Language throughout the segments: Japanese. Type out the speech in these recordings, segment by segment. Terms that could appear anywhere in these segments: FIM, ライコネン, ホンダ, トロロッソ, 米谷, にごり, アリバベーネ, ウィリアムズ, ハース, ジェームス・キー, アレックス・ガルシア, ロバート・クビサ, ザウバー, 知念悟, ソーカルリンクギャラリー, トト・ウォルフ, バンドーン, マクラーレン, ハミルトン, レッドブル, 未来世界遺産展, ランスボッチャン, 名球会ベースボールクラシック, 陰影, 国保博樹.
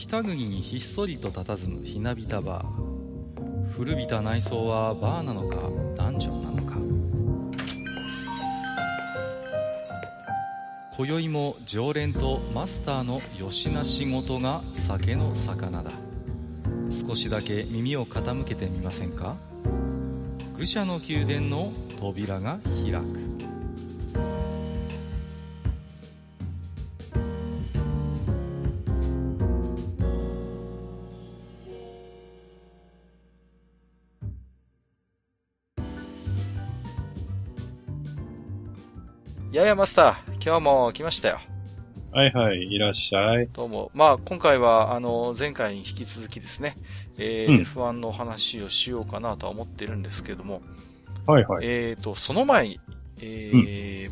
北国にひっそりと佇むひなびたバー。古びた内装はバーなのかダンジョンなのか。今宵も常連とマスターのよしな仕事が酒の肴だ。少しだけ耳を傾けてみませんか。愚者の宮殿の扉が開く。ややマスター、今日も来ましたよ。はいはい、いらっしゃい。どうも。まあ、今回は、前回に引き続きですね、F1 の話をしようかなとは思ってるんですけれども、はいはい。その前に、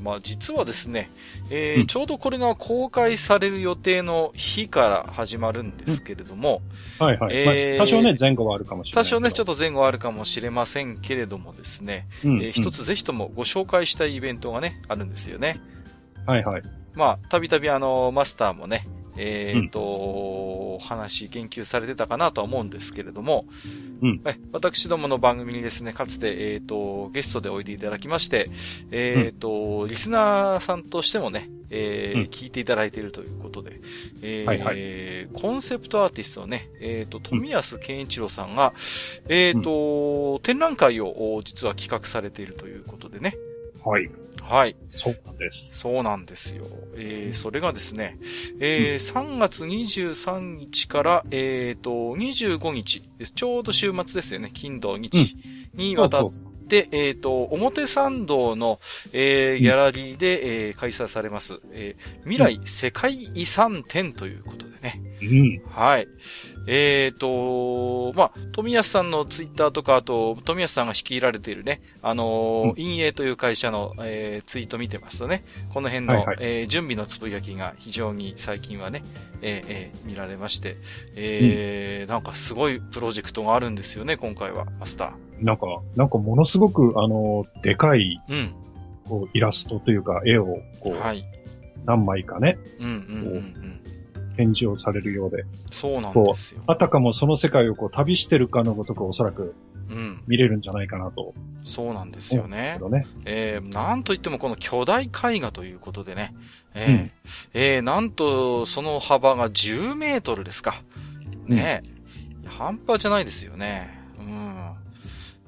まあ、実はですね、ちょうどこれが公開される予定の日から始まるんですけれども、はいはい。まあ、多少ね、前後はあるかもしれない。多少ね、ちょっと前後はあるかもしれませんけれどもですね、一つぜひともご紹介したいイベントがね、あるんですよね。はいはい。まあ、たびたびマスターもね、言及されてたかなとは思うんですけれども、私どもの番組にですね、かつて、ゲストでおいでいただきまして、リスナーさんとしてもね、聞いていただいているということで、コンセプトアーティストのね、冨安健一郎さんが、展覧会を実は企画されているということでね、はい。はい。そうなんです。そうなんですよ。それがですね、3月23日から、25日、ちょうど週末ですよね、金土日にわたって、表参道の、ギャラリーで、開催されます、未来世界遺産展ということでね。はい。まあ、冨安さんのツイッターとか、あと、冨安さんが率いられているね、陰影という会社の、ツイート見てますとね、この辺の、準備のつぶやきが非常に最近はね、見られまして、なんかすごいプロジェクトがあるんですよね、今回は、マスター。なんかものすごく、でかい、こうイラストというか、絵を、こう、何枚かね、展示をされるようで。そうなんですよ。あたかもその世界をこう旅してるかのごとくおそらく見れるんじゃないかなと。そうなんですよね。なんといってもこの巨大絵画ということでね。なんとその幅が10メートルですか。ね、半端じゃないですよね。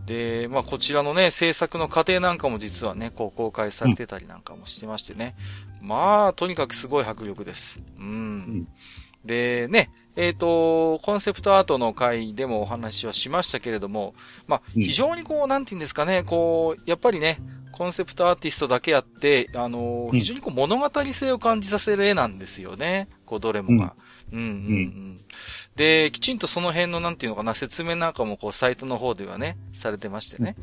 で、まあ、こちらのね、制作の過程なんかも実はね、こう公開されてたりなんかもしてましてね。まあ、とにかくすごい迫力です。で、ね、コンセプトアートの回でもお話はしましたけれども、まあ、非常にこう、なんて言うんですかね、こう、やっぱりね、コンセプトアーティストだけあって、非常にこう、物語性を感じさせる絵なんですよね。こう、どれもが。で、きちんとその辺のなんていうのかな、説明なんかもこうサイトの方ではね、されてましてね。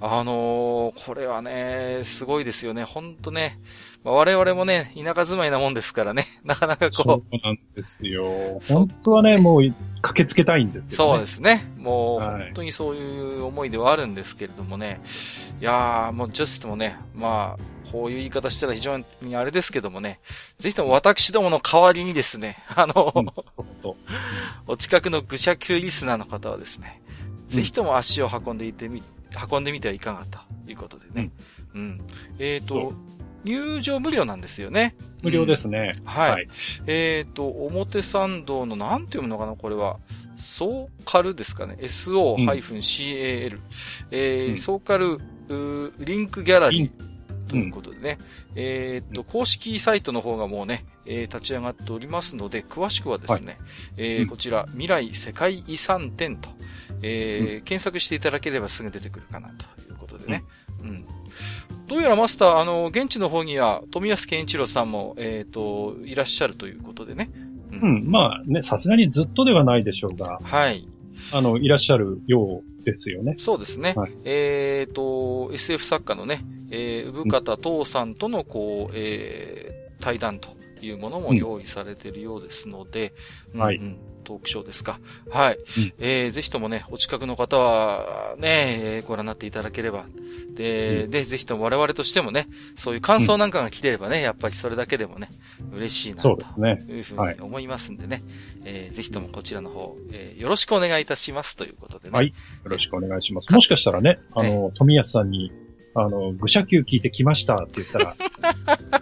これはね、すごいですよね。ほんとね、まあ、我々もね、田舎住まいなもんですからね、なかなかこう。そうなんですよ。本当はね、もう駆けつけたいんですけどね。そうですね。もう本当にそういう思いではあるんですけれどもね。いやー、もうジャストもね、まあ、こういう言い方したら非常にあれですけどもね、ぜひとも私どもの代わりにですね、お近くの愚者級リスナーの方はですね、ぜひとも足を運んでみてはいかがということでね。入場無料なんですよね。無料ですね。表参道の、なんて読むのかな、これは。ソーカルですかね。SO-CAL。ソーカルリンクギャラリー。ということでね、公式サイトの方がもうね、立ち上がっておりますので、詳しくはですね、こちら、未来世界遺産展と、検索していただければすぐ出てくるかなということでね。どうやらマスター、現地の方には、冨安健一郎さんも、いらっしゃるということでね。まあね、さすがにずっとではないでしょうが。はい。いらっしゃるようですよね。そうですね。SF 作家のね、産方藤さんとのこう、対談というものも用意されているようですので、はい、トークショーですか。はい、ぜひともね、お近くの方はね、ご覧になっていただければ、で、ぜひとも我々としてもね、そういう感想なんかが来てればね、やっぱりそれだけでもね、嬉しいなというふうに思いますんでね、ぜひともこちらの方、よろしくお願いいたしますということでね。はい、よろしくお願いします。もしかしたらね、富安さんに。愚者級聞いてきましたって言ったら、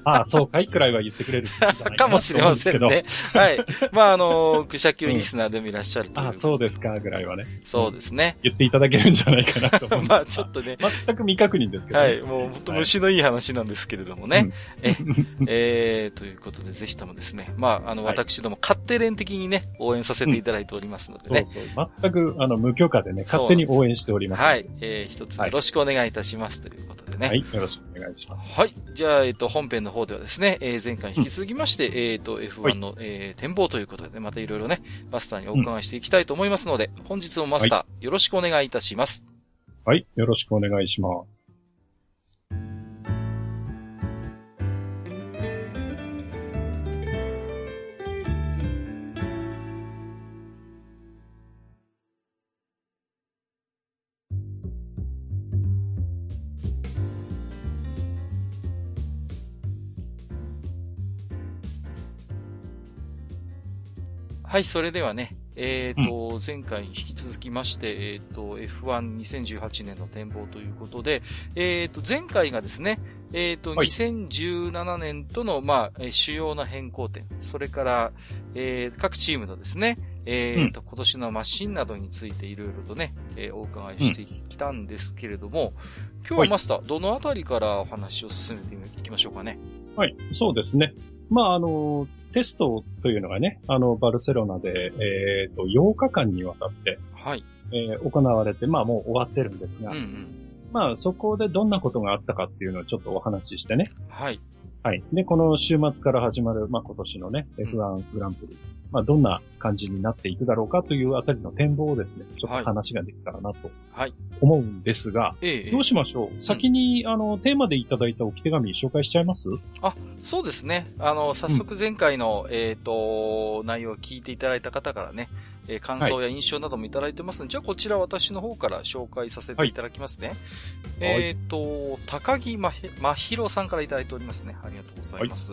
ああ、そうかいくらいは言ってくれるんじゃないかなかもしれませんね。はい。まあ、愚者級リスナーでもいらっしゃるという、ああ、そうですか、ぐらいはね。そうですね。言っていただけるんじゃないかなと思います。まあ、ちょっとね。全く未確認ですけど、ね。はい。もう、ほんと虫のいい話なんですけれどもね。はい、ということで、ぜひともですね。まあ、私ども、勝手連的にね、応援させていただいておりますのでね。そうそう。全く、無許可でね、勝手に応援しております。はい。一つよろしくお願いいたします。ということでね。はい。よろしくお願いします。はい。じゃあ、本編の方ではですね、前回引き続きまして、F1 の、展望ということで、またいろいろね、マスターにお伺いしていきたいと思いますので、本日もマスター、よろしくお願いいたします。はい。よろしくお願いします。はい、それではね、前回に引き続きまして、F12018 年の展望ということで、前回がですね、2017年との、まあ、主要な変更点、それから、各チームのですね、今年のマシンなどについていろいろとね、お伺いしてきたんですけれども、今日はマスター、どのあたりからお話を進めていきましょうかね。はい、そうですね。まあ、テストというのがね、バルセロナで、8日間にわたって、はい、行われて、まあもう終わってるんですが、まあそこでどんなことがあったかっていうのをちょっとお話ししてね。はい。はい。で、この週末から始まる、まあ今年のね、F1 グランプリ、まあどんな感じになっていくだろうかというあたりの展望をですね、ちょっと話ができたらなと思うんですが、どうしましょう、先にテーマでいただいた置き手紙紹介しちゃいます？あ、そうですね。早速前回の、内容を聞いていただいた方からね、感想や印象などもいただいてますので、じゃあこちら私の方から紹介させていただきますね。高木まひろさんからいただいておりますね。ありがとうございます。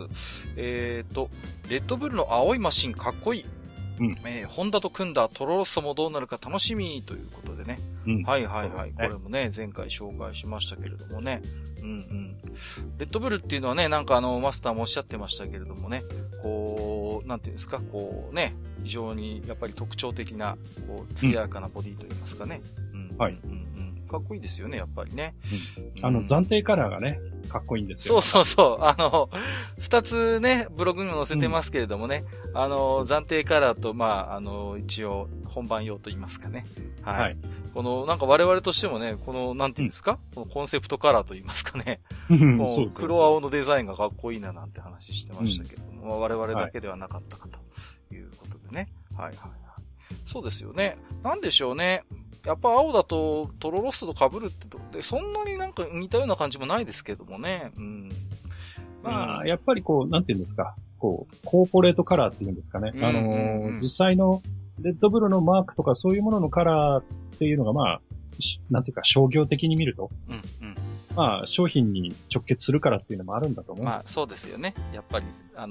レッドブルの青いマシンかっこいい。ホンダと組んだトロロッソもどうなるか楽しみということでね。はいはいはい。これもね、前回紹介しましたけれどもね。レッドブルっていうのはね、なんかマスターもおっしゃってましたけれどもね、こう、なんていうんですか、こうね、非常にやっぱり特徴的な、こう、艶やかなボディといいますかね。はい。かっこいいですよね、やっぱりね。暫定カラーがね、かっこいいんですよ。そうそうそう。二つね、ブログにも載せてますけれどもね、暫定カラーと、まあ、一応、本番用と言いますかね。はい。はい、この、なんか我々としてもね、この、なんていうんですか、このコンセプトカラーと言いますかね。こう黒青のデザインがかっこいいななんて話してましたけども、我々だけではなかったかということでね。はい、はい、はい。そうですよね。なんでしょうね。やっぱ青だとトロロッソと被るってとこで、そんなになんか似たような感じもないですけどもね。まあ、やっぱりこう、なんていうんですか。こう、コーポレートカラーっていうんですかね。実際のレッドブルのマークとかそういうもののカラーっていうのがまあ、なんていうか商業的に見ると。まあ、商品に直結するからっていうのもあるんだと思う。まあ、そうですよね。やっぱり、缶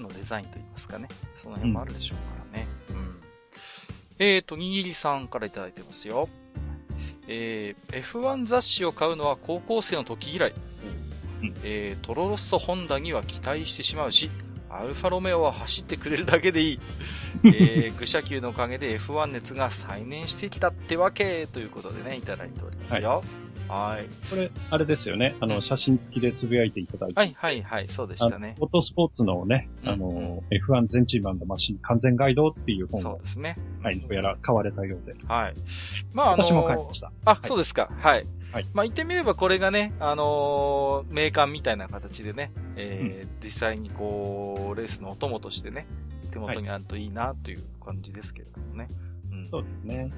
のデザインといいますかね。その辺もあるでしょうからね。にぎりさんからいただいてますよ。F1 雑誌を買うのは高校生の時以来、トロロッソホンダには期待してしまうし、アルファロメオは走ってくれるだけでいい。愚者級のおかげで F1 熱が再燃してきたってわけということでね、いただいておりますよ。はい。これ、あれですよね。写真付きでつぶやいていただいて。はいはいはい、そうでしたね。フォトスポーツのね、F1 全チーム&マシン完全ガイドっていう本を。そうですね。はい、どうやら買われたようで。はい。まあ、私も買いました。あ、そうですか。はい。まあ、言ってみればこれがね、名鑑みたいな形でね、実際にこう、レースのお供としてね、手元にあるといいなという感じですけれどもね。そうですね。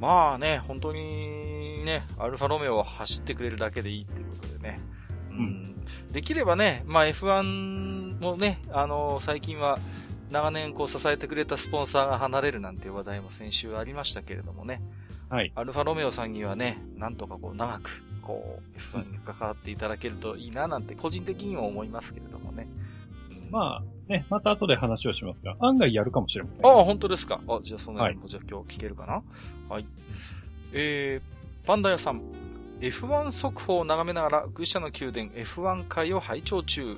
まあね、本当にね、アルファロメオは走ってくれるだけでいいっていうことでね。できればね、まあ F1 もね、最近は長年こう支えてくれたスポンサーが離れるなんていう話題も先週ありましたけれどもね、はい、アルファロメオさんにはね、なんとかこう長くこう F1 に関わっていただけるといいななんて個人的には思いますけれどもね、うん、まあね、また後で話をしますが、案外やるかもしれません。ああ、本当ですか。あ、じゃあその辺も、はい、じゃあ今日聞けるかな。はい。パンダ屋さん、F1 速報を眺めながら愚者の宮殿 F1 回を拝聴中。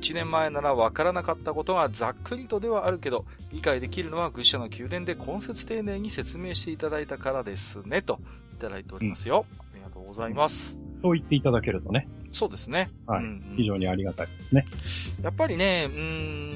1年前なら分からなかったことがざっくりとではあるけど理解できるのは愚者の宮殿で懇切丁寧に説明していただいたからですねといただいておりますよ、うん、ありがとうございます、うん、そう言っていただけるとね、そうですね、はい、うんうん、非常にありがたいですね。やっぱりね、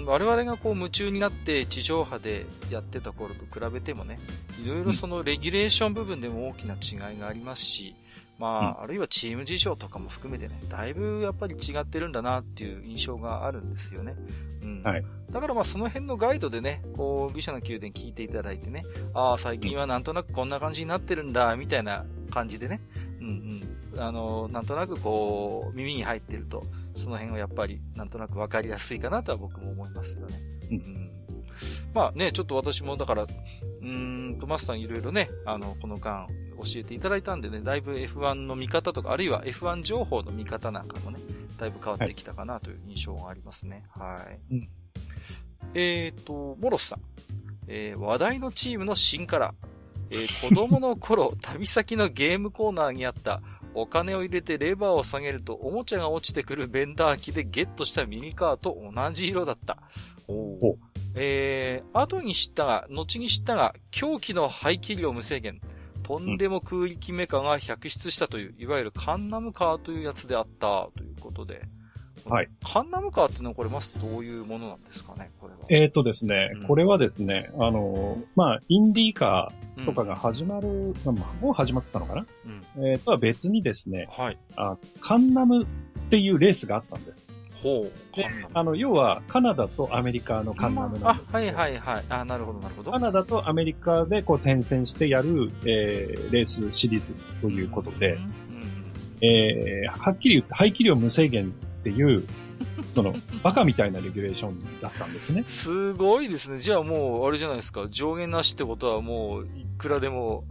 我々がこう夢中になって地上波でやってた頃と比べてもね、いろいろそのレギュレーション部分でも大きな違いがありますし、まあ、あるいはチーム事情とかも含めてね、だいぶやっぱり違ってるんだなっていう印象があるんですよね。うん。はい。だからまあその辺のガイドでね、こう、愚者の宮殿聞いていただいてね、ああ、最近はなんとなくこんな感じになってるんだ、みたいな感じでね、うんうん。なんとなくこう、耳に入ってると、その辺はやっぱりなんとなくわかりやすいかなとは僕も思いますよね。うん。うん、まあね、ちょっと私もだから、マスターにいろいろね、この間、教えていただいたんでね、だいぶ F1 の見方とか、あるいは F1 情報の見方なんかもね、だいぶ変わってきたかなという印象がありますね。はい。うん、モロスさん、話題のチームの新カラー、子供の頃、旅先のゲームコーナーにあった、お金を入れてレバーを下げるとおもちゃが落ちてくるベンダー機でゲットしたミニカーと同じ色だった。お、後に知ったが、後に知ったが、狂気の排気量無制限。とんでも空力メカが百出したという、いわゆるカンナムカーというやつであったということで。はい。カンナムカーっていうのはこれ、まずどういうものなんですかね、これは。ですね、うん、これはですね、まあ、インディーカーとかが始まる、うん、もう始まってたのかな、うん、とは別にですね、はい、カンナムっていうレースがあったんです。ほう。要は、カナダとアメリカのカンナムなんですけど、うん。あ、はいはいはい。あ、なるほどなるほど。カナダとアメリカでこう転戦してやる、レースシリーズということで、うんうん、はっきり言って排気量無制限っていう、その、バカみたいなレギュレーションだったんですね。すごいですね。じゃあもう、あれじゃないですか。上限なしってことはもう、いくらでも、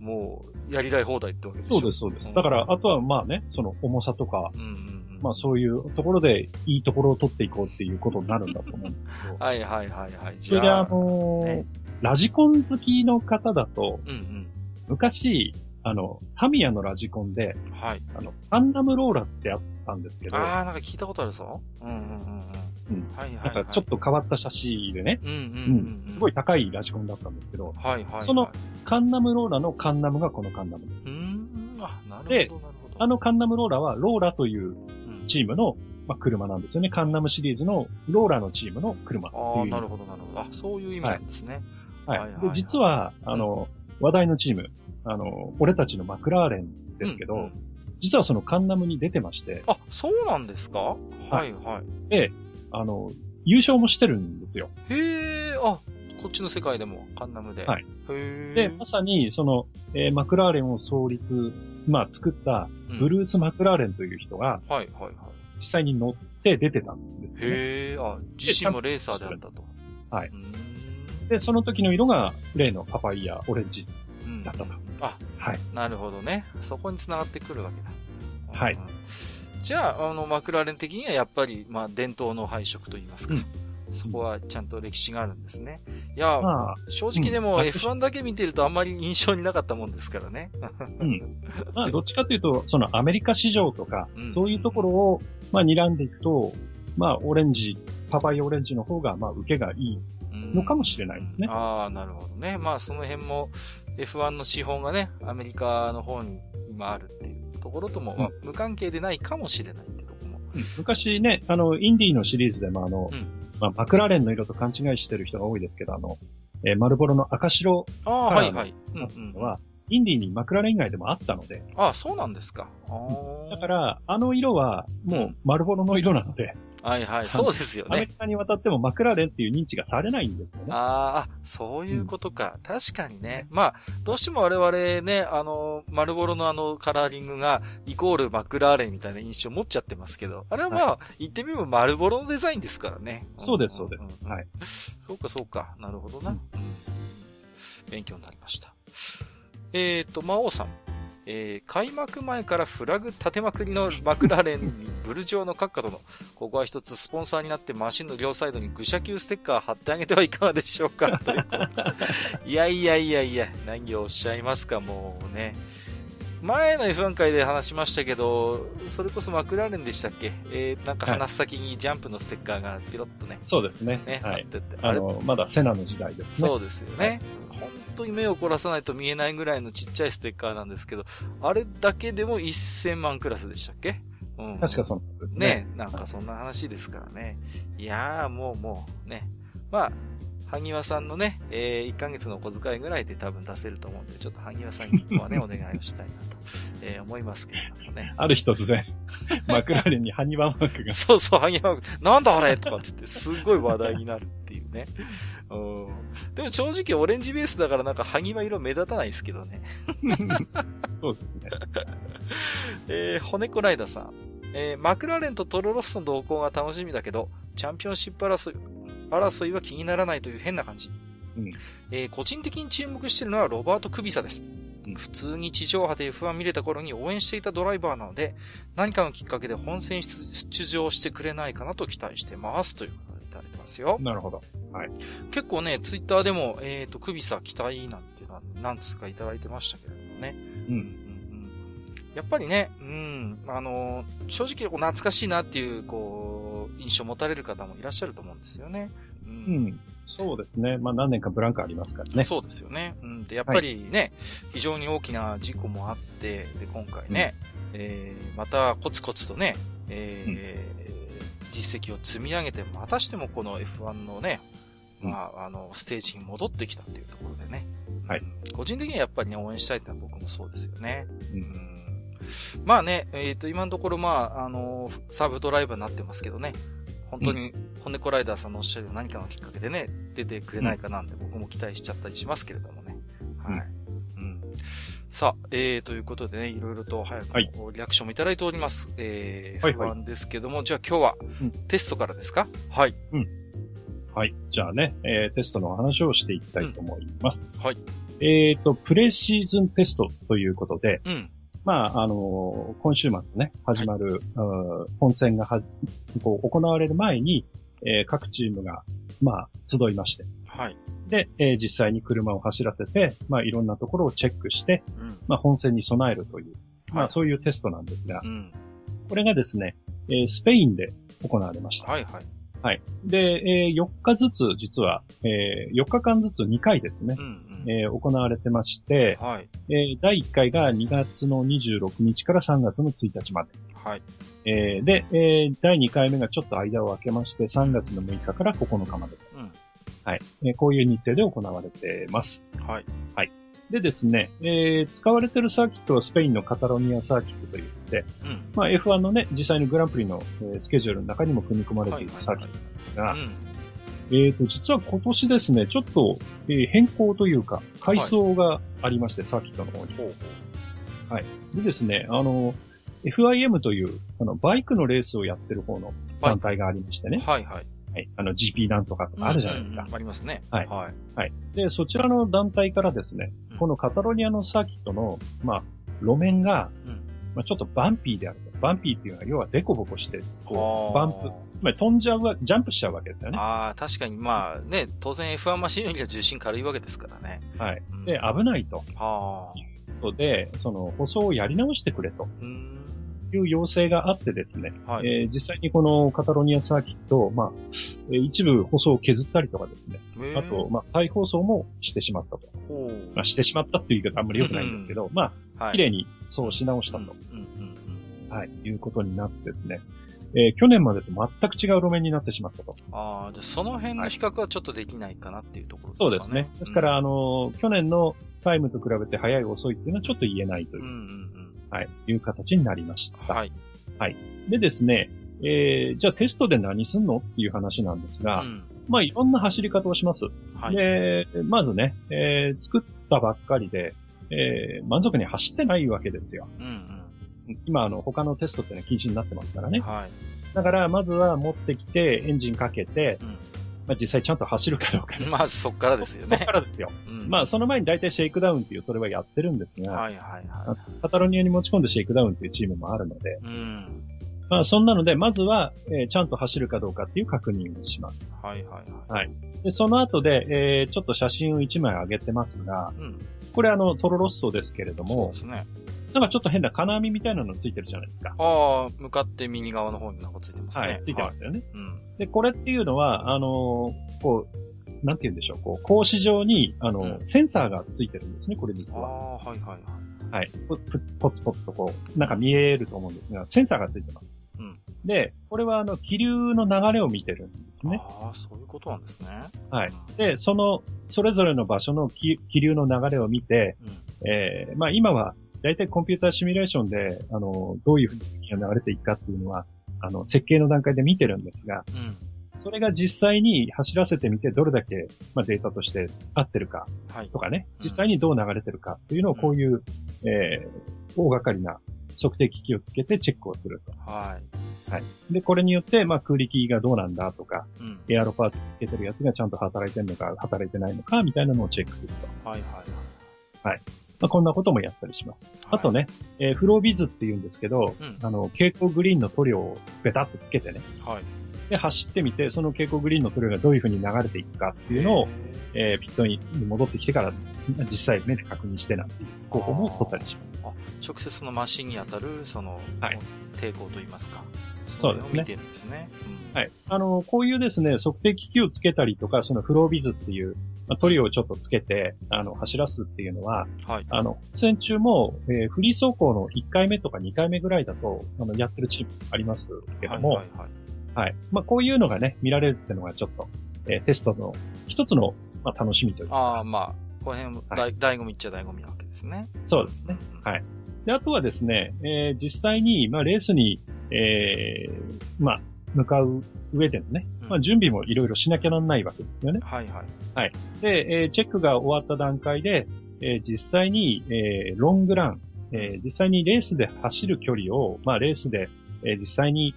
もう、やりたい放題ってわけでしょ。そうですそうです。だから、あとはまあね、その重さとか、うんうんまあそういうところでいいところを取っていこうっていうことになるんだと思うんですけど。はいはいはいはい。それでね、ラジコン好きの方だと、うんうん、昔、タミヤのラジコンで、はい、カンナムローラってあったんですけど。ああ、なんか聞いたことあるぞ。うんうんうん。うん。はいはい、はい。なんかちょっと変わった車種でね、うんうん、うん。すごい高いラジコンだったんですけど、はいはい、はい。そのカンナムローラのカンナムがこのカンナムです。あ、なるほど。で、カンナムローラはローラという、チームの、まあ、車なんですよね。カンナムシリーズのローラのチームの車っていう。ああ、なるほど、なるほど。あ、そういう意味なんですね。はい。はいはい、で実は、うん、話題のチーム、俺たちのマクラーレンですけど、うんうん、実はそのカンナムに出てまして。あ、そうなんですか？はい、はい。で、優勝もしてるんですよ。へえ、あ、こっちの世界でも、カンナムで。はい。へえ。で、まさに、その、マクラーレンを創立、まあ、作った、ブルース・マクラーレンという人が、はいはいはい。実際に乗って出てたんですよね。へー、あ、自身もレーサーであったと。はい。で、その時の色が、例のパパイヤ、オレンジだったと。あ、はい。なるほどね。そこに繋がってくるわけだ。はい。じゃあ、マクラーレン的にはやっぱり、まあ、伝統の配色といいますか。うんそこはちゃんと歴史があるんですね。いや、まあ、正直でも F1 だけ見てるとあんまり印象になかったもんですからね。うん。まあ、どっちかというと、そのアメリカ市場とか、そういうところを、まあ、睨んでいくと、まあ、オレンジ、パパイオレンジの方が、まあ、受けがいいのかもしれないですね。ああ、なるほどね。まあ、その辺も F1 の資本がね、アメリカの方に今あるっていうところとも、まあ、無関係でないかもしれないってところも。うん、昔ね、インディーのシリーズでもうんまあ、マクラーレンの色と勘違いしてる人が多いですけど、マルボロの赤白カラーのは、インディにマクラーレン以外でもあったので。ああ、そうなんですか。だから、あの色は、もう、マルボロの色なので。はいはい、そうですよね。アメリカに渡ってもマクラーレンっていう認知がされないんですよね。ああ、そういうことか、うん。確かにね。まあ、どうしても我々ね、丸ボロのカラーリングがイコールマクラーレンみたいな印象を持っちゃってますけど、あれはまあ、はい、言ってみれば丸ボロのデザインですからね。そうです、そうです。うん、はい。そうか、そうか。なるほどな。うん、勉強になりました。魔王さん。開幕前からフラグ立てまくりのマクラーレンにブルジョーの閣下との、ここは一つスポンサーになってマシンの両サイドに愚者級ステッカー貼ってあげてはいかがでしょうかといういやいやいやいや、何をおっしゃいますか、もうね。前の F1 回で話しましたけど、それこそマクラーレンでしたっけ、なんか話す先にジャンプのステッカーがピロッとね。そうですね。ね、はい、ってまだセナの時代ですね。そうですよね。はい、本当に目を凝らさないと見えないぐらいのちっちゃいステッカーなんですけど、あれだけでも1000万クラスでしたっけ、うん、確かそんなことですね。ね、なんかそんな話ですからね。いやー、もうね。まあ、萩和さんのね、1ヶ月のお小遣いぐらいで多分出せると思うんで、ちょっと萩和さんにはね、お願いをしたいなと、思いますけれどもね。ある日突然、マクラーレンに萩和マークが。そうそう、萩和マーク。なんだあれとかって言って、すごい話題になるっていうね。うん。でも正直オレンジベースだからなんか萩和色目立たないですけどね。そうですね。骨子ライダーさん。マクラーレンとトロロフスの動向が楽しみだけど、チャンピオンシップ争いは気にならないという変な感じ、うん、個人的に注目しているのはロバート・クビサです、うん、普通に地上波で F1 見れた頃に応援していたドライバーなので、何かのきっかけで本戦出場してくれないかなと期待してますということでいただいてますよ。なるほど、はい、結構ねツイッターでも、クビサ期待なんて何つかいただいてましたけれどもね、うん、うんうん、やっぱりね、うん、正直懐かしいなっていう印象を持たれる方もいらっしゃると思うんですよね。うん。うん、そうですね。まあ何年かブランクありますからね。そうですよね。うん。でやっぱりね、はい、非常に大きな事故もあって、で今回ね、うん、またコツコツとね、うん、実績を積み上げてまたしてもこの F1 のね、まあステージに戻ってきたっていうところでね。はい。個人的にはやっぱりね応援したいってのは僕もそうですよね。うん。うんまあね、今のところ、まあ、サブドライバーになってますけどね、本当に、骨子ライダーさんのおっしゃる何かのきっかけでね、出てくれないかなんで、僕も期待しちゃったりしますけれどもね。はい。うん。さあ、ということでね、いろいろと早くリアクションもいただいております。はい、不安ですけども、はいはい、じゃあ今日は、テストからですか？はい。うん。はい。じゃあね、テストの話をしていきたいと思います。うん、はい。プレシーズンテストということで、うん。まあ、今週末ね、始まる、はい、本戦が行われる前に、各チームが、まあ、集いまして。はい。で、実際に車を走らせて、まあ、いろんなところをチェックして、うん、まあ、本戦に備えるという、まあ、そういうテストなんですが、うん、これがですね、スペインで行われました。はいはい。はい。で、4日ずつ、実は、4日間ずつ2回ですね。うん行われてまして、はい第1回が2月の26日から3月の1日まで。はいで、第2回目がちょっと間を空けまして、3月の6日から9日まで。うんはいこういう日程で行われてます。はい。はい、でですね、使われてるサーキットはスペインのカタロニアサーキットといって、うんまあ、F1 のね、実際のグランプリのスケジュールの中にも組み込まれているサーキットなんですが、はいはいはいうん実は今年ですね、ちょっと、変更というか、改装がありまして、はい、サーキットの方に。はい。でですね、FIM という、バイクのレースをやってる方の団体がありましてね。はいはい。はい。GP なんとかとかあるじゃないですか。ありますね。はい。はい。で、そちらの団体からですね、うん、このカタロニアのサーキットの、まあ、路面が、うんまあ、ちょっとバンピーである。バンピーっていうのは、要はデコボコして、バンプ、つまり飛んじゃう、ジャンプしちゃうわけですよね。ああ、確かに、まあね、当然 F1 マシンよりは重心軽いわけですからね。はい。うん、で、危ないと。はあ。ということで、舗装をやり直してくれと。いう要請があってですね、はい実際にこのカタロニアサーキットを、まあ、一部舗装を削ったりとかですね、あと、まあ、再舗装もしてしまったと。まあ、してしまったっていう言い方あんまり良くないんですけど、まあ、綺麗にそうし直したと。はい、いうことになってですね。去年までと全く違う路面になってしまったと。ああ、じゃあその辺の比較はちょっとできないかなっていうところですかね。はい、そうですね。ですから、去年のタイムと比べて早い遅いっていうのはちょっと言えないという、うんうんうん、はい、いう形になりました。はい。はい。でですね、じゃあテストで何すんのっていう話なんですが、うん、まあいろんな走り方をします。はい、で、まずね、作ったばっかりで、満足に走ってないわけですよ。うんうん、今他のテストってね、禁止になってますからね。はい、だからまずは持ってきてエンジンかけて、うん、まあ実際ちゃんと走るかどうか、ね。まあそっからですよね。そっからですよ。うん、まあその前に大体シェイクダウンっていうそれはやってるんですが、はいはいはい、カタロニアに持ち込んでシェイクダウンっていうチームもあるので、うん、まあそんなのでまずは、ちゃんと走るかどうかっていう確認をします。はいはいはい。はい、でその後で、ちょっと写真を1枚上げてますが、うん、これトロロッソですけれども、そうですね。なんかちょっと変な金網みたいなのついてるじゃないですか。ああ、向かって右側の方になんかついてますね。はい、ついてますよね。はい、うん、で、これっていうのは、こう、なんて言うんでしょう、こう、格子状に、うん、センサーがついてるんですね、これ実は。ああ、はいはいはい。はい。ポツポツとこう、なんか見えると思うんですが、センサーがついてます。うん。で、これは気流の流れを見てるんですね。ああ、そういうことなんですね。はい。で、それぞれの場所の気流の流れを見て、うん、まあ今は、だいたいコンピューターシミュレーションで、どういうふうに流れていくかっていうのは、設計の段階で見てるんですが、うん、それが実際に走らせてみて、どれだけ、まあ、データとして合ってるかとかね、はい、実際にどう流れてるかっていうのをこういう、うん、大掛かりな測定機器をつけてチェックをすると。はい。はい。で、これによって、まあ、空力がどうなんだとか、うん、エアロパーツつけてるやつがちゃんと働いてるのか、働いてないのか、みたいなのをチェックすると。はいはい。はい。まあ、こんなこともやったりします。はい、あとね、フロービズって言うんですけど、うん、蛍光グリーンの塗料をベタッとつけてね。はい。で、走ってみて、その蛍光グリーンの塗料がどういう風に流れていくかっていうのを、ピットに戻ってきてから、実際目で確認してなんていう方法も取ったりします。あ、直接のマシンに当たる、はい、抵抗といいますか。そうですね。見てるんですね。うん、はい。こういうですね、測定機器をつけたりとか、フロービズっていう、トリをちょっとつけて、走らすっていうのは、はい、戦中も、フリー走行の1回目とか2回目ぐらいだと、やってるチームありますけども、はいはいはい。はい。まあ、こういうのがね、見られるっていうのがちょっと、テストの一つの、まあ、楽しみというか。ああ、まあ、この辺も、はい、醍醐味っちゃ醍醐味なわけですね。そうですね。はい。で、あとはですね、実際に、まあ、レースに、まあ、向かう上でのね、まあ、準備もいろいろしなきゃなんないわけですよね。はいはい。はい。で、チェックが終わった段階で、実際に、ロングラン、実際にレースで走る距離を、まあ、レースで、実際に、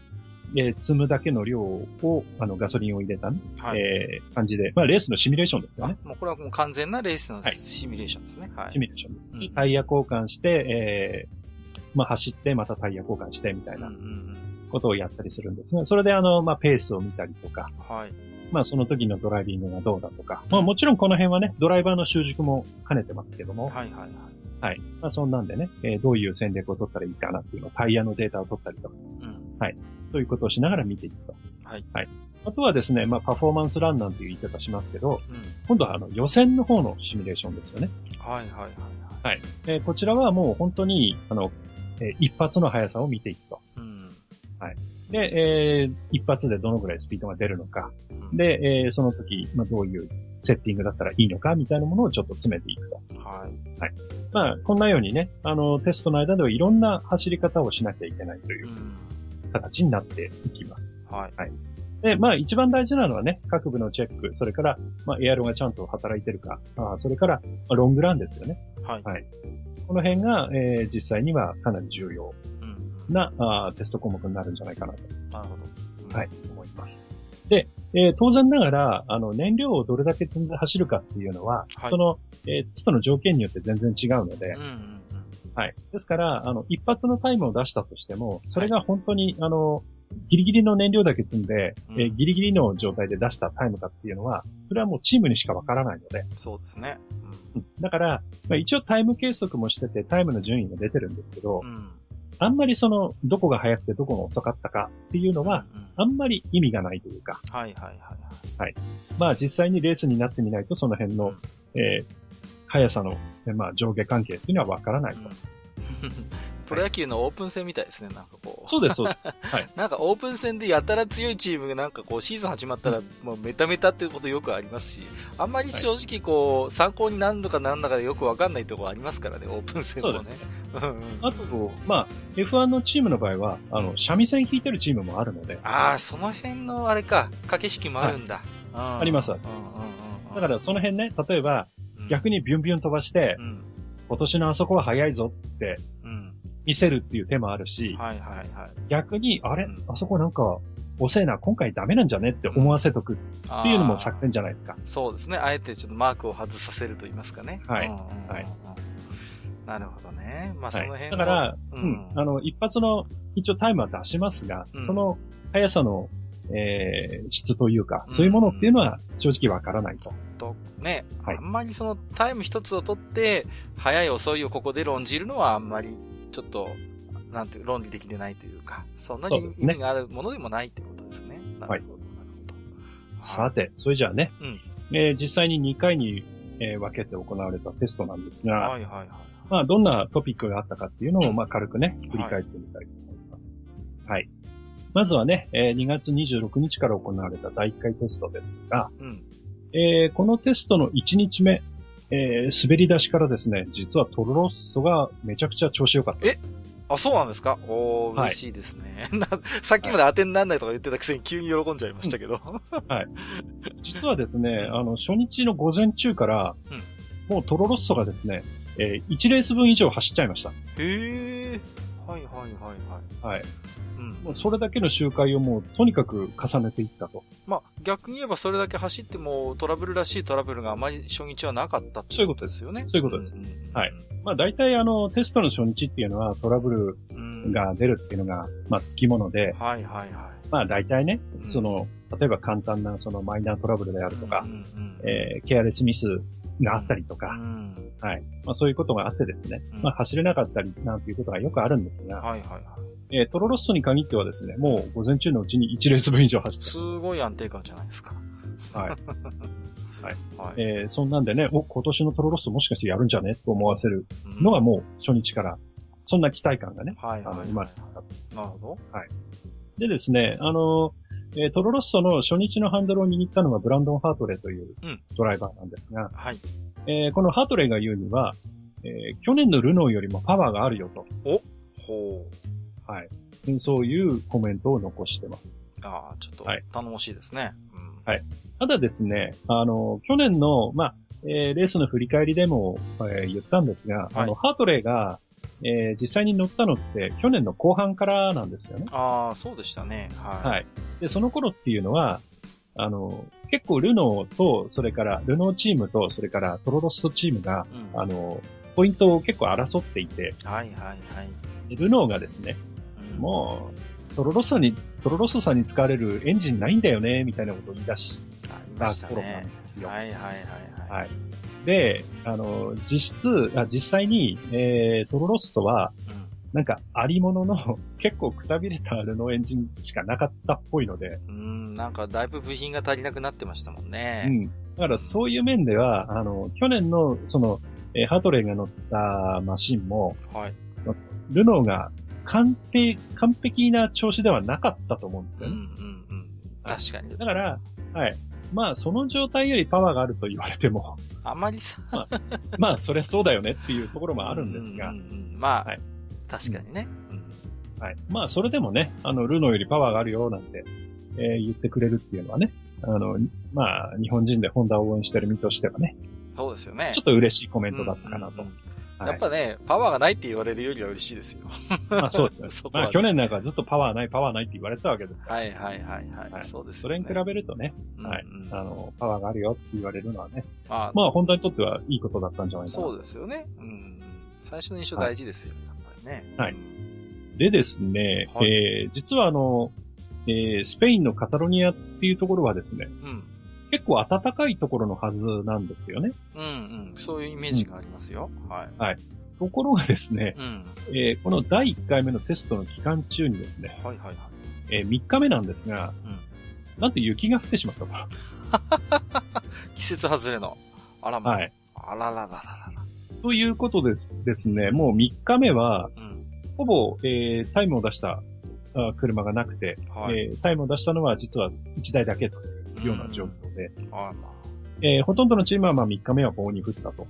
積むだけの量を、ガソリンを入れた、ね、はい、感じで、まあ、レースのシミュレーションですよね。もうこれはもう完全なレースのシミュレーションですね。はい。はい、シミュレーションです。うん、タイヤ交換して、まあ、走って、またタイヤ交換して、みたいな。うんうん、ことをやったりするんですね。それでまあ、ペースを見たりとか、はい、まあ、その時のドライビングがどうだとか、まあ、もちろんこの辺はね、ドライバーの習熟も兼ねてますけども、はいはいはい。はい。まあ、そんなんでね、どういう戦略を取ったらいいかなっていうのを、タイヤのデータを取ったりとか、うん、はい。そういうことをしながら見ていくと。はい。はい。あとはですね、まあ、パフォーマンスランなんていう言い方しますけど、うん、今度は予選の方のシミュレーションですよね。はいはいはい、はい。はい。こちらはもう本当に、一発の速さを見ていくと。うん、はい。で、一発でどのぐらいスピードが出るのか。うん、で、その時、まあ、どういうセッティングだったらいいのか、みたいなものをちょっと詰めていくと。はい。はい。まあ、こんなようにね、テストの間ではいろんな走り方をしなきゃいけないという形になっていきます。うん、はい。はい。で、まあ、一番大事なのはね、各部のチェック、それから、まあ、エアロがちゃんと働いてるか、それから、ロングランですよね。はい。はい。この辺が、実際にはかなり重要なテスト項目になるんじゃないかなと。なるほど。うん、はい、思います。で、当然ながら、燃料をどれだけ積んで走るかっていうのは、はい、テストの条件によって全然違うので、うんうんうん、はい。ですから、一発のタイムを出したとしても、それが本当に、ギリギリの燃料だけ積んで、うん、ギリギリの状態で出したタイムかっていうのは、それはもうチームにしかわからないので。そうですね。うん、だから、まあ、一応タイム計測もしてて、タイムの順位も出てるんですけど、うん、あんまりどこが早くてどこが遅かったかっていうのは、うんうん、あんまり意味がないというか。はいはいはい、はい。はい。まあ実際にレースになってみないと、その辺の、速さの、まあ上下関係っていうのはわからないと。プロ野球のオープン戦みたいですね、なんかこう。そうです、そうです。はい。なんかオープン戦でやたら強いチームがなんかこう、シーズン始まったら、もうメタメタっていうことよくありますし、あんまり正直こう、参考になるのかなんだかでよくわかんないところありますからね、オープン戦もね。そうですね。あと、まあ、F1 のチームの場合は、三味線弾いてるチームもあるので。ああ、その辺のあれか、駆け引きもあるんだ。はい、あります、あります。だからその辺ね、例えば、逆にビュンビュン飛ばして、うん、今年のあそこは早いぞって見せるっていう手もあるし、はいはいはい、逆にあれ、うん、あそこなんか遅いな、今回ダメなんじゃねって思わせとくっていうのも作戦じゃないですか。そうですね。あえてちょっとマークを外させると言いますかね。はい、はい、なるほどね。まあその辺、はい、だから、うん、一発の一応タイムは出しますが、うん、その速さの質というか、そういうものっていうのは正直わからないと。ね、はい、あんまりそのタイム一つを取って、早い遅いをここで論じるのはあんまりちょっと、なんていう、論理的でないというか、そんなに意味があるものでもないということですね。はい。さて、それじゃあね、実際に2回に分けて行われたテストなんですが、はいはいはい、まあ、どんなトピックがあったかっていうのを、まあ、軽くね、振り返ってみたいと思います。はい。まずはね、2月26日から行われた第1回テストですが、このテストの1日目、滑り出しからですね、実はトロロッソがめちゃくちゃ調子良かったです。あ、そうなんですか？おー、嬉しいですね。さっきまで当てにならないとか言ってたくせに急に喜んじゃいましたけど。はい。実はですね、初日の午前中から、もうトロロッソがですね、1レース分以上走っちゃいました。へー。はいはいはいはい。はい。うん。もうそれだけの周回をもうとにかく重ねていったと。まあ逆に言えばそれだけ走ってもトラブルらしいトラブルがあまり初日はなかったっていうことですよね。そういうことです。はい。まあ大体テストの初日っていうのはトラブルが出るっていうのが、まあ付き物で。はいはいはい。まあ大体ね、例えば簡単なそのマイナートラブルであるとか、ケアレスミスがあったりとか、はい。まあそういうことがあってですね、まあ走れなかったりなんていうことがよくあるんですが、はいはいはい。トロロッソに限ってはですね、もう午前中のうちに1レース分以上走って。すごい安定感じゃないですか。はい。はい。そんなんでね、今年のトロロッソもしかしてやるんじゃねと思わせるのがもう初日から、そんな期待感がね、生まれた。なるほど。はい。でですね、トロロッソの初日のハンドルを握ったのがブランドン・ハートレイというドライバーなんですが、はい。このハートレイが言うには、去年のルノーよりもパワーがあるよと。ほう。はい。そういうコメントを残してます。ああ、ちょっと頼もしいですね。はい。ただですね、去年の、まあ、レースの振り返りでも、言ったんですが、はい、ハートレイが、実際に乗ったのって去年の後半からなんですよね。ああ、そうでしたね。はい。はい。で、その頃っていうのは、結構ルノーと、それから、ルノーチームと、それからトロロッソチームが、ポイントを結構争っていて、はいはいはい。ルノーがですね、もう、トロロッソさんに使われるエンジンないんだよね、みたいなことを言い出した頃なんですよ。はいはいはいはい。はい。で、実際に、トロロッソは、なんか、ありものの、結構くたびれたルノーエンジンしかなかったっぽいので。なんか、だいぶ部品が足りなくなってましたもんね。だから、そういう面では、去年の、ハートレイが乗ったマシンも、はい。ルノーが、完璧な調子ではなかったと思うんですよね。確かに。だから、はい。まあ、その状態よりパワーがあると言われても。あんまりさ。まあ、そりゃそうだよねっていうところもあるんですが。まあ、はい、確かにね。はい。まあ、それでもね、ルノーよりパワーがあるよ、なんて、言ってくれるっていうのはね、まあ、日本人でホンダを応援してる身としてはね。そうですよね。ちょっと嬉しいコメントだったかなと。やっぱね、パワーがないって言われるよりは嬉しいですよ。まあそうですね。まあ去年なんかずっとパワーないって言われてたわけですから。はいはいはいはい。そうですね。それに比べるとね、はい。パワーがあるよって言われるのはね。まあ本当にとってはいいことだったんじゃないかな。そうですよね。最初の印象大事ですよね、やっぱりね。はい。でですね、実はスペインのカタロニアっていうところはですね、結構暖かいところのはずなんですよね。そういうイメージがありますよ。はい。はい。ところがですね、この第1回目のテストの期間中にですね、はいはいはい。3日目なんですが、なんと雪が降ってしまったから。季節外れの。あらま。はい。あらららららら。ということですね、もう3日目は、ほぼ、タイムを出した車がなくて、はい、タイムを出したのは実は1台だけというような状況で、ほとんどのチームはまあ3日目は棒に振ったと、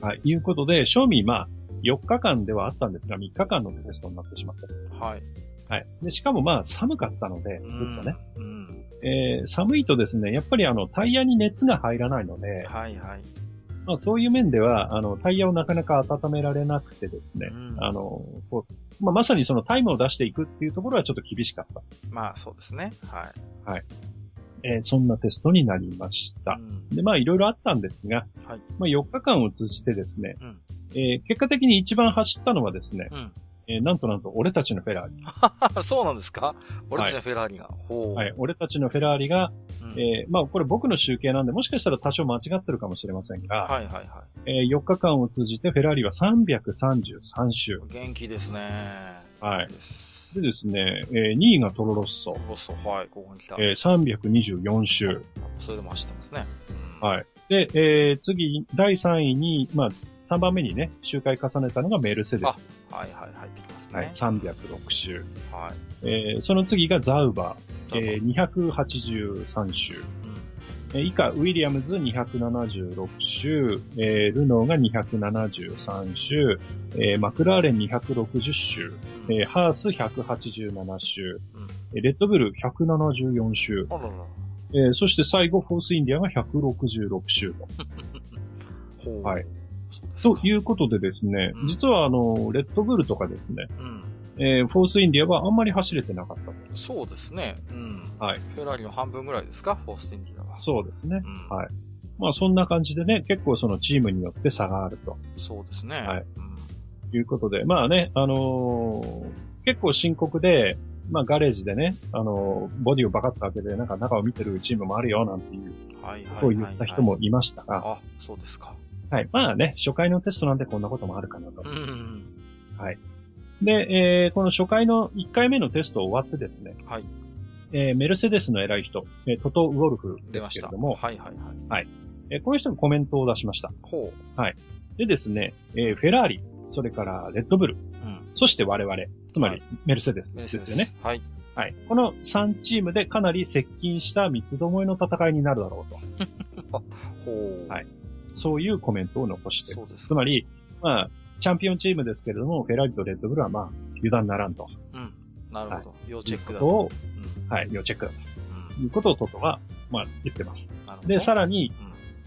はい、いうことで、正味まあ4日間ではあったんですが、3日間のテストになってしまった。はい。はい。で、しかもまあ寒かったので、ずっとね。うん。寒いとですね、やっぱりタイヤに熱が入らないので、はいはい。まあそういう面では、タイヤをなかなか温められなくてですね、うん、こう、まあまさにそのタイムを出していくっていうところはちょっと厳しかった。まあそうですね。はい。はい。そんなテストになりました。うん、で、まあいろいろあったんですが、はい、まあ4日間を通じてですね、うん、結果的に一番走ったのはですね、うん、なんと俺たちのフェラーリ。そうなんですか？俺たちのフェラーリが。はい、ほう。はい、俺たちのフェラーリが、うん、まあこれ僕の集計なんでもしかしたら多少間違ってるかもしれませんが、はいはいはい。4日間を通じてフェラーリは333周。元気ですね。はい。でですね、2位がトロロッソ。トロロッソ、はい、ここに来た。324周。それでも走ってますね。うん、はい。で、次、第3位に、まあ、3番目にね、周回重ねたのがメルセデス。はいはい、入ってきますね。はい、306周。はい。その次がザウバー。283周。うん、以下、ウィリアムズ276周、ルノーが273周、マクラーレン260周、ハース187周、うん、レッドブル174周。あらら、そして最後、フォースインディアが166周と。はい。ということでですね、うん、実はレッドブルとかですね、うん、フォースインディアはあんまり走れてなかった。そうですね、うん、はい。フェラーリの半分ぐらいですか、フォースインディアは。そうですね、うん、はい。まあそんな感じでね、結構そのチームによって差があると。そうですね、はい、うん、いうことで、まあね、結構深刻で、まあガレージでね、ボディをバカッと開けて、なんか中を見てるチームもあるよなんていう、こう言った人もいましたが、あ、そうですか。はい。まあね、初回のテストなんてこんなこともあるかなと。うん、はい。で、この初回の1回目のテスト終わってですね。はい。メルセデスの偉い人、トト・ウォルフですけれども。はいはいはい。はい。この人がコメントを出しました。ほう。はい。でですね、フェラーリ、それからレッドブル、うん、そして我々、つまりメルセデスですよね。はい。はい。この3チームでかなり接近した三つどもえの戦いになるだろうと。ほう。はい。そういうコメントを残している。つまり、まあ、チャンピオンチームですけれども、フェラーリとレッドブルはまあ、油断ならんと。うん。なるほど。はい、要チェックだと。はい、要チェックだと。いうことをトトは、まあ、言ってます。なるほど。で、さらに、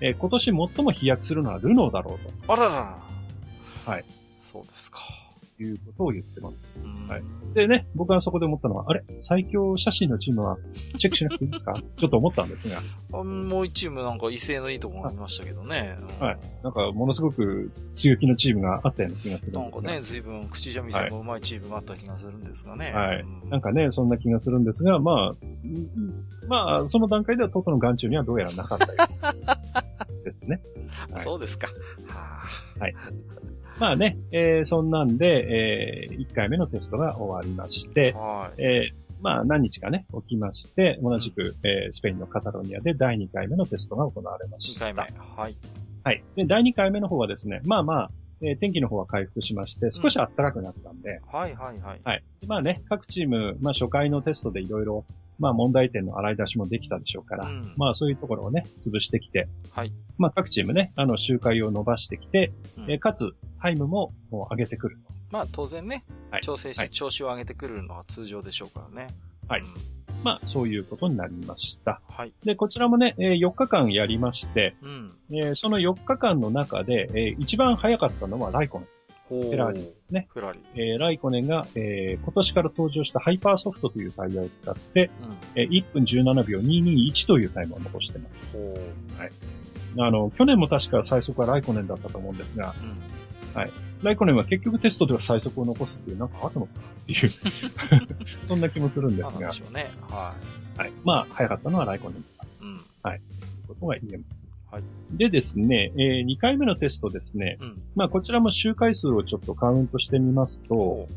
うん、今年最も飛躍するのはルノーだろうと。あらら。はい。そうですか。いうことを言ってます。はい。でね、僕はそこで思ったのは、あれ？最強写真のチームはチェックしなくていいですか？ちょっと思ったんですが。もう一チームなんか威勢のいいところありましたけどね。はい。なんかものすごく強気のチームがあったような気がするんですが。なんかね、随分口じゃみさんの上手いチームがあった気がするんですがね。はい。なんかね、そんな気がするんですが、まあ、その段階ではトトの眼中にはどうやらなかったようですね。はい、そうですか。はい。まあね、そんなんで、1回目のテストが終わりまして、まあ何日かね、起きまして、同じく、スペインのカタロニアで第2回目のテストが行われました。2回目。はい。はい。で、第2回目の方はですね、まあ、天気の方は回復しまして、少し暖かくなったんで、はいはいはい。はい。まあね、各チーム、まあ初回のテストでいろいろ、まあ問題点の洗い出しもできたでしょうから、うん、まあそういうところをね、潰してきて、はい。まあ各チームね、周回を伸ばしてきて、うん、かつタイムも上げてくる。まあ当然ね、はい、調整して調子を上げてくるのは通常でしょうからね。はい。うん、まあそういうことになりました。はい。で、こちらもね、4日間やりまして、うん、その4日間の中で、一番早かったのはライコネン。フェラーリですね。フェラーリ。ライコネンが、今年から登場したハイパーソフトというタイヤを使って、うん、1分17秒221というタイムを残してます。はい。去年も確か最速はライコネンだったと思うんですが、うん、はい。ライコネンは結局テストでは最速を残すっていう、なんかあったのかなっていう、そんな気もするんですが。そうでしょうね。はい。はい。まあ、早かったのはライコネンだった。うん。はい。ということが言えます。はい、でですね、2回目のテストですね。うん、まあこちらも周回数をちょっとカウントしてみますと、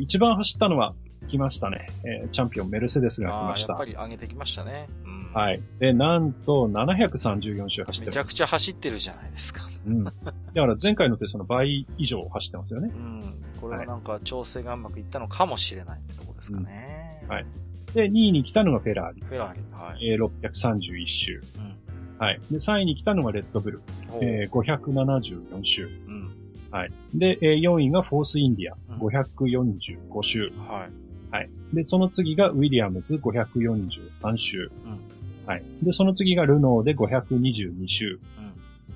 一番走ったのは来ましたね、チャンピオンメルセデスが来ました。やっぱり上げてきましたね。うん、はい。で、なんと734周走ってます。めちゃくちゃ走ってるじゃないですか。うん。だから前回のテストの倍以上走ってますよね。うん。これはなんか調整がうまくいったのかもしれないってとこですかね。うん、はい。で、2位に来たのがフェラーリ。フェラーリ。はい。631周。うん。はい。で、3位に来たのがレッドブル。574周。うん。はい。で、4位がフォースインディア。545周。うん、はい。はい。で、その次がウィリアムズ543周。うん。はい。で、その次がルノーで522周。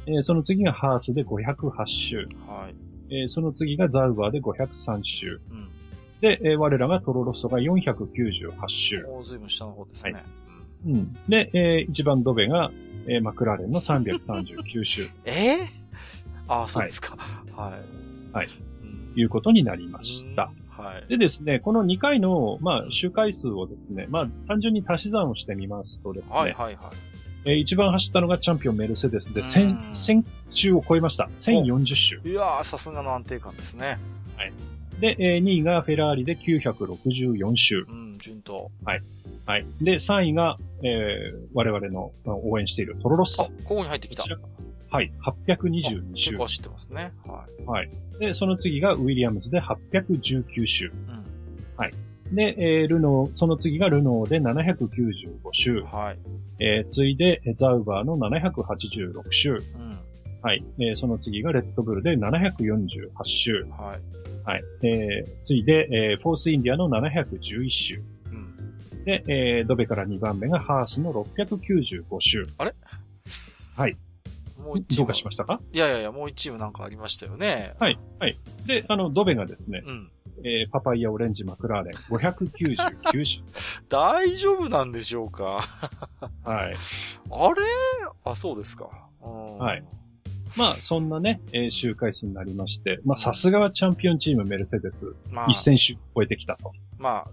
うん。その次がハースで508周。はい。その次がザウバーで503周。うん。で、我らがトロロッソが498周。もう随分下の方ですね。はい、うん。で、一番ドベが、マクラーレンの339周。ああ、そうですか。はい。はい。いうことになりました。はい。でですね、この2回の、周回数をですね、単純に足し算をしてみますとですね。一番走ったのがチャンピオンメルセデスで、1000周を超えました。1040周。いやー、さすがの安定感ですね。はい。で、2位がフェラーリで964周。うん、順当。はい。はい。で、3位が、我々の応援しているトロロッソ。あ、ここに入ってきた。はい。822周。結構走ってますね。はい。はい。で、その次がウィリアムズで819周。うん。はい。で、その次がルノーで795周。はい。次いで、ザウバーの786周。うん。はい。その次がレッドブルで748周。はい。はい。ついで、フォースインディアの711周。うん。で、ドベから2番目がハースの695周。あれ？はい。もう一チーム。どうかしましたか？いや、もう一チームなんかありましたよね。はい。はい。で、ドベがですね、うん。パパイヤオレンジマクラーレン599周。大丈夫なんでしょうか？はい。あれ？あ、そうですか。はい。そんなね、周回数になりまして、さすがはチャンピオンチームメルセデス、1000周超えてきたと。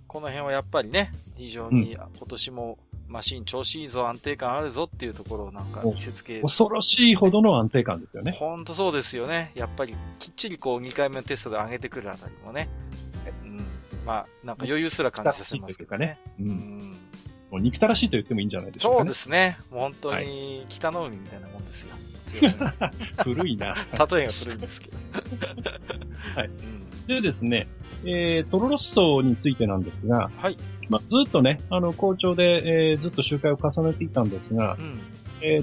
この辺はやっぱりね、非常に今年もマシン調子いいぞ、安定感あるぞっていうところをなんか見せつけ、恐ろしいほどの安定感ですよね。ほんとそうですよね。やっぱりきっちりこう2回目のテストで上げてくるあたりもね、なんか余裕すら感じさせますけどね。もう憎たらしいと言ってもいいんじゃないでしょうか、ね。そうですね。もう本当に北の海みたいなもんですよ。古いな。例えが古いんですけど。はい。でですね、トロロッソについてなんですが、はい。ずっとね、好調で、ずっと周回を重ねていたんですが、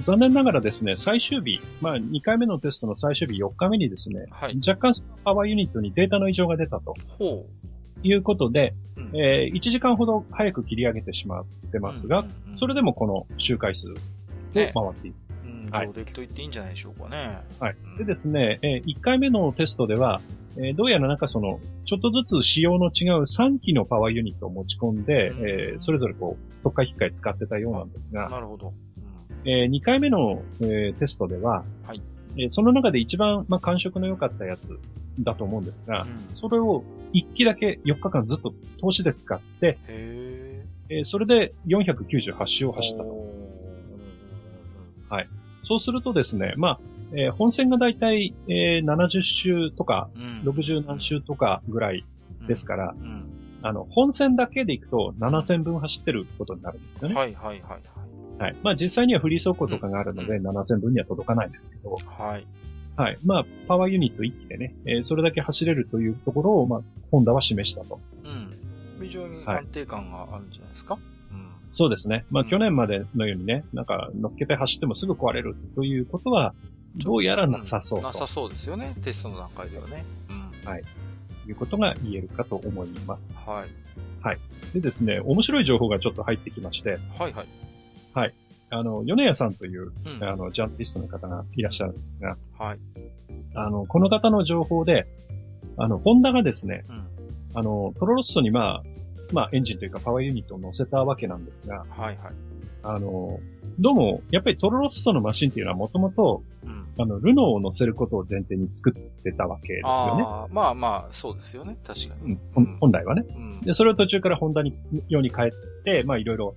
残念ながらですね、最終日、2回目のテストの最終日4日目にですね、はい、若干パワーユニットにデータの異常が出たと。ほう。いうことで、1時間ほど早く切り上げてしまってますが、それでもこの周回数を回っている。上出来と言っていいんじゃないでしょうかね。はい。でですね、1回目のテストでは、どうやらなんかちょっとずつ仕様の違う3機のパワーユニットを持ち込んで、それぞれ特化引っかい使ってたようなんですが、なるほど。2回目のテストでは、はい。その中で一番、感触の良かったやつだと思うんですが、それを1機だけ4日間ずっと投資で使って、それで498周を走ったと。はい。そうするとですね、本戦がだいたい70周とか、60何周とかぐらいですから、本戦だけで行くと7000分走ってることになるんですよね。はい。実際にはフリー走行とかがあるので、7000分には届かないんですけど。はい。はい。パワーユニット1機でね、それだけ走れるというところを、ホンダは示したと。非常に安定感があるんじゃないですか。そうですね。去年までのようにね、なんか、乗っけて走ってもすぐ壊れるということは、どうやらなさそうと。なさそうですよね。テストの段階ではね。はい。いうことが言えるかと思います。はい。はい。でですね、面白い情報がちょっと入ってきまして。はい。はい。米谷さんという、ジャーナリストの方がいらっしゃるんですが、はい。この方の情報で、ホンダがですね、トロロッソにエンジンというかパワーユニットを乗せたわけなんですが、はい。どうも、やっぱりトロロッソのマシンっていうのはもともと、ルノーを乗せることを前提に作ってたわけですよね。そうですよね。確かに。本来はね。で、それを途中からホンダ用に変えて、いろいろ、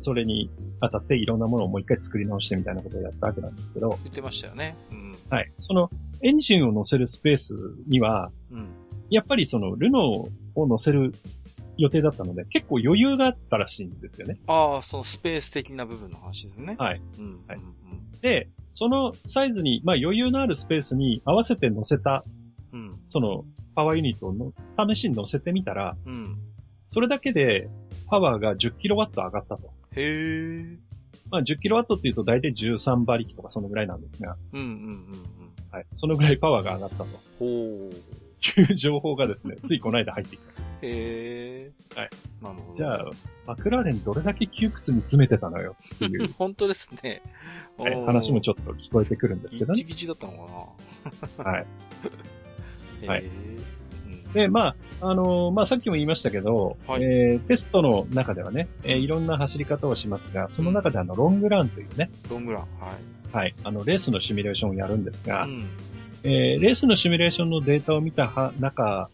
それに当たっていろんなものをもう一回作り直してみたいなことをやったわけなんですけど。言ってましたよね。はい。そのエンジンを乗せるスペースには、やっぱりルノーを乗せる予定だったので、結構余裕があったらしいんですよね。そのスペース的な部分の話ですね。はい。で、そのサイズに、まあ余裕のあるスペースに合わせて乗せた、うん、そのパワーユニットを試しに乗せてみたら、うん、それだけでパワーが 10kW 上がったと。へー。まあ 10kW っていうと大体13馬力とかそのぐらいなんですが、うんうんうんうん、はい、そのぐらいパワーが上がったと。ほー。いう情報がですね、ついこの間入ってきました。へー。はい。なるほど。じゃあ、マクラーレンどれだけ窮屈に詰めてたのよっていう。本当ですね。はい。話もちょっと聞こえてくるんですけどね。ギチギチだったのかなはい。はい。で、まあ、まあ、さっきも言いましたけど、はい、テストの中ではね、いろんな走り方をしますが、その中でロングランというね。ロングラン。はい。はい。レースのシミュレーションをやるんですが、うんレースのシミュレーションのデータを見た中、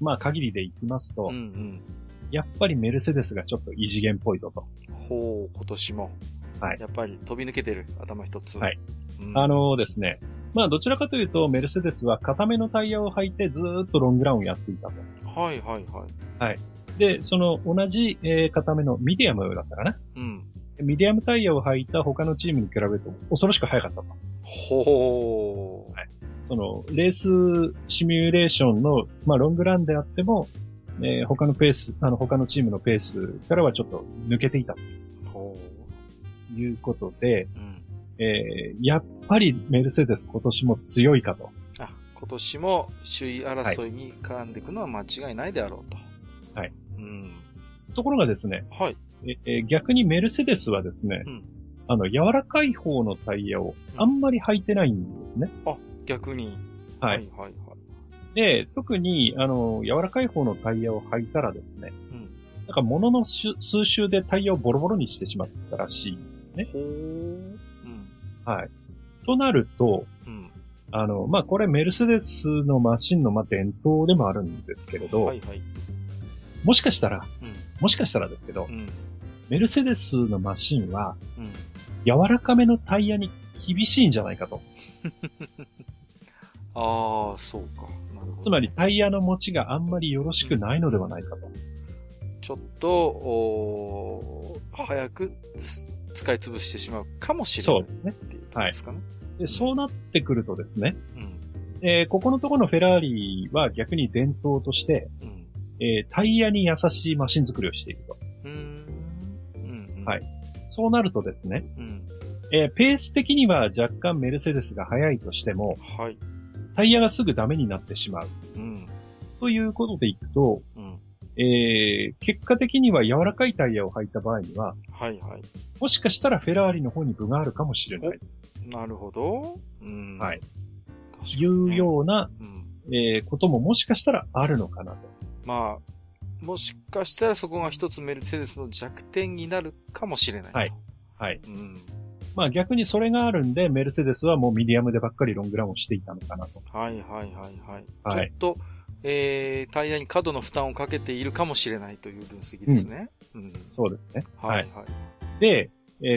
まあ限りでいきますと、うんうん、やっぱりメルセデスがちょっと異次元っぽいぞと。ほう、今年も。はい。やっぱり飛び抜けてる、頭一つ。はい。うん、ですね、まあどちらかというとメルセデスは固めのタイヤを履いてずーっとロングランをやっていたと。はいはいはい。はい。で、その同じ、固めのミディアムだったかな。うん。ミディアムタイヤを履いた他のチームに比べると恐ろしく速かったと。ほう。はい。その、レースシミュレーションの、まあ、ロングランであっても、他のペース、他のチームのペースからはちょっと抜けていたと。いうことで、うんやっぱりメルセデス今年も強いかと。あ、今年も首位争いに絡んでいくのは間違いないであろうと。はい。うん、ところがですね、はい逆にメルセデスはですね、うん、柔らかい方のタイヤをあんまり履いてないんですね。うん、あ逆に。はい。はいはいはい。で、特に、柔らかい方のタイヤを履いたらですね、うん。なんか物の数周でタイヤをボロボロにしてしまったらしいんですね。ほー。うん。はい。となると、うん。まあ、これメルセデスのマシンの、ま、伝統でもあるんですけれど、はいはい。もしかしたらですけど、うん。メルセデスのマシンは、うん。柔らかめのタイヤに厳しいんじゃないかと。ああ、そうか。なるほど。つまりタイヤの持ちがあんまりよろしくないのではないかと。ちょっと、早く使い潰してしまうかもしれない。そうですね。っていうところですかね。はい。で、そうなってくるとですね、うんここのところのフェラーリは逆に伝統として、うんタイヤに優しいマシン作りをしていると。うんうん、はい。そうなるとですね、うんペース的には若干メルセデスが速いとしても、はいタイヤがすぐダメになってしまう。うん、ということでいくと、うん結果的には柔らかいタイヤを履いた場合には、はいはい、もしかしたらフェラーリの方に分があるかもしれない。なるほど。うん、はい。確かにね、いうような、うんことももしかしたらあるのかなと。まあ、もしかしたらそこが一つメルセデスの弱点になるかもしれない。はい。はい。うんまあ逆にそれがあるんで、メルセデスはもうミディアムでばっかりロングランをしていたのかなと。はいはいはいはい。はい、ちょっと、タイヤに過度の負担をかけているかもしれないという分析ですね。うんうん、そうですね。はいはい。で、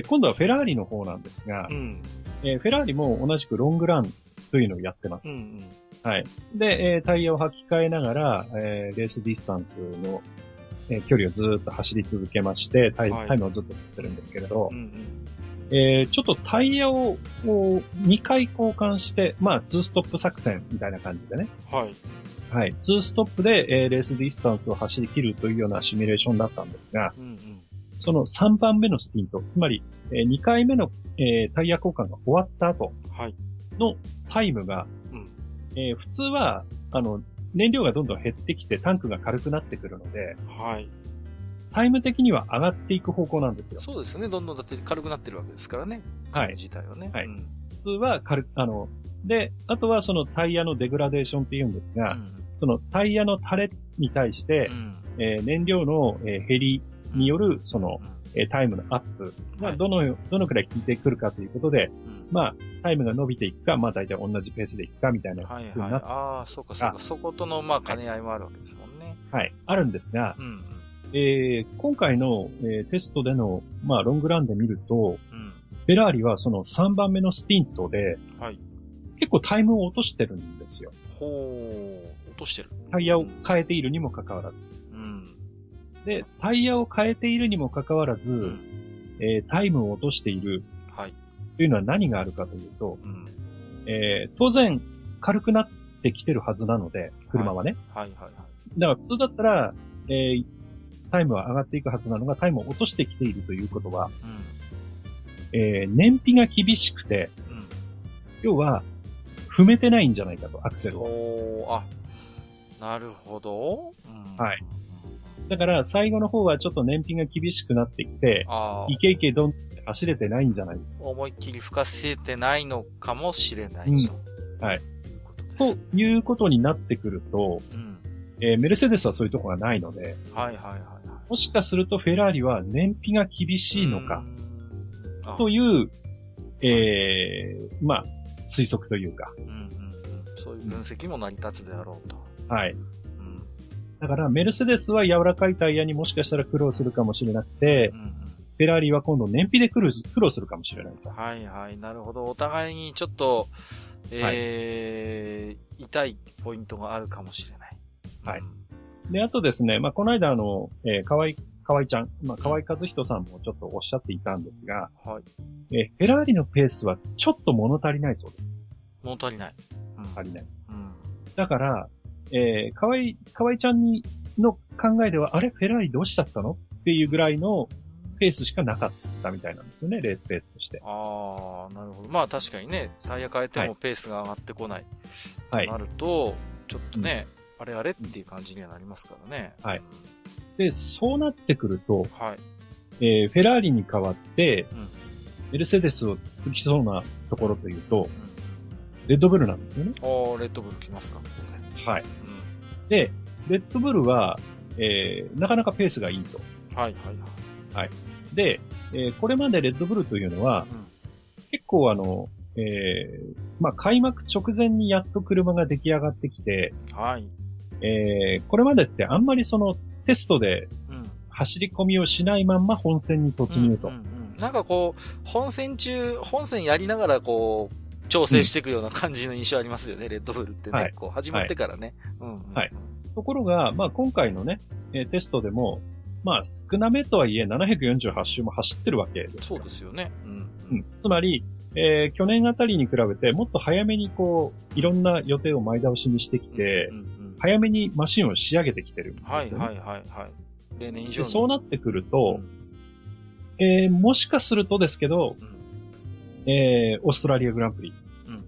今度はフェラーリの方なんですが、うんフェラーリも同じくロングランというのをやってます。うんうん、はい。で、タイヤを履き替えながら、レースディスタンスの、距離をずーっと走り続けまして、タイムをずっと取ってるんですけれど、うんうんちょっとタイヤを2回交換して、まあ、2ストップ作戦みたいな感じでね。はい。はい。2ストップで、レースディスタンスを走り切るというようなシミュレーションだったんですが、うんうん、その3番目のスティント、つまり、2回目の、タイヤ交換が終わった後のタイムが、はい普通は、燃料がどんどん減ってきてタンクが軽くなってくるので、はい。タイム的には上がっていく方向なんですよ。そうですね。どんどんだって軽くなってるわけですからね。はい。自体はね。はい。うん、普通は軽く、で、あとはそのタイヤのデグラデーションって言うんですが、うん、そのタイヤの垂れに対して、うん燃料の減りによるその、うんタイムのアップがどのくらい効いてくるかということで、うん、まあ、タイムが伸びていくか、まあ大体同じペースでいくかみたいな風になってますが。ああ、そうかそうか。そことのまあ兼ね合いもあるわけですもんね。はい。はい、あるんですが、うん今回の、テストでの、まあ、ロングランで見ると、うん、フェラーリはその3番目のスティントで、はい、結構タイムを落としてるんですよ。ほう、落としてる。タイヤを変えているにもかかわらず。うん、で、タイヤを変えているにもかかわらず、タイムを落としているというのは何があるかというと、うん当然軽くなってきてるはずなので、車はね。はい、はい、はいはい。だから普通だったら、タイムは上がっていくはずなのが、タイムを落としてきているということは、うん燃費が厳しくて、うん、要は、踏めてないんじゃないかと、アクセルを。おー、あ、なるほど。うん、はい。だから、最後の方はちょっと燃費が厳しくなってきて、イケイケドンって走れてないんじゃないか。思いっきり吹かせてないのかもしれない、うん、と。はい。ということになってくると、うんメルセデスはそういうとこがないので、はいはいはい、もしかするとフェラーリは燃費が厳しいのか、という、まあ、推測というか、うんうん。そういう分析も成り立つであろうと。はい。うん、だから、メルセデスは柔らかいタイヤにもしかしたら苦労するかもしれなくて、うんうん、フェラーリは今度燃費で苦労するかもしれないと。はいはい、なるほど。お互いにちょっと、はい、痛いポイントがあるかもしれない。はい。で、あとですね、まあ、この間河合ちゃん、まあ、河合和人さんもちょっとおっしゃっていたんですが、はい。フェラーリのペースはちょっと物足りないそうです。物足りない。うん、足りない。うん。だから、河合ちゃんの考えでは、あれフェラーリどうしちゃったのっていうぐらいのペースしかなかったみたいなんですよね、レースペースとして。ああ、なるほど。まあ、確かにね、タイヤ変えてもペースが上がってこない。はい。なると、ちょっとね、うんあれあれっていう感じにはなりますからね。はい。で、そうなってくると、はいフェラーリに代わって、うん、メルセデスを突きそうなところというと、うん、レッドブルなんですよね。おー、レッドブル来ますか。はい、うん。で、レッドブルは、なかなかペースがいいと。はい、はい、はい。で、これまでレッドブルというのは、うん、結構まあ、開幕直前にやっと車が出来上がってきて、はい。これまでってあんまりそのテストで走り込みをしないまんま本戦に突入と、うんうんうん、なんかこう本戦やりながらこう調整していくような感じの印象ありますよね、うん、レッドブルってね、はい、こう始まってからね、はいうんうんはい、ところが、まあ、今回のねテストでも、まあ、少なめとはいえ748周も走ってるわけです。そうですよね、うんうん、つまり去年あたりに比べてもっと早めにこういろんな予定を前倒しにしてきて、うんうんうん、早めにマシンを仕上げてきてるんですよね。はいはいはいはい。例年以上に。そうなってくると、うんもしかするとですけど、うんオーストラリアグランプリ、うん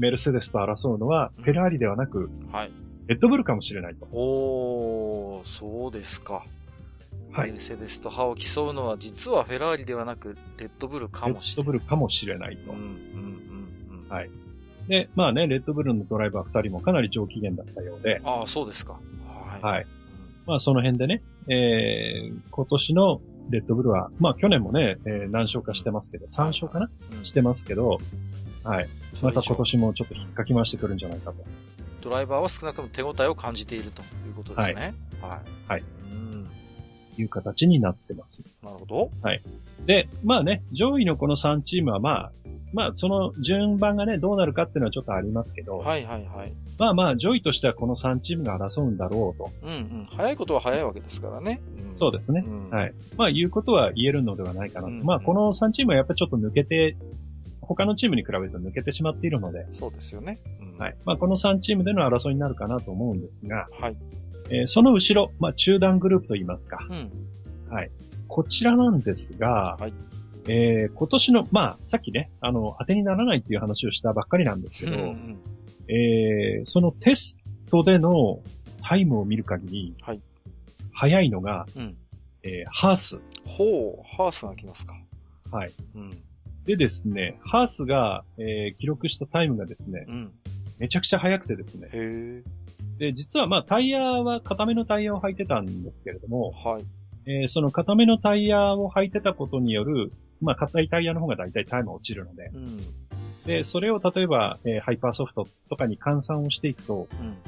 メルセデスと争うのはフェラーリではなく、うんはい、レッドブルかもしれないと。おー、そうですか。はい、メルセデスと歯を競うのは実はフェラーリではなくレッドブルかもしれない。レッドブルかもしれないと。うんうんうん、はい。で、まあね、レッドブルのドライバー2人もかなり上機嫌だったようで。ああ、そうですか。はい。はい。まあその辺でね、今年のレッドブルは、まあ去年もね、何勝かしてますけど、3勝かな、うん、してますけど、はい。また今年もちょっと引っかき回してくるんじゃないかと。ドライバーは少なくとも手応えを感じているということですね。はい。はい。はいいう形になってます。なるほど。はい。で、まあね、上位のこの3チームはまあその順番がねどうなるかっていうのはちょっとありますけど、はいはいはい。まあまあ上位としてはこの3チームが争うんだろうと。うんうん。早いことは早いわけですからね。うん、そうですね、うん。はい。まあいうことは言えるのではないかなと、うんうん。まあこの3チームはやっぱりちょっと抜けて他のチームに比べると抜けてしまっているので。そうですよね。うん、はい。まあこの3チームでの争いになるかなと思うんですが。はい。その後ろ、まあ、中段グループと言いますか、うん。はい。こちらなんですが、はい。今年の、まあ、さっきね、当てにならないっていう話をしたばっかりなんですけど、うんうん、そのテストでのタイムを見る限り、はい。早いのが、うん。ハース。ほう、ハースが来ますか。はい。うん。でですね、ハースが、記録したタイムがですね、うん。めちゃくちゃ早くてですね。へー。で、実はまあタイヤは固めのタイヤを履いてたんですけれども、はい。その固めのタイヤを履いてたことによる、まあ硬いタイヤの方が大体タイム落ちるので、うん、で、それを例えば、ハイパーソフトとかに換算をしていくと、うん、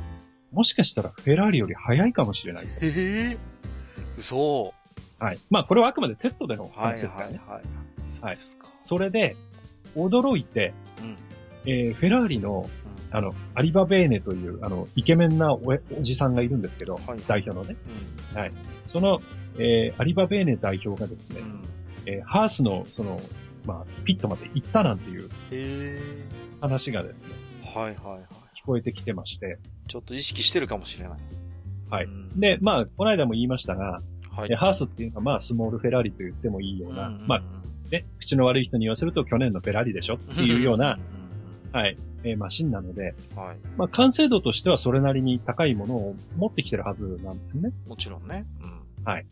もしかしたらフェラーリより速いかもしれない。嘘。はい。まあこれはあくまでテストでの話ですからね。はいはいはい。そうですか。はい、それで、驚いて、うん、フェラーリの、アリバベーネという、イケメンなおじさんがいるんですけど、はい、代表のね、うん。はい。その、アリバベーネ代表がですね、ハースの、その、まあ、ピットまで行ったなんていう話がですね、はいはいはい、聞こえてきてまして。ちょっと意識してるかもしれない。はい。で、まあ、この間も言いましたが、はい、ハースっていうのはまあ、スモールフェラーリと言ってもいいような、うんうんうん、まあ、ね、口の悪い人に言わせると去年のフェラーリでしょっていうような、はい、マシンなので、はい、まあ、完成度としてはそれなりに高いものを持ってきてるはずなんですよね。もちろんね。うん、はい。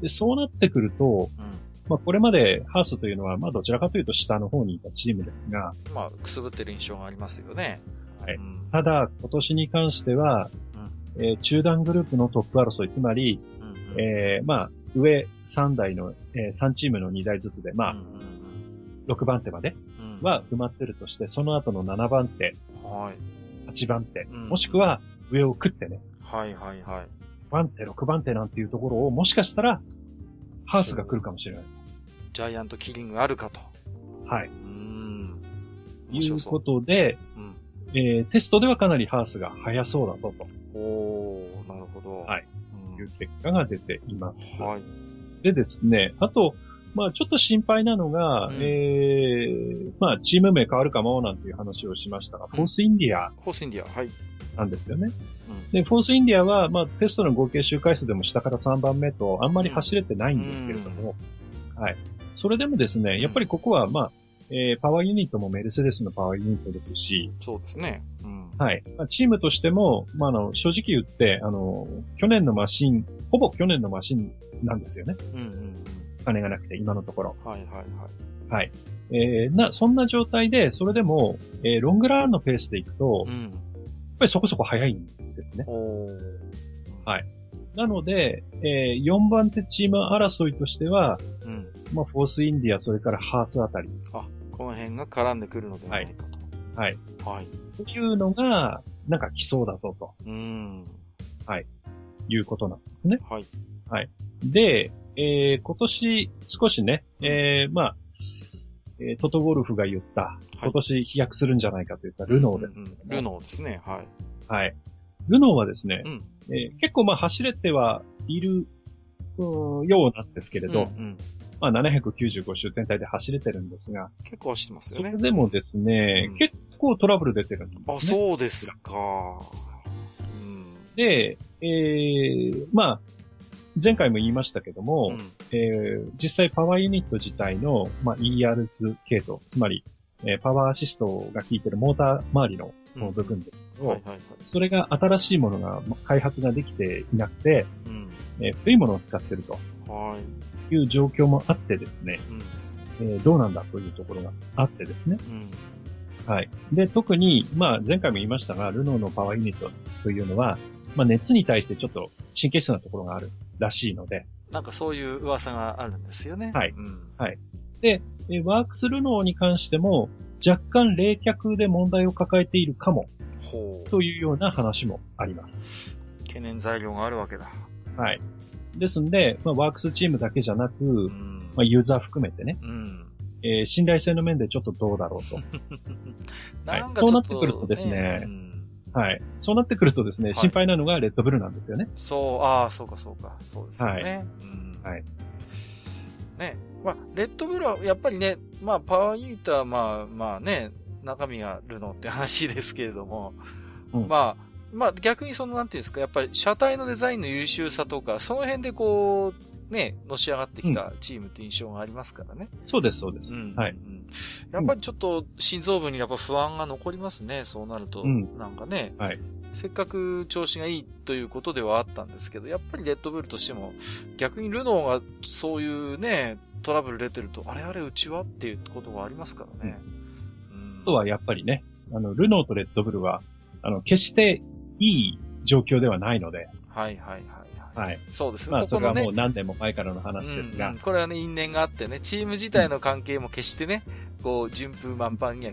で、そうなってくると、うん、まあ、これまでハースというのは、まあ、どちらかというと下の方にいたチームですが、まあ、くすぶってる印象がありますよね。はい。うん、ただ、今年に関しては、うん、中段グループのトップ争い、つまり、うんうん、まあ、上3台の、3チームの2台ずつで、まあ、うん、6番手までは埋まってるとして、その後の7番手、はい、8番手、うん、もしくは上を食ってね。はいはいはい。5番手、6番手なんていうところを、もしかしたら、ハースが来るかもしれない。ジャイアントキリングあるかと。はい。いうことで、うん、テストではかなりハースが速そうだぞと。おー、なるほど。はい。いう結果が出ています。はい。でですね、あと、まあちょっと心配なのが、うん、まあチーム名変わるかもなんていう話をしましたが、フォースインディア。フォースインディア、はい。なんですよね。うん、で、フォースインディアは、まあテストの合計周回数でも下から3番目とあんまり走れてないんですけれども、うん、はい。それでもですね、やっぱりここは、まあ、パワーユニットもメルセデスのパワーユニットですし、そうですね。うん、はい。まあ、チームとしても、まあ、正直言って、去年のマシン、ほぼ去年のマシンなんですよね。うんうん。金がなくて、今のところ。はいはいはい。はい。そんな状態で、それでも、ロングランのペースでいくと、うん、やっぱりそこそこ早いんですね。はい。なので、4番手チーム争いとしては、うん、まあ、フォースインディア、それからハースあたり。あ、この辺が絡んでくるのではないかと。はい。はい。というのが、なんか来そうだぞと。はい。いうことなんですね。はい。はい。で、今年少しね、まあ、トト・ウォルフが言った、はい、今年飛躍するんじゃないかと言ったルノーです、ね、うんうん。ルノーですね。はい。はい。ルノーはですね、うん、結構まあ走れてはいるようなんですけれど、うんうん、まあ795周全体で走れてるんですが、結構走ってますよね。それでもですね、うん、結構トラブル出てるんですね。あ、そうですか。うん、で、まあ前回も言いましたけども、うん、実際パワーユニット自体のまあ ERS 系統、つまり、パワーアシストが効いてるモーター周りの部分ですけど、うん、はいはいはい、それが新しいものが開発ができていなくて、うん、古いものを使ってるという状況もあってですね、うん、どうなんだというところがあってですね、うん、はい。で、特に、まあ前回も言いましたが、ルノーのパワーユニットというのは、まあ熱に対してちょっと神経質なところがあるらしいので、なんかそういう噂があるんですよね。はい、うん、はい。で、ワークスルノーに関しても若干冷却で問題を抱えているかもというような話もあります。懸念材料があるわけだ。はい。ですんで、まあ、ワークスチームだけじゃなく、うん、まあ、ユーザー含めてね、うん、信頼性の面でちょっとどうだろうと。なんかちょっとね、はい、そうなってくるとですね、うん、はい。そうなってくるとですね、はい、心配なのがレッドブルなんですよね。そう、ああ、そうかそうか、そうですよね。はい。うん、はい、ね。まあ、レッドブルはやっぱりね、まあ、パワーユニットはまあ、まあね、中身がルノーって話ですけれども、うん、まあ、まあ逆にそのなんていうんですか、やっぱり車体のデザインの優秀さとか、その辺でこう、ね、のし上がってきたチームって印象がありますからね。うん、そうです、そうです。うん、はい、うん。やっぱりちょっと心臓部にやっぱ不安が残りますね、そうなると。うん、なんかね、はい、せっかく調子がいいということではあったんですけど、やっぱりレッドブルとしても、逆にルノーがそういうね、トラブル出てると、あれあれうちはっていうことがありますからね。うん、あとはやっぱりね、ルノーとレッドブルは、決していい状況ではないので。はいはいはい、はい。はい。そうですね。まあそれはもう何年も前からの話ですが。うんうん、これはね、因縁があってね、チーム自体の関係も決してね、こう、順風満帆には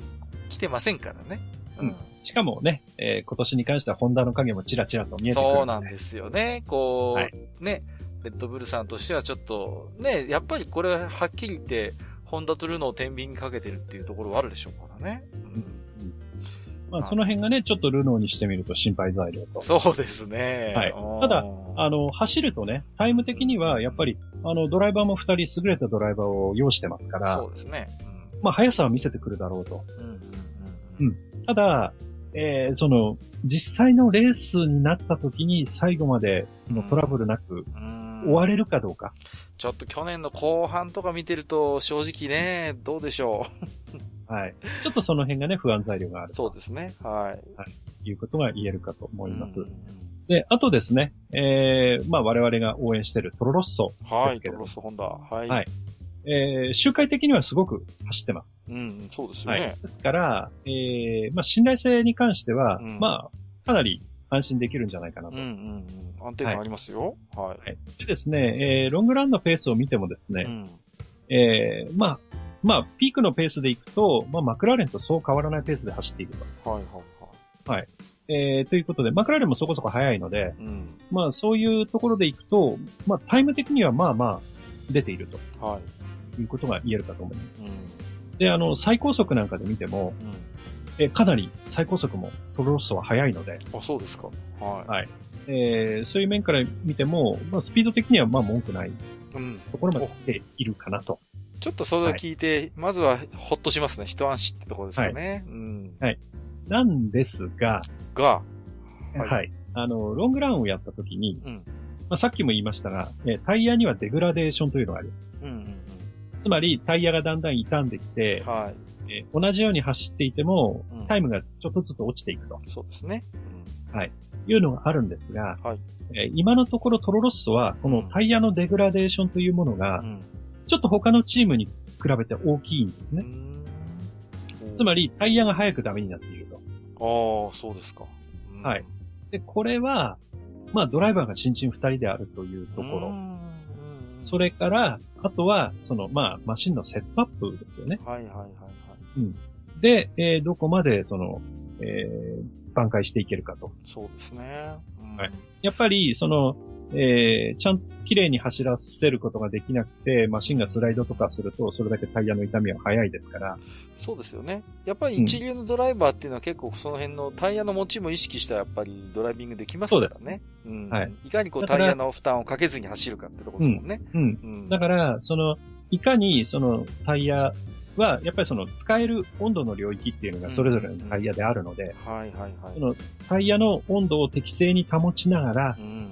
来てませんからね。うん。うん、しかもね、今年に関してはホンダの影もちらちらと見えてくる、ね。そうなんですよね。こう、はい、ね、レッドブルさんとしてはちょっと、ね、やっぱりこれははっきり言って、ホンダとルノーを天秤にかけてるっていうところはあるでしょうからね。うんうん、まあ、その辺がね、ちょっとルノーにしてみると心配材料と。そうですね。はい。ただ、走るとね、タイム的にはやっぱり、ドライバーも2人優れたドライバーを要してますから。そうですね。まあ、速さは見せてくるだろうと。うん、うんうん、ただ、その、実際のレースになった時に最後までそのトラブルなく終われるかどうか。ちょっと去年の後半とか見てると正直ね、どうでしょう。はい。ちょっとその辺がね、不安材料がある。そうですね。はい。はい。いうことが言えるかと思います。で、あとですね、まあ、我々が応援しているトロロッソですけど。はい、トロロッソホンダ。はい。はい。周回的にはすごく走ってます。うん、そうですよね。はい、ですから、まあ、信頼性に関しては、うん、まあ、かなり安心できるんじゃないかなと。うんうん、安定感ありますよ。はい。はい、でですね、ロングランのペースを見てもですね、うん、まあ、ピークのペースで行くと、まあ、マクラーレンとそう変わらないペースで走っていると。はいはいはい。はい。ということで、マクラーレンもそこそこ速いので、うん、まあ、そういうところで行くと、まあ、タイム的にはまあまあ、出ていると。はい。いうことが言えるかと思います。うん、で、最高速なんかで見ても、うん、かなり最高速もトロロッソは速いので。あ、そうですか。はい。はい。そういう面から見ても、まあ、スピード的にはまあ文句ないところまで来ているかなと。うん、ちょっとそれを聞いて、はい、まずはほっとしますね。一安心ってところですよね。はい。うん、はい、なんですが、はい、はい。ロングランをやったときに、うん、まあ、さっきも言いましたが、タイヤにはデグラデーションというのがあります。うんうん、つまりタイヤがだんだん傷んできて、はい、同じように走っていても、うん、タイムがちょっとずつ落ちていくと。そうですね。うん、はい。いうのがあるんですが、はい、今のところトロロッソはこのタイヤのデグラデーションというものが、うん、ちょっと他のチームに比べて大きいんですね。うん、つまりタイヤが早くダメになっていると。ああ、そうですか。うん、はい。で、これは、まあドライバーが新人2人であるというところ。うん、それから、あとは、その、まあ、マシンのセットアップですよね。はいはいはい、はい。うん、で、どこまで、その、挽回していけるかと。そうですね。うん、はい。やっぱり、その、ちゃんと綺麗に走らせることができなくて、マシンがスライドとかすると、それだけタイヤの痛みは早いですから。そうですよね。やっぱり一流のドライバーっていうのは結構その辺のタイヤの持ちも意識したやっぱりドライビングできますからね。そうです。うん。はい。いかにこうタイヤの負担をかけずに走るかってとこですもんね。うん。うんうん、だから、その、いかにそのタイヤは、やっぱりその使える温度の領域っていうのがそれぞれのタイヤであるので、はいはいはい。そのタイヤの温度を適正に保ちながら、うん、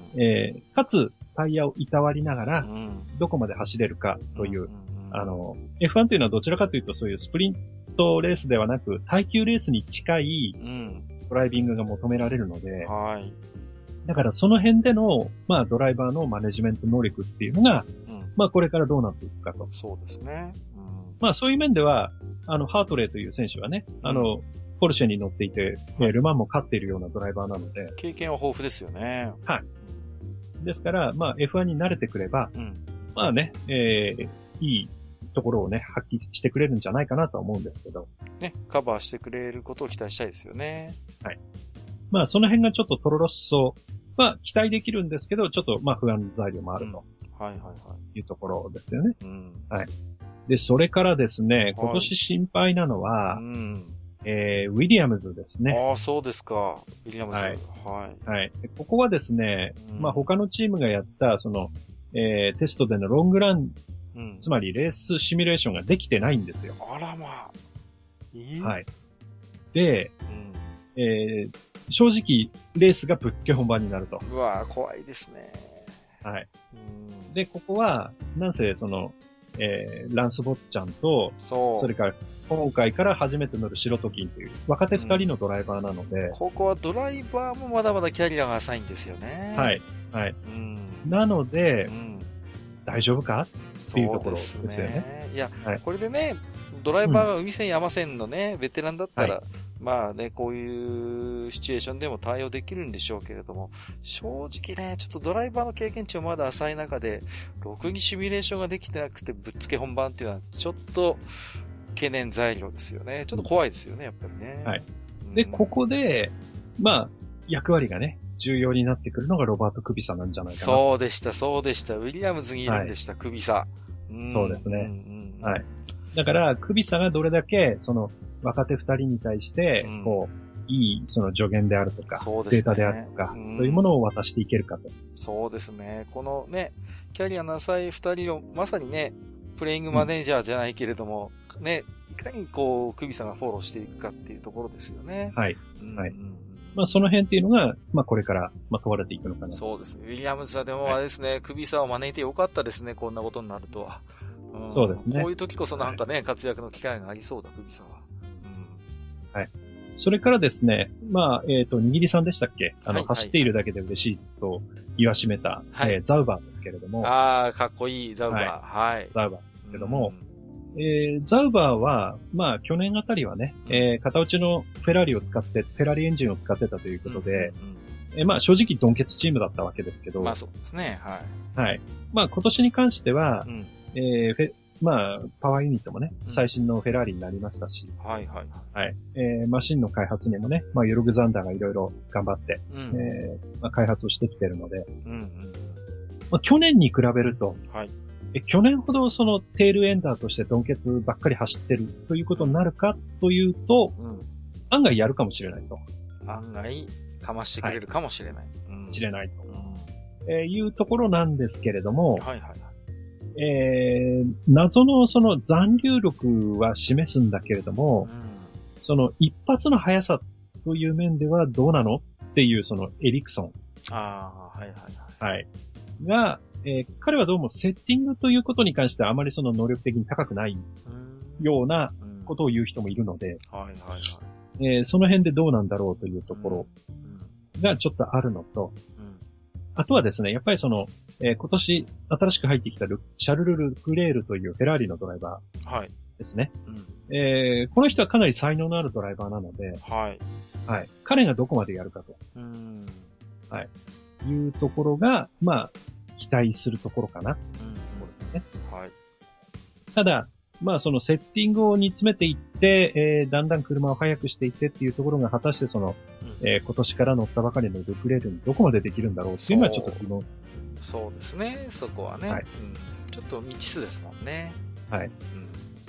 かつタイヤをいたわりながら、うん、どこまで走れるかという、うんうん、F1 というのはどちらかというとそういうスプリントレースではなく、耐久レースに近いドライビングが求められるので、うん、はい。だからその辺での、まあドライバーのマネジメント能力っていうのが、うん、まあこれからどうなっていくかと。そうですね。まあそういう面では、ハートレーという選手はね、ポルシェに乗っていて、ルマンも勝っているようなドライバーなので。経験は豊富ですよね。はい。ですから、まあ F1 に慣れてくれば、うん、まあね、いいところをね、発揮してくれるんじゃないかなとは思うんですけど。ね、カバーしてくれることを期待したいですよね。はい。まあその辺がちょっとトロロッソは期待できるんですけど、ちょっとまあ不安材料もあると。はいはいはい。いうところですよね。うん、はい。で、それからですね、今年心配なのは、はい、うん、ウィリアムズですね。ああ、そうですか。ウィリアムズ。はい。はい。はい、ここはですね、うん、まあ、他のチームがやった、その、テストでのロングラン、うん、つまりレースシミュレーションができてないんですよ。あらまあ。はい。で、うん、正直、レースがぶっつけ本番になると。うわぁ、怖いですね。はい。うん、で、ここは、なんせ、その、ランスボッチャンと、それから今回から初めて乗るシロトキンという若手2人のドライバーなので、うん、ここはドライバーもまだまだキャリアが浅いんですよね。はいはい、うん、なので、うん、大丈夫かっていうところですよね。そうですね。いや、はい、これでね、ドライバーが海線山線のね、ベテランだったら、はい、まあね、こういうシチュエーションでも対応できるんでしょうけれども、正直ね、ちょっとドライバーの経験値もまだ浅い中で、ろくにシミュレーションができてなくてぶっつけ本番っていうのは、ちょっと懸念材料ですよね。ちょっと怖いですよね、やっぱりね。はい。で、ここで、まあ、役割がね、重要になってくるのがロバート・クビサなんじゃないかな。そうでした、そうでした。ウィリアムズにいるんでした、はい、クビサ。そうですね。うんうん、はい。だから、クビサがどれだけ、その、若手二人に対して、こう、うん、いい、その助言であるとか、そうですね、データであるとか、うん、そういうものを渡していけるかと。そうですね。このね、キャリアの浅い二人を、まさにね、プレイングマネージャーじゃないけれども、うん、ね、いかにこう、クビさんがフォローしていくかっていうところですよね。はい。はい。うん、まあ、その辺っていうのが、まあ、これから、まあ、問われていくのかな。そうですね。ウィリアムズはでもあれですね、はい、クビさんを招いてよかったですね、こんなことになるとは。うん、そうですね。こういう時こそなんかね、はい、活躍の機会がありそうだ、クビさんは。うん、はい。それからですね、まあ、にぎりさんでしたっけ、はい、走っているだけで嬉しいと言わしめた、はい、ザウバーですけれども。ああ、かっこいい、ザウバー。はい。ザウバーですけども、ザウバーは、まあ、去年あたりはね、片打ちのフェラーリを使って、フェラーリエンジンを使ってたということで、まあ、正直、ドンケツチームだったわけですけど。まあ、そうですね、はい。はい。まあ、今年に関しては、まあ、パワーユニットもね、最新のフェラーリになりましたし。はいはいはい。はい。マシンの開発にもね、まあ、ヨルグザンダーがいろいろ頑張って、まあ、開発をしてきてるので。まあ、去年に比べると、はい。去年ほどそのテールエンダーとしてドンケツばっかり走ってるということになるかというと、案外やるかもしれないと。案外、かましてくれるかもしれない。知れないと。いうところなんですけれども、はいはい。謎のその残留力は示すんだけれども、その一発の速さという面ではどうなのっていうそのエリクソン。ああ、はいはいはい。はい。が、彼はどうもセッティングということに関してはあまりその能力的に高くないようなことを言う人もいるので、その辺でどうなんだろうというところがちょっとあるのと、あとはですね、やっぱりその、今年新しく入ってきたシャルル・ルクレールというフェラーリのドライバーですね。この人はかなり才能のあるドライバーなので、彼がどこまでやるかと、いうところが、まあ、期待するところかな、ですね。ただ、まあそのセッティングを煮詰めていって、だんだん車を速くしていってっていうところが果たしてその、今年から乗ったばかりのルクレールにどこまでできるんだろうっていうのはちょっと疑問。そうですね、そこはね。ちょっと未知数ですもんね。はい。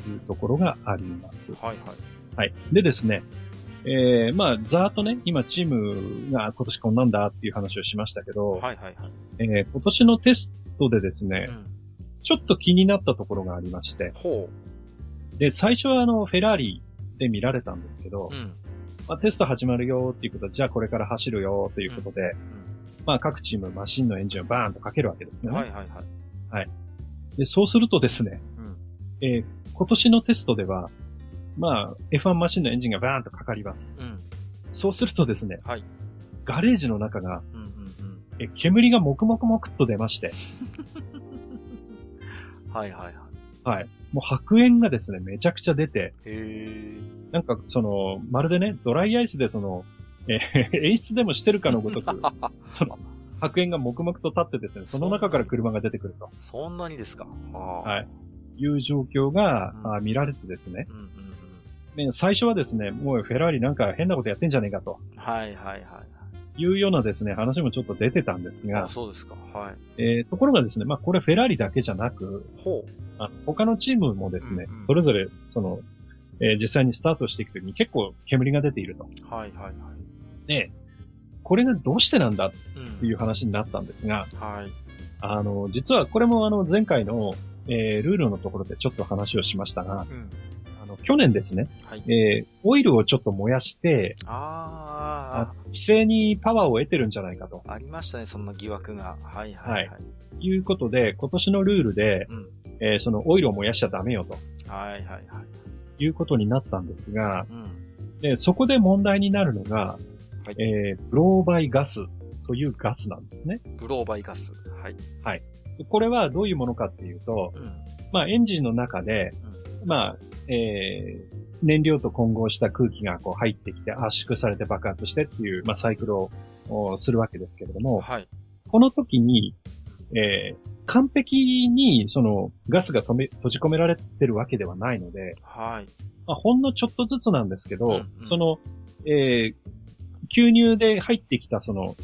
というところがあります。でですね、まあざーっとね、今チームが今年こんなんだっていう話をしましたけど、今年のテストでですね、ちょっと気になったところがありまして。で、最初はフェラーリで見られたんですけど、まあ、テスト始まるよっていうことは、じゃあこれから走るよということで、まあ各チームマシンのエンジンをバーンとかけるわけですね。で、そうするとですね、今年のテストでは、まあ F1 マシンのエンジンがバーンとかかります。そうするとですね、ガレージの中が、煙がもくもくもくっと出まして、もう白煙がですね、めちゃくちゃ出て、なんかその、まるでね、ドライアイスでその、演出でもしてるかのごとく、その、白煙が黙々と立ってですね、その中から車が出てくると。そんなにですか。いう状況が、見られてですね、最初はですね、もうフェラーリなんか変なことやってんじゃねえかと。いうようなですね、話もちょっと出てたんですが。ところがですね、まあこれフェラーリだけじゃなく、他のチームもですね、それぞれ、その、実際にスタートしていくときに結構煙が出ていると。で、これがどうしてなんだっていう話になったんですが、実はこれも前回の、ルールのところでちょっと話をしましたが、去年ですね、オイルをちょっと燃やして、不正にパワーを得てるんじゃないかと。ありましたね、そんな疑惑が。いうことで、今年のルールで、そのオイルを燃やしちゃダメよと。いうことになったんですが、で、そこで問題になるのが、ブローバイガスというガスなんですね。ブローバイガス。これはどういうものかっていうと、まあエンジンの中で、まあ、燃料と混合した空気がこう入ってきて圧縮されて爆発してっていう、まあ、サイクルをするわけですけれども、この時に、完璧にそのガスが閉じ込められてるわけではないので、まあ、ほんのちょっとずつなんですけど、その、吸入で入ってきたその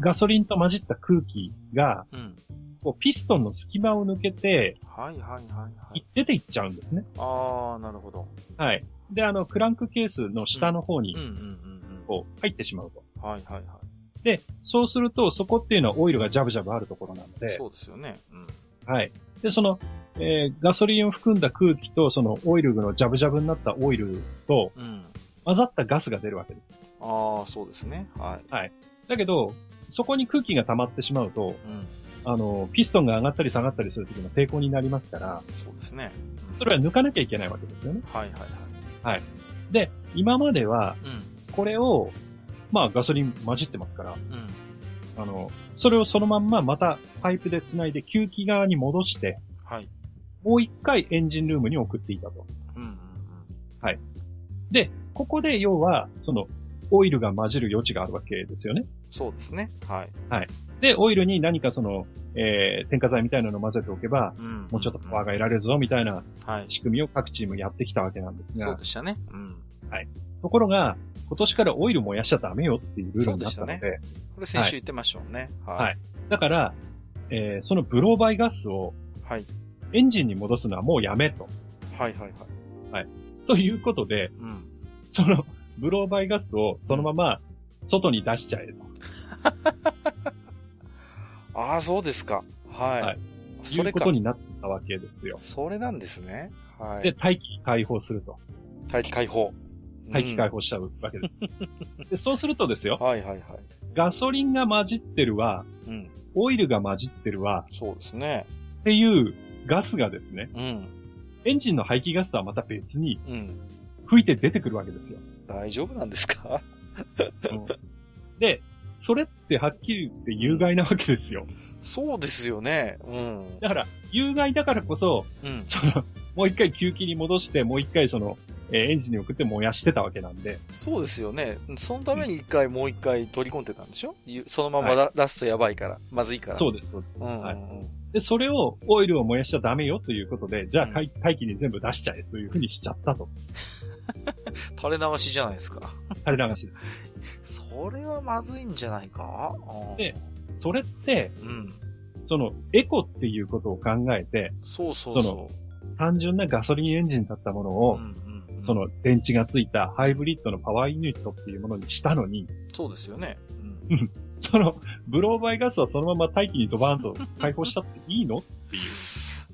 ガソリンと混じった空気が、こうピストンの隙間を抜けて、出ていっちゃうんですね。で、クランクケースの下の方に、こう、入ってしまうと。で、そうすると、そこっていうのはオイルがジャブジャブあるところなので。そうですよね。で、その、ガソリンを含んだ空気とそのオイルのジャブジャブになったオイルと混ざったガスが出るわけです。ああ、そうですね。はい。はい。だけど、そこに空気が溜まってしまうと、ピストンが上がったり下がったりする時の抵抗になりますから、そうですね。それは抜かなきゃいけないわけですよね。はいはいはい。はい。で、今までは、これを、まあガソリン混じってますから、それをそのまんままたパイプで繋いで吸気側に戻して、はい。もう一回エンジンルームに送っていたと。はい。で、ここで要は、その、オイルが混じる余地があるわけですよね。そうですね。はい。はい。で、オイルに何かその、添加剤みたいなのを混ぜておけば、もうちょっとパワーが得られるぞ、みたいな仕組みを各チームやってきたわけなんですが。そうでしたね。はい。ところが、今年からオイル燃やしちゃダメよっていうルールになったので。そうでしたね。これ先週言ってましたもんね。はい。だから、そのブローバイガスを、はい。エンジンに戻すのはもうやめと。はいはいはい。はい。ということで、その、ブローバイガスをそのまま外に出しちゃえと。ああ、そうですか。はい。そういうことになったわけですよ。それなんですね。はい。で、大気解放すると。大気解放。大気解放しちゃうわけです。で、そうするとですよ。はいはいはい。ガソリンが混じってるわ。オイルが混じってるわ。そうですね。っていうガスがですね。エンジンの排気ガスとはまた別に。吹いて出てくるわけですよ。大丈夫なんですか？で、それってはっきり言って有害なわけですよ。そうですよね。だから、有害だからこそ、その、もう一回吸気に戻して、もう一回その、エンジンに送って燃やしてたわけなんで。そうですよね。そのために一回、もう一回取り込んでたんでしょ？そのまま出すとやばいから、まずいから。そうです、そうです。で、それを、オイルを燃やしちゃダメよということで、じゃあ、大気に全部出しちゃえというふうにしちゃったと。垂れ流しじゃないですか。垂れ流しです。それはまずいんじゃないか？で、それって、その、エコっていうことを考えて、その、単純なガソリンエンジンだったものを、その、電池がついたハイブリッドのパワーユニットっていうものにしたのに、そうですよね。その、ブローバイガスはそのまま大気にドバーンと解放しちゃっていいのっていう。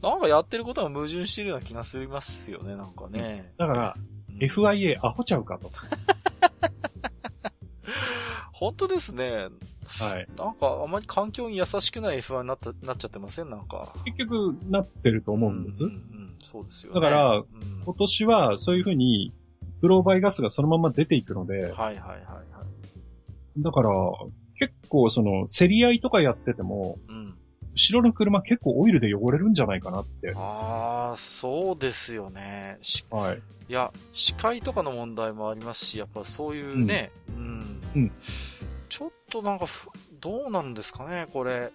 なんかやってることが矛盾してるような気がするますよね、なんかね。だから、FIA アホちゃうかと。本当ですね。はい。なんかあまり環境に優しくない F1 になっちゃってません？なんか。結局なってると思うんです。そうですよね。だから、今年はそういうふうに、ブローバイガスがそのまま出ていくので。はいはいはいはい。だから、結構その、競り合いとかやってても、後ろの車結構オイルで汚れるんじゃないかなって。ああ、そうですよね。はい。いや、視界とかの問題もありますし、やっぱそういうね、ちょっとなんか、どうなんですかね、これ。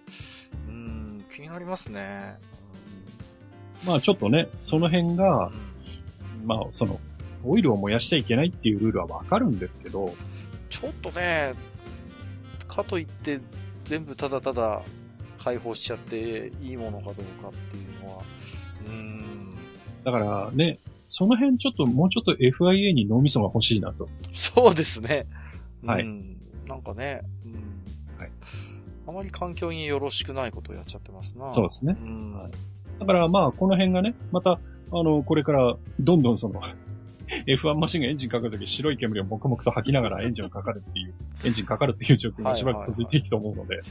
気になりますね。まあちょっとね、その辺が、まあその、オイルを燃やしちゃいけないっていうルールはわかるんですけど、ちょっとね、かといって全部ただただ、解放しちゃっていいものかどうかっていうのは、だからね、その辺ちょっともうちょっと FIA に脳みそが欲しいなと。そうですね。はい。なんかね、はい。あまり環境によろしくないことをやっちゃってますな。そうですね。はい、だからまあこの辺がね、またこれからどんどんそのF1 マシンがエンジンかかるとき白い煙を黙々と吐きながらエンジンかかるっていう状況がしばらく続いていくと思うので。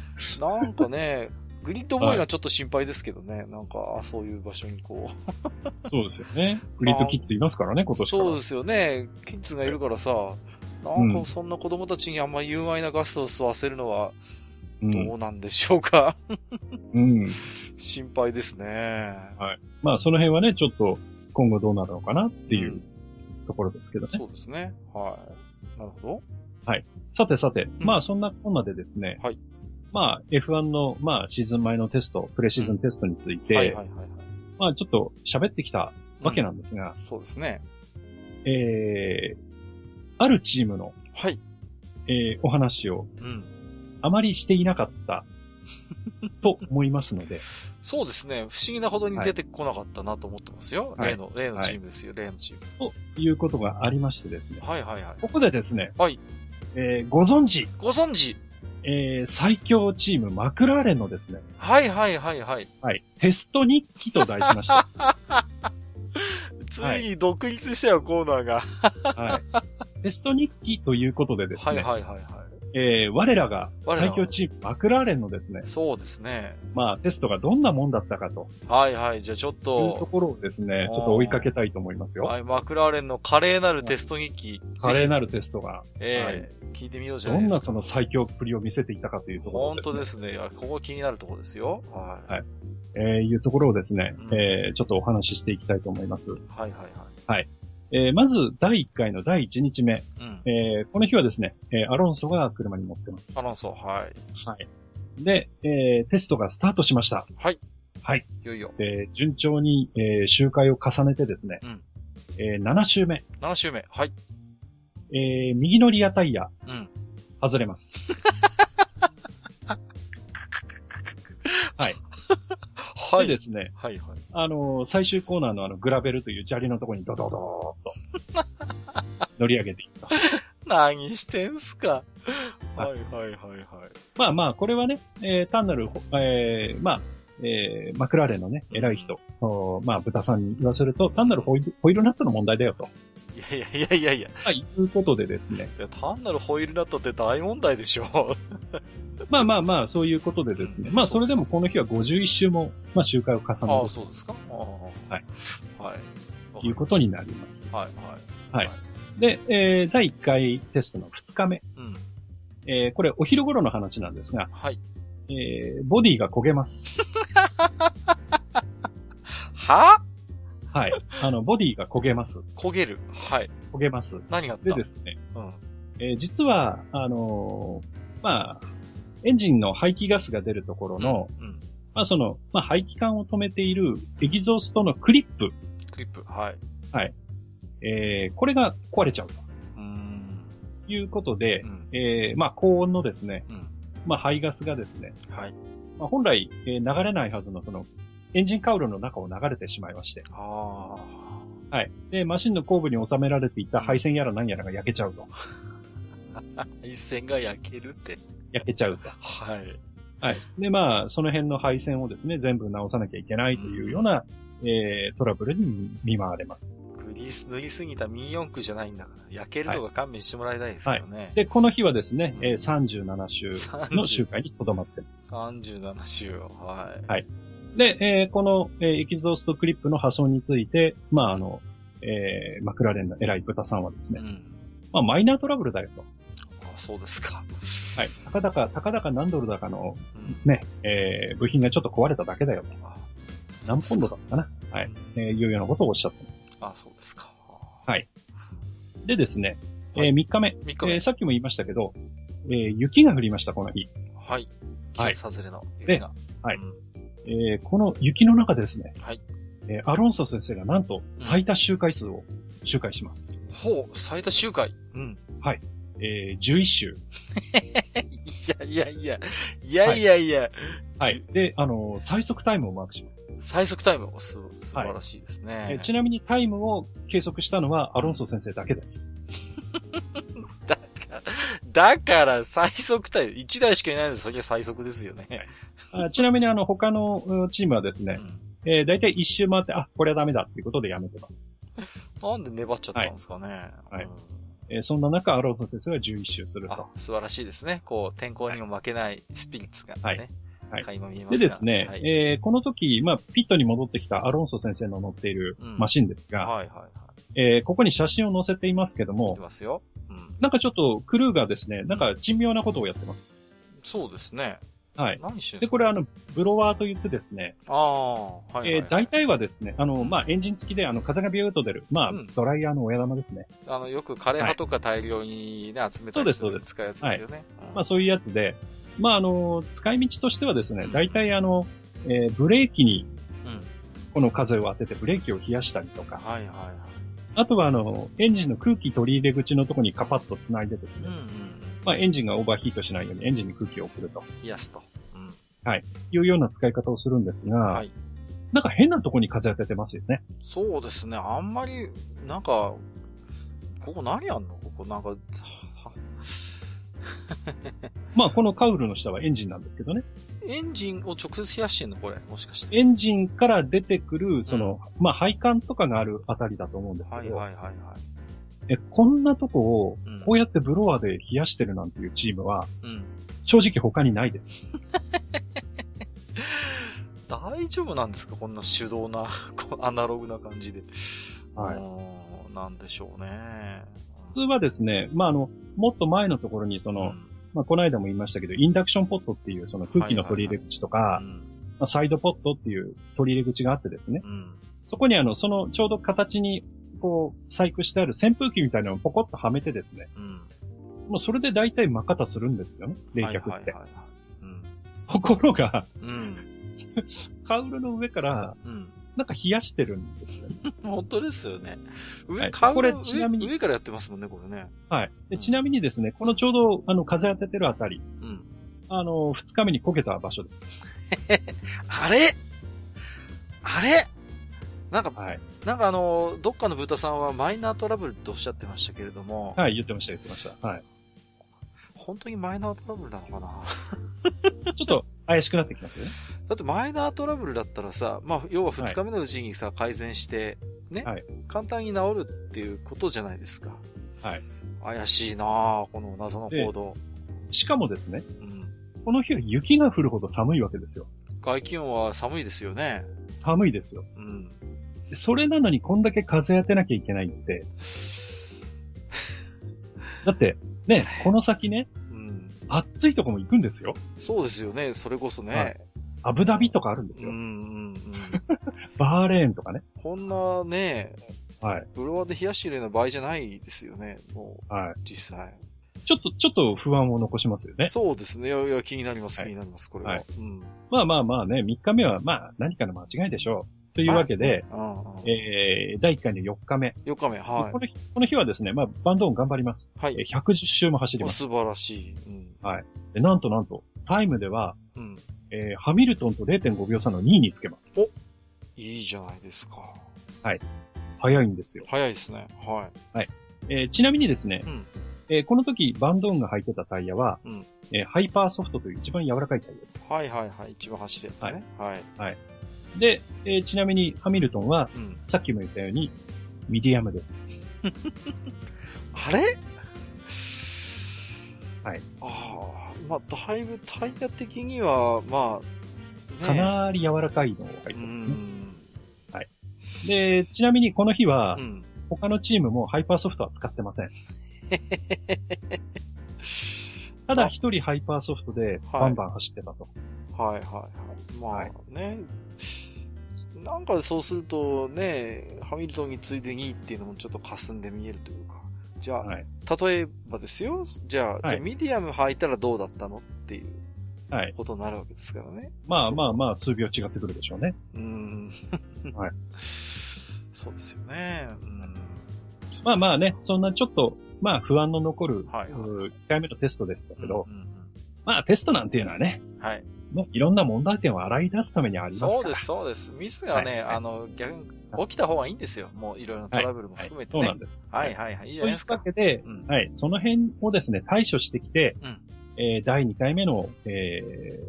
なんかね、グリッドボーイがちょっと心配ですけどね、なんか、そういう場所にこう。そうですよね。グリッドキッズいますからね、今年から。そうですよね。キッズがいるからさ、なんかそんな子供たちにあんまり有害なガスを吸わせるのは、どうなんでしょうか。心配ですね。はい。まあその辺はね、ちょっと今後どうなるのかなっていう。ところですけどね。そうですね。はい。なるほど。はい。さて、まあそんなこんなでですね。はい。まあ F1 のまあシーズン前のテスト、プレシーズンテストについて、まあちょっと喋ってきたわけなんですが、そうですね。あるチームの、はい。お話を、あまりしていなかったと思いますので。そうですね。不思議なほどに出てこなかったなと思ってますよ。はい、例のチームですよ、はい、例のチーム。ということがありましてですね。はいはいはい。ここでですね。はい。ご存知。最強チームマクラーレンのですね。はいはいはいはい。はい。テスト日記と題しました。ついに独立したよ、コーナーが。はい。テスト日記ということでですね。はいはいはいはい。我らが最強チームマクラーレンのですね。そうですね。まあテストがどんなもんだったかと。はいはい。じゃあちょっと。いうところをですね、ちょっと追いかけたいと思いますよ。はい。マクラーレンの華麗なるテスト日記。華麗なるテストが。はい、聞いてみようじゃないですか。どんなその最強っぷりを見せていたかというところですね。本当ですね。ここ気になるところですよ。はい。はい。いうところをですね、うん、ちょっとお話ししていきたいと思います。はいはいはい。はい。まず、第1回の第1日目。うんこの日はですね、アロンソが車に乗ってます。アロンソ、はい。はい。で、テストがスタートしました。はい。はい。いよいよ。順調に、周回を重ねてですね、うん7周目。7周目、はい。右のリアタイヤ、うん、外れます。はい。はい。でですね。はいはい。最終コーナーのグラベルという砂利のところにドドドーっと乗り上げていった。何してんすか。はいはいはいはい。まあまあ、これはね、単なる、まあ、マクラーレンのね、偉い人、まあ、豚さんに言わせると、単なるホイールナットの問題だよと。いやいやいやいや。まあ、いうことでですね。いや、単なるホイールナットって大問題でしょ。まあまあまあ、そういうことでですね。うん、まあ、それでもこの日は51周も、まあ、周回を重ねて。ああ、そうですか。はい。はい。いうことになります。はい、はい。はい。で、第1回テストの2日目。うん。これ、お昼頃の話なんですが。はい。ボディが焦げます。はぁ？はい。ボディが焦げます。焦げる。はい。焦げます。何があった？でですね。うん。実は、まあ、エンジンの排気ガスが出るところの、うんうん、まあその、まあ排気管を止めているエキゾーストのクリップ。クリップ、はい。はい。これが壊れちゃうと。いうことで、うん、まあ高温のですね、うん、まあ排ガスがですね、はい。まあ、本来、流れないはずのその、エンジンカウルの中を流れてしまいまして。ああ。はい。で、マシンの後部に収められていた配線やら何やらが焼けちゃうと。配線が焼けるって。焼けちゃうと。はい。はい。で、まあ、その辺の配線をですね、全部直さなきゃいけないというような、トラブルに見舞われます。塗りすぎたミー四駆じゃないんだから、焼けるとか勘弁してもらいたいですけどね。はいはい、で、この日はですね、うん37周の周回にとどまってます。37周、はい。はい。で、この、エキゾーストクリップの破損について、まあ、マクラーレンの偉い豚さんはですね、うん、まあ、マイナートラブルだよと。そうですか。はい。たかだか何ドルだかの、うん、ね、部品がちょっと壊れただけだよとか。何ポンドだったかな。はい。いうようなことをおっしゃってます。あ、そうですか。はい。でですね、はい、3日目。3日目、さっきも言いましたけど、雪が降りました、この日。はい。はい。季節外れの雪が。はい。うん、この雪の中でですね。はい。アロンソ先生がなんと最多周回数を周回します。うん、ほう、最多周回。うん。はい。11周。いやいやいや。いやいやいや。はい。はい、で、最速タイムをマークします。最速タイムを素晴らしいですね、はいちなみにタイムを計測したのはアロンソ先生だけです。だから最速タイム、1台しかいないのでそれが最速ですよね。あちなみに他のチームはですね、うんだいたい1周回って、あ、これはダメだっていうことでやめてます。なんで粘っちゃったんですかね。はい。はいそんな中、アロンソ先生は11周すると。素晴らしいですね。こう、天候にも負けないスピリッツがね。はい。垣間見えますね。でですね、はいこの時、まあ、ピットに戻ってきたアロンソ先生の乗っているマシンですが、うん、はいはいはい。ここに写真を載せていますけども、ますようん、なんかちょっとクルーがですね、なんか珍妙なことをやってます。うん、そうですね。はい。何してるんですか？で、これブロワーと言ってですね。ああ、はい、はい。大体はですね、まあ、エンジン付きで、風がビューッと出る、まあ、うん、ドライヤーの親玉ですね。よく枯れ葉とか大量にね、はい、集めたりする使うやつですよね。はい、まあ、そういうやつで、まあ、使い道としてはですね、大体ブレーキに、この風を当ててブレーキを冷やしたりとか。はいはいはい。あとはエンジンの空気取り入れ口のところにカパッと繋いでですね。うんうんまあ、エンジンがオーバーヒートしないようにエンジンに空気を送ると。冷やすと。うん。はい。いうような使い方をするんですが、はい。なんか変なとこに風当ててますよね。そうですね。あんまり、なんか、ここ何やんのここなんか、まあこのカウルの下はエンジンなんですけどね。エンジンを直接冷やしてんのこれ、もしかして。エンジンから出てくる、その、うん、まあ配管とかがあるあたりだと思うんですけど。はいはいはいはい。こんなとこを、こうやってブロワーで冷やしてるなんていうチームは、うん、正直他にないです。大丈夫なんですか、こんな手動な、アナログな感じで。はい。なんでしょうね。普通はですね、まあ、もっと前のところに、その、うん、まあ、この間も言いましたけど、インダクションポットっていう、その空気の取り入れ口とか、はいはいはい、まあ、サイドポットっていう取り入れ口があってですね、うん、そこにその、ちょうど形に、こう、細工してある扇風機みたいなのをポコッとはめてですね、うん、もうそれで大体真型するんですよね、冷却って。はいはいはい、うん、ところが、うん、カウルの上から、うん、なんか冷やしてるんですよね。本当ですよね。上、カウルの上からやってますもんね、これね。はい。で、ちなみにですね、このちょうど、風当ててるあたり、うん、二日目に焦げた場所です。あれなんか、はい、なんかどっかのブータさんはマイナートラブルっておっしゃってましたけれども。はい、言ってました。はい。本当にマイナートラブルなのかな。ちょっと怪しくなってきますよね。だってマイナートラブルだったらさ、まあ、要は2日目のうちにさ、はい、改善して、ね、はい、簡単に治るっていうことじゃないですか。はい。怪しいなぁ、この謎の行動。しかもですね、うん、この日は雪が降るほど寒いわけですよ。外気温は寒いですよね。寒いですよ。うん。それなのにこんだけ風当てなきゃいけないって。だって、ね、この先ね、うん、暑いとこも行くんですよ。そうですよね、それこそね。はい、アブダビとかあるんですよ。うんうんうん、バーレーンとかね。こんなね、はい、ブロワーで冷やしてるような場合じゃないですよね。もう、はい、実際。ちょっと不安を残しますよね。そうですね。いや気になります。これは、はい、うん。まあね、3日目はまあ何かの間違いでしょう。というわけで、第1回の4日目、はい。この日はですね、まあバンド音頑張ります。はい。110周も走ります。素晴らしい。うん、はい。で、なんとタイムでは。うん、ハミルトンと 0.5 秒差の2位につけます。お、いいじゃないですか。はい。早いんですよ。早いですね。はい。はい。ちなみにですね、うん、この時バンドーンが履いてたタイヤは、うん、ハイパーソフトという一番柔らかいタイヤです。はい。一番走るやつね。はい。で、ちなみにハミルトンは、うん、さっきも言ったように、ミディアムです。あれ？はい。ああ、まあ、だいぶタイヤ的には、まあ、ね、かなり柔らかいのを履いてますね。はい。で、ちなみにこの日は、うん、他のチームもハイパーソフトは使ってません。ただ一人ハイパーソフトでバンバン走ってたと。はい。まあ、はい、ね。なんかそうするとね、ハミルトンに次いで2位っていうのもちょっと霞んで見えるというか。じゃあ、はい、例えばですよ。じゃあ、ミディアム履いたらどうだったのっていうことになるわけですからね。はい、まあ、数秒違ってくるでしょうね。はい。そうですよね。まあね、そんなちょっと、まあ不安の残る、はい、1回目のテストですけど、まあテストなんていうのはね、はい。もういろんな問題点を洗い出すためにありますから。そうです。ミスがね、はい、逆に起きた方がいいんですよ。もういろいろなトラブルも含めて、ね、はいはい。そうなんです。はい。いいじゃないですか。というわけで、うん、はい、その辺をですね、対処してきて、うん、第2回目の、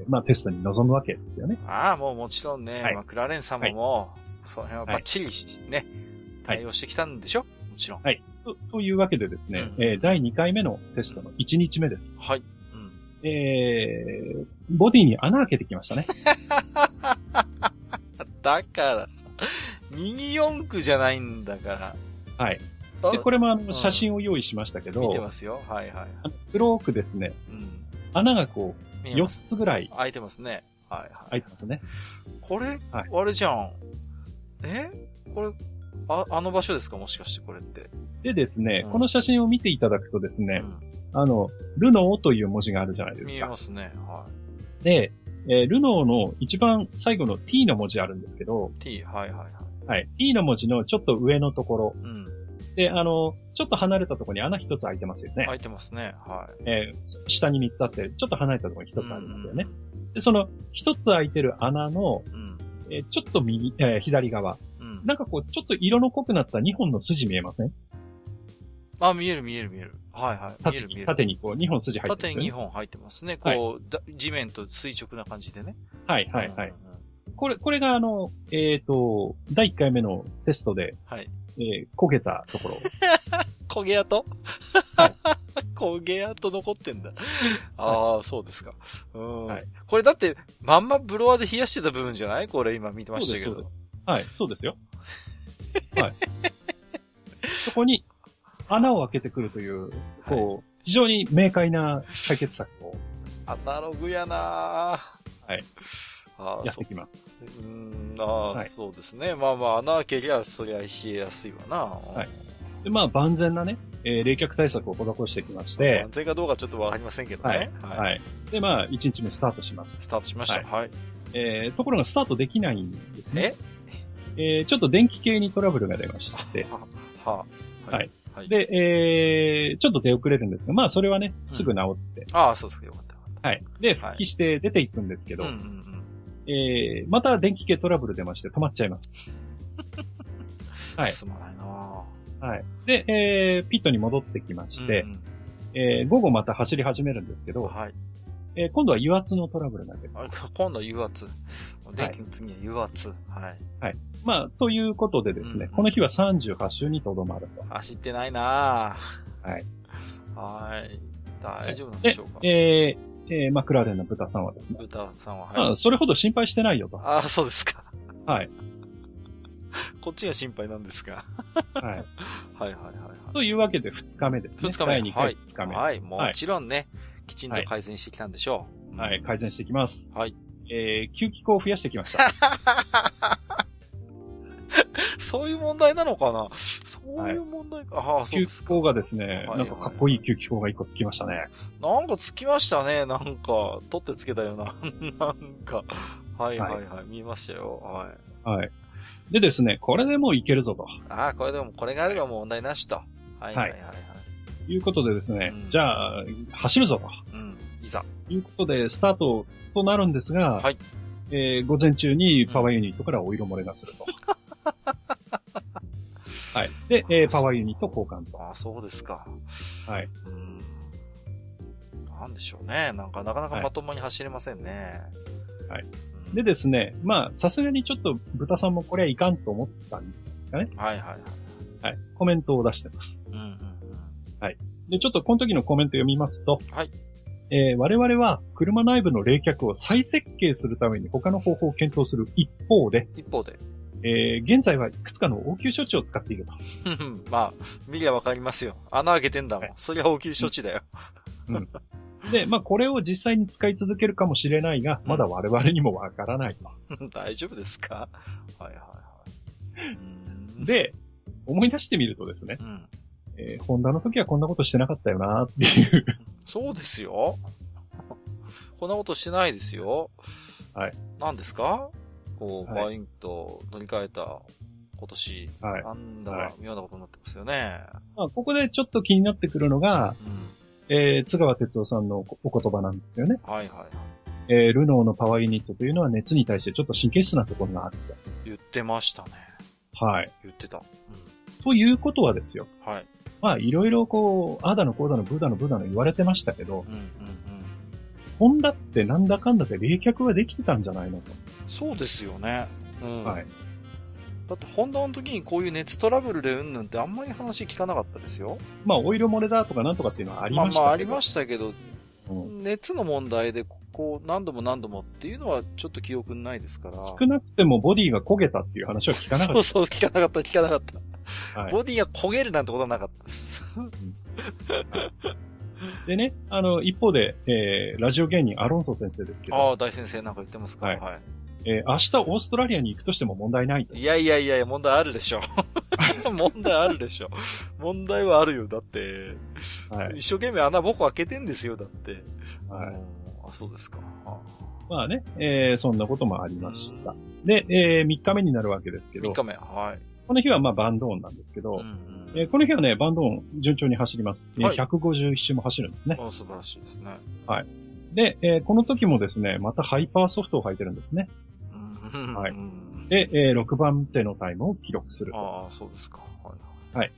まあテストに臨むわけですよね。ああ、もうもちろんね、はい、まあ、クラレン様も、はい、その辺はバッチリね、はい、対応してきたんでしょ、もちろん。はい。というわけでですね、うん、第2回目のテストの1日目です。はい。ボディに穴開けてきましたね。だからさ、24区じゃないんだから。はい。で、これも写真を用意しましたけど。見てますよ。はい。黒くですね、うん、穴がこう、4つぐらい。開いてますね。はい。開いてますね。これ、はい、あれじゃん。これ、あの場所ですか、もしかしてこれって。でですね、うん、この写真を見ていただくとですね、うん、ルノーという文字があるじゃないですか。見えますね。はい。で、ルノーの一番最後の T の文字あるんですけど。T、はい。はい。T の文字のちょっと上のところ。うん。で、ちょっと離れたところに穴一つ開いてますよね。開いてますね。はい。下に3つあって、ちょっと離れたところに1つありますよね。うん、で、その1つ開いてる穴の、うん、ちょっと右、左側。うん。なんかこう、ちょっと色の濃くなった2本の筋見えません？あ、見える。はいはい。見える見える。縦にこう、2本筋入ってます、ね。縦に2本入ってますね。こう、はい、地面と垂直な感じでね。はいはいはい。これが第1回目のテストで、はい。焦げたところ。焦げ跡はい、焦げ跡残ってんだ。ああ、そうですか。うん、はい。これだって、まんまブロワーで冷やしてた部分じゃない？これ今見てましたけど。そうです。はい、そうですよ。はい。そこに穴を開けてくるという、こう、非常に明快な解決策を。アナログやなぁ。はい。あやってきます。はい、そうですね。まあまあ、穴開けりゃ、そりゃ冷えやすいわな。はい。で、まあ、万全なね、冷却対策を施してきまして。万全かどうかちょっとわかりませんけどね。はい。はいはい、で、まあ、1日目スタートします。スタートしました。はい。はい、ところがスタートできないんですね。ちょっと電気系にトラブルが出まして。はあ、はい。はい。で、ちょっと出遅れるんですが、まあ、それはね、すぐ治って。うん、ああ、そうですか。よかった。はい。で、復帰して出ていくんですけど、はい、また電気系トラブル出まして止まっちゃいます。はい。すまないなぁ。はい。で、ピットに戻ってきまして、午後また走り始めるんですけど、はい。今度は油圧のトラブルなんで。今度は油圧。電気の次は油圧。はい。はい。まあ、ということでですね、この日は38周にとどまると。走ってないなぁ。はい。はい。大丈夫なんでしょうか。マクラーレンの豚さんはですね。豚さんは、はい。まあ、それほど心配してないよと。ああ、そうですか。はい。こっちが心配なんですが。はい。はいはいはいはい。というわけで2日目ですね。2日目。第2回2日目。はい。はい、もちろんね、はい、きちんと改善してきたんでしょう。はい、はい、改善してきます。はい。吸気口を増やしてきました。そういう問題なのかな？そういう問題か。はい、ああ、そうですか。吸気口がですね、なんかかっこいい吸気口が1個つきましたね。なんかつきましたね。なんか、取ってつけたような。なんか。はいはいはい。はい、見ましたよ。はい。はい。でですね、これでもういけるぞと。ああ、これでも、これがあればもう問題なしと。はいはいはい。ということでですね、じゃあ、走るぞと。うん、いざ。ということで、スタートとなるんですが、はい。午前中にパワーユニットからお色漏れがすると。はい。で、パワーユニット交換と。ああ、そうですか。はい。なんでしょうね。なんか、なかなかまともに走れませんね。はい。でですね、まあ、さすがにちょっと豚さんもこれはいかんと思ったんですかね。はいはいはい。はい。コメントを出してます。うんうんうん。はい。で、ちょっとこの時のコメント読みますと、はい。我々は車内部の冷却を再設計するために他の方法を検討する一方で、現在はいくつかの応急処置を使っていると。まあ、見りゃわかりますよ。穴開けてんだもん。はい、そりゃ応急処置だよ。うん。で、まあ、これを実際に使い続けるかもしれないが、まだ我々にもわからないと。大丈夫ですか？はいはいはい。で、思い出してみるとですね、ホンダの時はこんなことしてなかったよなっていう。そうですよ。こんなことしてないですよ。はい。何ですか？こう、バインと乗り換えた今年、はい、なんだか妙なことになってますよね。まあ、ここでちょっと気になってくるのが、津川哲夫さんのお言葉なんですよね。はいはい。ルノーのパワーユニットというのは熱に対してちょっと神経質なところがあると。言ってましたね。はい。言ってた。うん、ということはですよ。はい。まあ、いろいろこう、あだのこうだのブーだのブーだの言われてましたけど、ホンダってなんだかんだで冷却はできてたんじゃないのと。そうですよね。うん。はい。だってホンダの時にこういう熱トラブルでうんぬんってあんまり話聞かなかったですよ。まあ、オイル漏れだとかなんとかっていうのはありましたけど。まあまあありましたけど、熱の問題でこう何度もっていうのはちょっと記憶ないですから。少なくてもボディが焦げたっていう話は聞かなかった。そうそう、聞かなかった。はい、ボディが焦げるなんてことはなかったです。でね、一方で、ラジオ芸人アロンソ先生ですけど。ああ、大先生なんか言ってますか。はい。はい明日オーストラリアに行くとしても問題ないと。いやいやいや、問題あるでしょ。問題あるでしょ。問題はあるよ。だって、はい、一生懸命穴僕開けてんですよ。だって。はい。あ、そうですか。まあね、そんなこともありました。で、3日目になるわけですけど。3日目、はい。この日はまあバンドーンなんですけど、この日はね、バンドーン順調に走ります。はい、151周も走るんですね。あ、素晴らしいですね。はい。で、この時もですね、またハイパーソフトを履いてるんですね。はい。で、6番手のタイムを記録すると。ああ、そうですか。はい。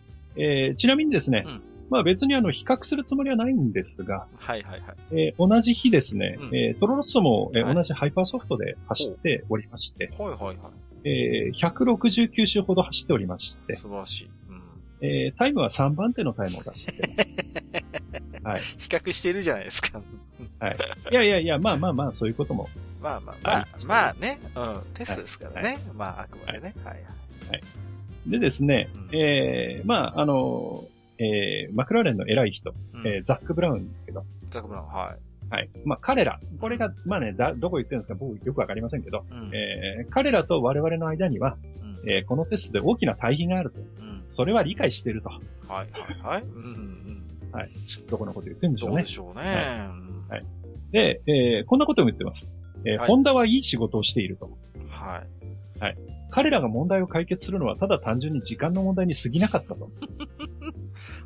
ちなみにですね、まあ別に比較するつもりはないんですが、はいはいはい。同じ日ですね、うん、トロロッソも、同じハイパーソフトで走っておりまして、はいはいはい。169周ほど走っておりまして、素晴らしい。うん、タイムは3番手のタイムを出して、はい。比較してるじゃないですか。はい。いやいやいや、まあまあまあ、そういうことも。まあまあまあ、まあね、うん、テストですからね。はい、まあ、あくまでね。はい。はい。でですね、うん、まあ、マクラーレンの偉い人、ザック・ブラウンですけど。ザック・ブラウン、はい。はい。まあ、彼ら、これが、まあね、どこ言ってるんですか、僕よくわかりませんけど、うん、彼らと我々の間には、うん、このテストで大きな対比があると。うん、それは理解していると。はい、はい、はい。うんうんはい。どこのこと言ってるんでしょうね。そうでしょうね。はい。はい、で、こんなことも言ってます。はい、ホンダはいい仕事をしていると。はい。はい。彼らが問題を解決するのはただ単純に時間の問題に過ぎなかったと。は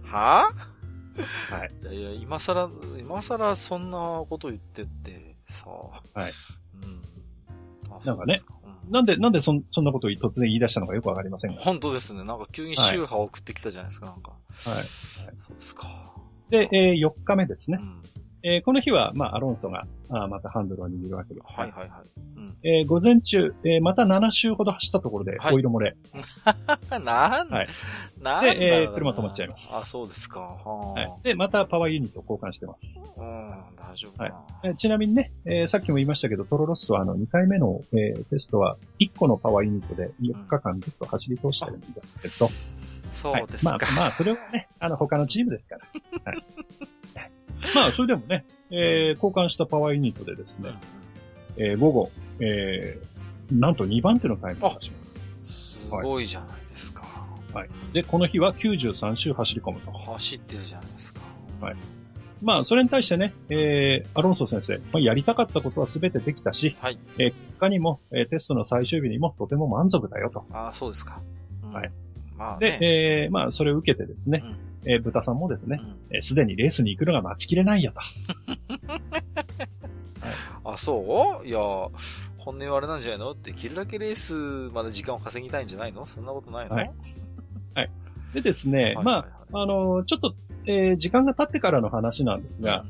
ぁ、あ、はい。いや、今更そんなこと言ってってさ。はい。うん。なんかね。なんでそんなことを突然言い出したのかよくわかりませんが。本当ですね。なんか急に周波を送ってきたじゃないですか、はい、なんか。はい。そうですか。で、4日目ですね。うんこの日は、まあ、アロンソが、またハンドルを握るわけです。はいはいはい。うん、午前中、また7周ほど走ったところで、オイル漏れ。はい、なんで、車止まっちゃいます。あ、そうですか。はい、で、またパワーユニットを交換してます。うん、大丈夫かな、はいちなみにね、さっきも言いましたけど、トロロッソは2回目の、テストは1個のパワーユニットで4日間ずっと走り通してるんですけど。そうですか。はい、まあ、それはね、他のチームですから。はいまあ、それでもね、交換したパワーユニットでですね、午後、なんと2番手のタイムを出します。すごいじゃないですか。はい。で、この日は93周走り込むと。走ってるじゃないですか。はい。まあ、それに対してね、アロンソ先生、まあ、やりたかったことは全てできたし、はい。他にも、テストの最終日にもとても満足だよと。ああ、そうですか。うん、はい。まあね、で、まあ、それを受けてですね、うん豚さんもですね、すでにレースに行くのが待ちきれないよと。はい、あ、そういや、本音はあれなんじゃないのって、切るだけレースまで時間を稼ぎたいんじゃないのそんなことないのはい。はい、でですね、まあ、ちょっと、時間が経ってからの話なんですが、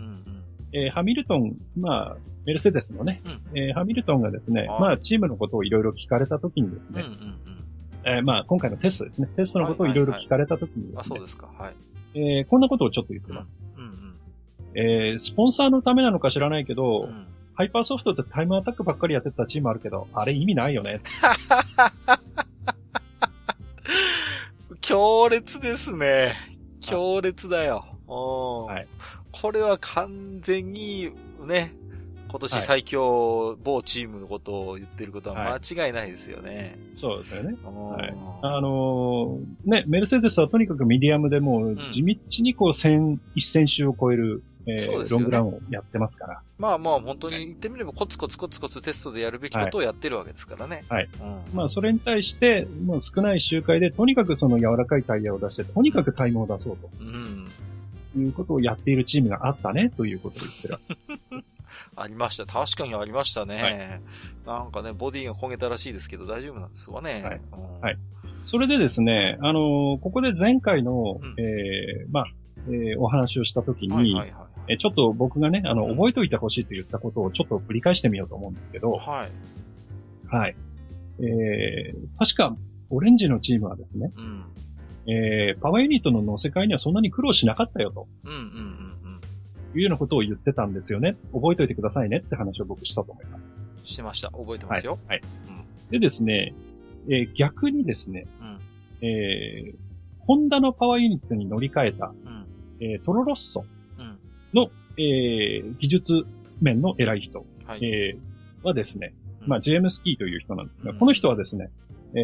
ハミルトン、まあ、メルセデスのね、ハミルトンがですね、まあ、チームのことをいろいろ聞かれたときにですね、まあ、今回のテストですね。テストのことをいろいろ聞かれたときにですね。あ、そうですか。はい。こんなことをちょっと言ってます。スポンサーのためなのか知らないけど、うん、ハイパーソフトってタイムアタックばっかりやってたチームあるけど、あれ意味ないよね。強烈ですね。強烈だよ。はい、これは完全に、ね、今年最強、はい、某チームのことを言ってることは間違いないですよね。はい、そうですよね。はい、ね、メルセデスはとにかくミディアムでもう地道にこう1000周を超える、ね、ロングランをやってますから。まあまあ本当に言ってみればコツコツコツコツテストでやるべきことをやってるわけですからね。はい。まあそれに対して、もう少ない周回でとにかくその柔らかいタイヤを出して、とにかくタイムを出そうと。いうことをやっているチームがあったね、ということを言ってるわけです。ありました。確かにありましたね。はい、なんかね、ボディが焦げたらしいですけど、大丈夫なんですかね。はい。はい。それでですね、ここで前回の、まあ、お話をしたときに、ちょっと僕がね、覚えておいてほしいと言ったことをちょっと繰り返してみようと思うんですけど、はい。はい。確か、オレンジのチームはですね、パワーユニットの乗せ替えにはそんなに苦労しなかったよと。いうようなことを言ってたんですよね。覚えておいてくださいねって話を僕したと思います。してました。覚えてますよ。はい。でですね、逆にですね、ホンダのパワーユニットに乗り換えた、トロロッソの、技術面の偉い人、はですね、まあ、ジェームスキーという人なんですが、この人はですね、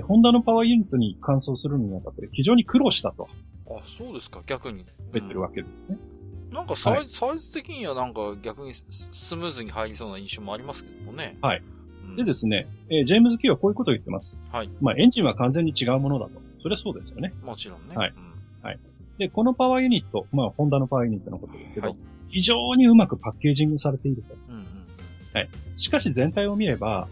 ホンダのパワーユニットに換装するのにあたって非常に苦労したと。あ、そうですか。逆に。言ってるわけですね。なんかサイズ的にはなんか逆にスムーズに入りそうな印象もありますけどもね。はい。でですね、ジェームズ・キーはこういうことを言ってます。はい。まあエンジンは完全に違うものだと。それはそうですよね。もちろんね。はい。はい。で、このパワーユニット、まあホンダのパワーユニットのことですけど、はい、非常にうまくパッケージングされていると。はい。しかし全体を見れば、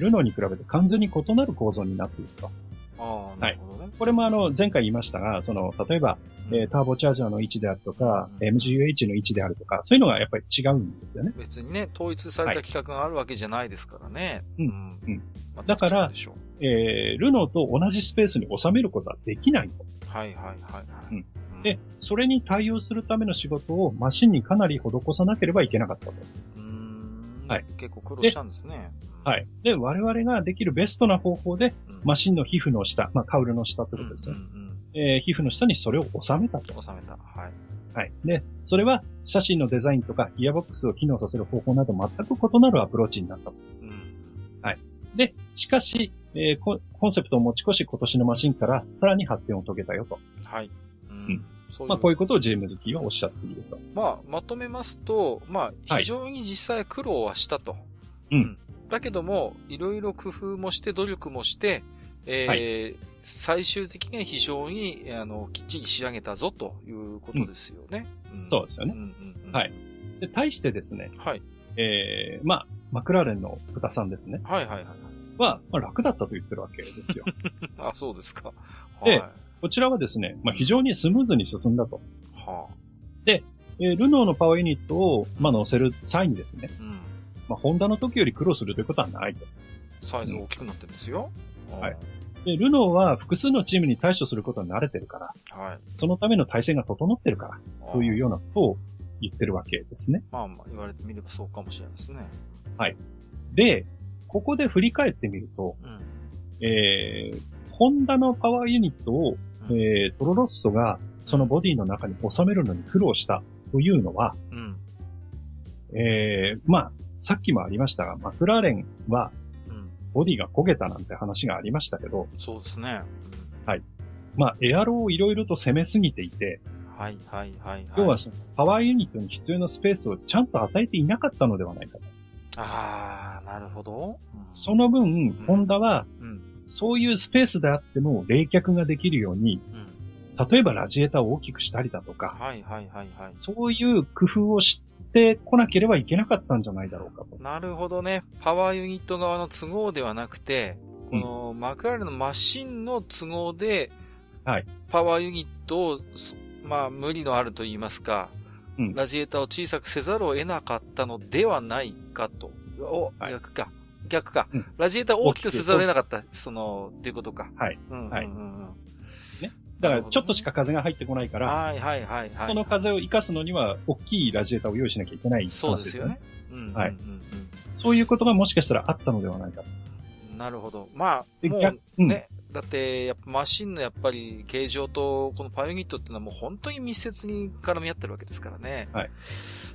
ルノーに比べて完全に異なる構造になっていると。ああ、なるほどね。はい。これも前回言いましたが、例えば、ターボチャージャーの位置であるとか、MGUH の位置であるとか、そういうのがやっぱり違うんですよね。別にね、統一された規格があるわけじゃないですからね。はい、うん、うん。まあ、だから、ルノーと同じスペースに収めることはできないと。はいはいはい、はいうん。で、それに対応するための仕事をマシンにかなり施さなければいけなかったと。はい。結構苦労したんですね。はい。で、我々ができるベストな方法で、マシンの皮膚の下、カウルの下ってことですね。皮膚の下にそれを収めたと。収めた。はい。はい。で、それは、シャシーのデザインとか、ギアボックスを機能させる方法など全く異なるアプローチになったと。うん、はい。で、しかし、コンセプトを持ち越し今年のマシンからさらに発展を遂げたよと。はい。うんううまあ、こういうことをジェームズ・キーはおっしゃっていると。まあ、まとめますと、まあ、非常に実際苦労はしたと。はい、うん。だけども、いろいろ工夫もして、努力もして、はい、最終的に非常に、きっちり仕上げたぞということですよね。うんうん、そうですよね、うんうんうん。はい。で、対してですね。はい。まあ、マクラーレンの豚さんですね。はいはいはい。まあ、楽だったと言ってるわけですよ。あ、そうですか。はい。でこちらはですね、まあ、非常にスムーズに進んだと。はあ、で、ルノーのパワーユニットを、まあ、乗せる際にですね、うんまあ、ホンダの時より苦労するということはないと。サイズ大きくなってるんですよ。はい。で、ルノーは複数のチームに対処することに慣れてるから、はい、そのための体制が整ってるから、というようなことを言ってるわけですね。まあまあ、言われてみればそうかもしれないですね。はい。で、ここで振り返ってみると、うん、ホンダのパワーユニットを、トロロッソがそのボディの中に収めるのに苦労したというのは、うんまあ、さっきもありましたが、マクラーレンは、ボディが焦げたなんて話がありましたけど、そうですね。はい。まあ、エアロをいろいろと攻めすぎていて、はいはいはい、はい。要はそのパワーユニットに必要なスペースをちゃんと与えていなかったのではないかと。ああ、なるほど。その分、ホンダは、うんそういうスペースであっても冷却ができるように、うん、例えばラジエーターを大きくしたりだとか、はいはいはいはい、そういう工夫をしてこなければいけなかったんじゃないだろうかと。なるほどね。パワーユニット側の都合ではなくて、この、うん、マクラーレンのマシンの都合で、はい、パワーユニットを、まあ無理のあると言いますか、うん、ラジエーターを小さくせざるを得なかったのではないかと。お、はい、逆か。逆か、うん。ラジエーターを大きくせざるを得なかった。っていうことか。はい。うんうんうん、はい、ね。だから、ちょっとしか風が入ってこないから、はいはいはいはい。その風を生かすのには、大きいラジエーターを用意しなきゃいけない、ね。そうですよね。うんうんうんうん、はい。そういうことがもしかしたらあったのではないか。なるほど。まあ、もうね、うん、だって、やっぱマシンのやっぱり形状と、このパイオニットっていうのはもう本当に密接に絡み合ってるわけですからね。はい。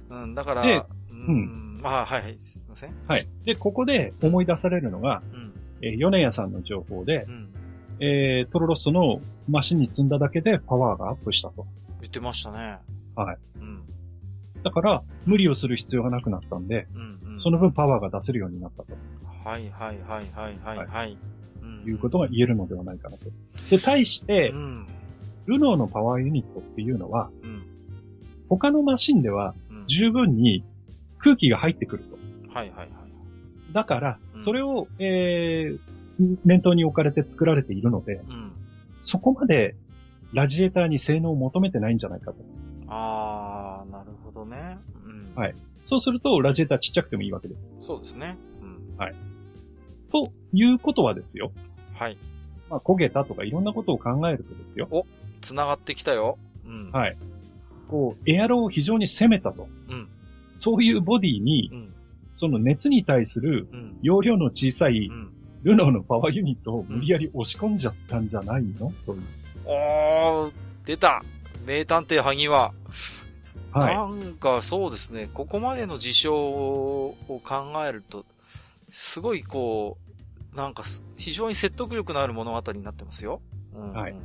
うん、だから、うん、まあ、はいはい、すいません。はい。で、ここで思い出されるのが、うん、米谷さんの情報で、うんトロロッソのマシンに積んだだけでパワーがアップしたと。言ってましたね。はい。うん、だから、無理をする必要がなくなったんで、うんうん、その分パワーが出せるようになったと。はいはいはいはいはい、はい。はいいうことが言えるのではないかなと。で、対して、うん、ルノーのパワーユニットっていうのは、うん、他のマシンでは十分に、空気が入ってくると。はいはいはい。だから、それを、うん、念頭に置かれて作られているので、うん、そこまでラジエーターに性能を求めてないんじゃないかと。あー、なるほどね。うん、はい。そうすると、ラジエーターちっちゃくてもいいわけです。そうですね。うん、はい。ということはですよ。はい。まあ、焦げたとかいろんなことを考えるとですよ。お、繋がってきたよ。うん。はい。こう、エアロを非常に攻めたと。うん。そういうボディに、うん、その熱に対する容量の小さいルノーのパワーユニットを無理やり押し込んじゃったんじゃないのという。あー、出た。名探偵萩は。はい。なんかそうですね、ここまでの事象を考えると、すごいこう、なんか非常に説得力のある物語になってますよ。うん、はい、うんうん。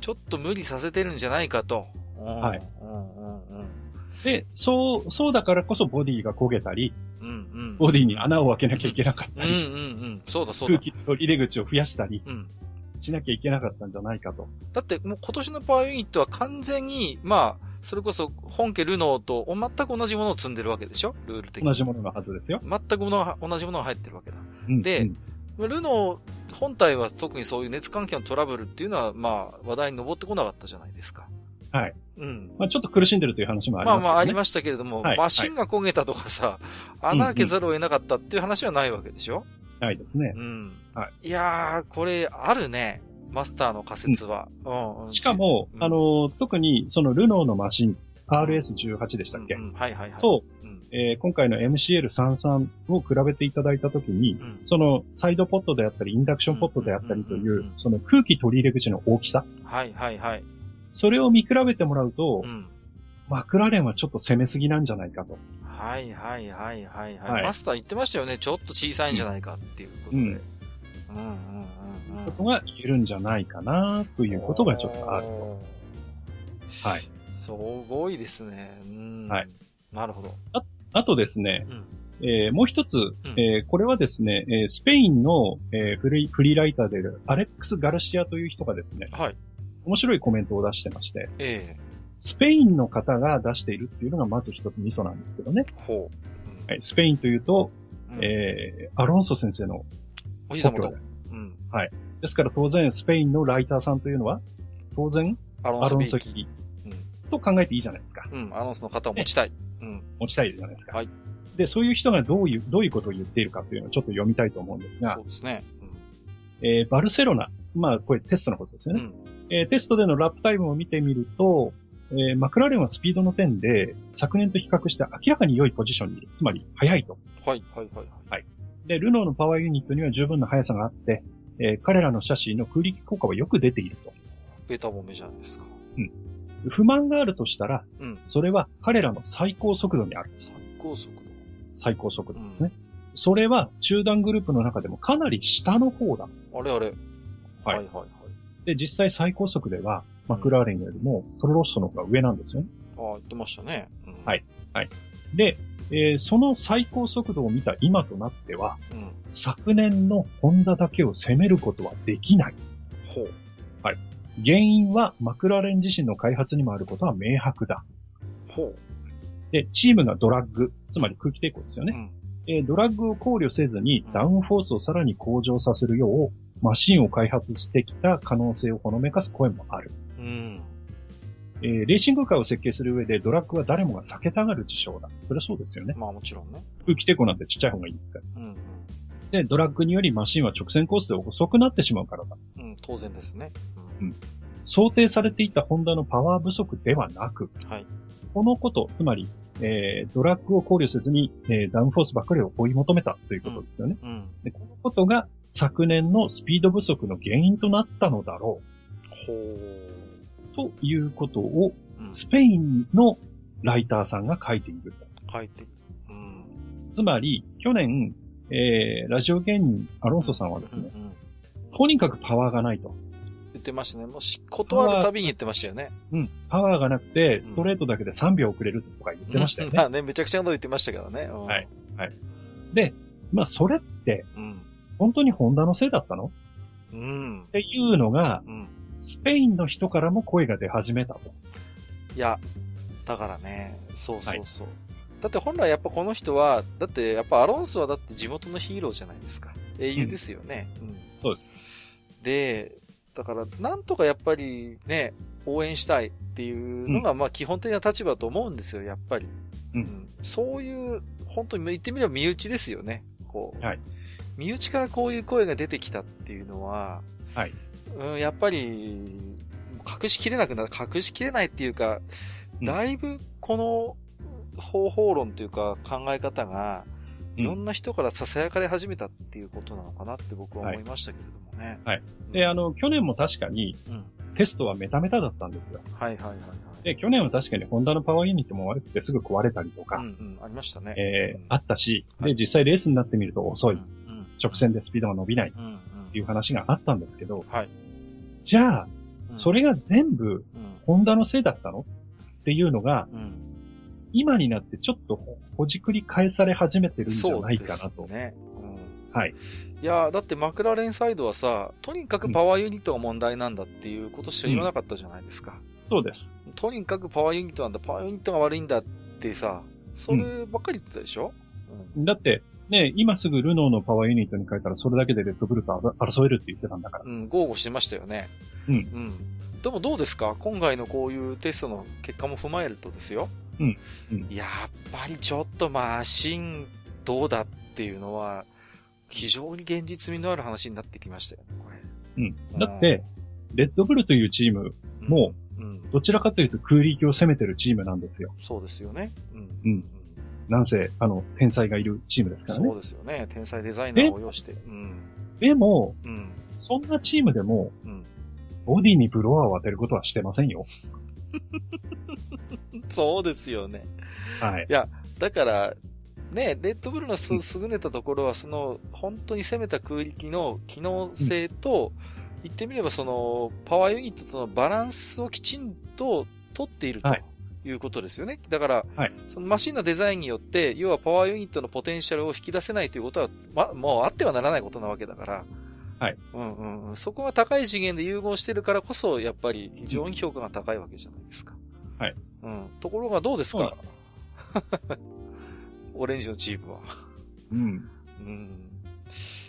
ちょっと無理させてるんじゃないかと。うん、はい。うんうんうんで、そうだからこそボディが焦げたり、うんうん、ボディに穴を開けなきゃいけなかったり、うんうんうん、そうだそうだ。空気の入れ口を増やしたり、うん、しなきゃいけなかったんじゃないかと。だってもう今年のパワーユニットは完全に、まあ、それこそ本家ルノーと全く同じものを積んでるわけでしょルール的に。同じもののはずですよ。全く同じものが入ってるわけだ。うんうん、で、ルノー本体は特にそういう熱関係のトラブルっていうのは、まあ、話題に上ってこなかったじゃないですか。はい。うん。まあ、ちょっと苦しんでるという話もありましたね。まあまあ、ありましたけれども、はい、マシンが焦げたとかさ、はい、穴開けざるを得なかったっていう話はないわけでしょ？ないですね。うん。はい。いやー、これ、あるね。マスターの仮説は。うん。うん、しかも、うん、特に、そのルノーのマシン、RS18 でしたっけ？うんうん、はいはいはい。と、うん今回の MCL33 を比べていただいたときに、うん、そのサイドポットであったり、インダクションポットであったりという、その空気取り入れ口の大きさ。はいはいはい。それを見比べてもらうと、うん、マクラーレンはちょっと攻めすぎなんじゃないかと。はいはいはいはい、はい、はい。マスター言ってましたよね。ちょっと小さいんじゃないかっていうことで。うん。うんうんうん、うん。そこがいるんじゃないかな、ということがちょっとあると。はい。すごいですね。うん。はい。なるほど。あとですね、うんもう一つ、うんこれはですね、スペインの、フリーライターであるアレックス・ガルシアという人がですね、はい。面白いコメントを出してまして、スペインの方が出しているっていうのがまず一つミソなんですけどね。ほう。はい、スペインというと、うんアロンソ先生のおじさまと、うん。はい。ですから当然スペインのライターさんというのは当然アロンソうん、と考えていいじゃないですか。うん。アロンソの方を持ちたい。うん。持ちたいじゃないですか。はい。でそういう人がどういうことを言っているかというのをちょっと読みたいと思うんですが。そうですね。うん、バルセロナ。まあこれテストのことですよね。うんテストでのラップタイムを見てみると、マクラーレンはスピードの点で昨年と比較して明らかに良いポジションにいる。つまり速いと。はい、はい、はい。はい。で、ルノーのパワーユニットには十分な速さがあって、彼らのシャシーの空力効果はよく出ていると。ベタもメジャーですか。うん。不満があるとしたら、うん、それは彼らの最高速度にある。最高速度？最高速度ですね。うん、それは中段グループの中でもかなり下の方だ。あれあれ。はい、はい、はい。で、実際最高速では、マクラーレンよりも、トロロッソの方が上なんですよね。ああ、言ってましたね。うん、はい。はい。で、その最高速度を見た今となっては、うん、昨年のホンダだけを攻めることはできない。ほう。はい。原因は、マクラーレン自身の開発にもあることは明白だ。ほう。で、チームがドラッグ、つまり空気抵抗ですよね。うん、ドラッグを考慮せずに、ダウンフォースをさらに向上させるよう、マシンを開発してきた可能性をほのめかす声もある、うんレーシングカーを設計する上でドラッグは誰もが避けたがる事象だ。それはそうですよね。まあもちろんね。空気抵抗なんてちっちゃい方がいいんですから、うん、でドラッグによりマシンは直線コースで遅くなってしまうからだ、うん、当然ですね、うんうん、想定されていたホンダのパワー不足ではなく、はい、このことつまり、ドラッグを考慮せずに、ダウンフォースばかりを追い求めたということですよね、うんうん、でこのことが昨年のスピード不足の原因となったのだろう。ということを、スペインのライターさんが書いている。書いている。うん、つまり、去年、ラジオ芸人アロンソさんはですね、うんうん、とにかくパワーがないと。言ってましたね。もう断るたびに言ってましたよね。うん。パワーがなくて、ストレートだけで3秒遅れるとか言ってましたよね。まあね、めちゃくちゃなこと言ってましたからね。はい。はい。で、まあそれって、うん本当にホンダのせいだったの？うん。っていうのが、うん、スペインの人からも声が出始めたと。いや、だからね、そうそうそう。はい、だって本来やっぱこの人は、だってやっぱアロンソはだって地元のヒーローじゃないですか。英雄ですよね。うん。うん、そうです。で、だからなんとかやっぱりね、応援したいっていうのが、うん、まあ基本的な立場と思うんですよ、やっぱり。うん。うん、そういう、本当に言ってみれば身内ですよね。こう。はい。身内からこういう声が出てきたっていうのは、はい、うん、やっぱり、隠しきれないっていうか、だいぶこの方法論というか考え方が、いろんな人から囁かれ始めたっていうことなのかなって僕は思いましたけれどもね。はい。はい、で、うん、去年も確かに、テストはメタメタだったんですよ。はいはいはい、はい。で、去年は確かにホンダのパワーユニットも悪くてすぐ壊れたりとか、うんうん、ありましたね。あったし、で、実際レースになってみると遅い。うん直線でスピードが伸びないっていう話があったんですけど、うんうんはい、じゃあ、うん、それが全部、うん、ホンダのせいだったのっていうのが、うん、今になってちょっとほじくり返され始めてるんじゃないかなと。そうですね。うん、はい。いやだってマクラーレンサイドはさ、とにかくパワーユニットが問題なんだっていうことしか言わなかったじゃないですか、うん。そうです。とにかくパワーユニットなんだ、パワーユニットが悪いんだってさ、そればっかり言ってたでしょ、うん、だって、ね、今すぐルノーのパワーユニットに変えたらそれだけでレッドブルと争えるって言ってたんだから。うん、豪語してましたよね。うん。うん。でもどうですか？今回のこういうテストの結果も踏まえるとですよ。うん。うん、やっぱりちょっとマシンどうだっていうのは、非常に現実味のある話になってきましたよね、これ。うん。だって、レッドブルというチームも、どちらかというと空力を攻めてるチームなんですよ。そうですよね。うん。うんなんせ、天才がいるチームですからね。そうですよね。天才デザイナーを要して。うん、でも、うん、そんなチームでも、うん、ボディにブロワーを当てることはしてませんよ。そうですよね。はい。いや、だから、ね、レッドブルの優れたところは、その、本当に攻めた空力の機能性と、うん、言ってみれば、その、パワーユニットとのバランスをきちんと取っていると。はいいうことですよね。だから、はい、そのマシンのデザインによって、要はパワーユニットのポテンシャルを引き出せないということは、もうあってはならないことなわけだから、はい。うんうん。そこが高い次元で融合してるからこそ、やっぱり非常に評価が高いわけじゃないですか。はい。うん。ところがどうですか？オレンジのチームは。うん。うん。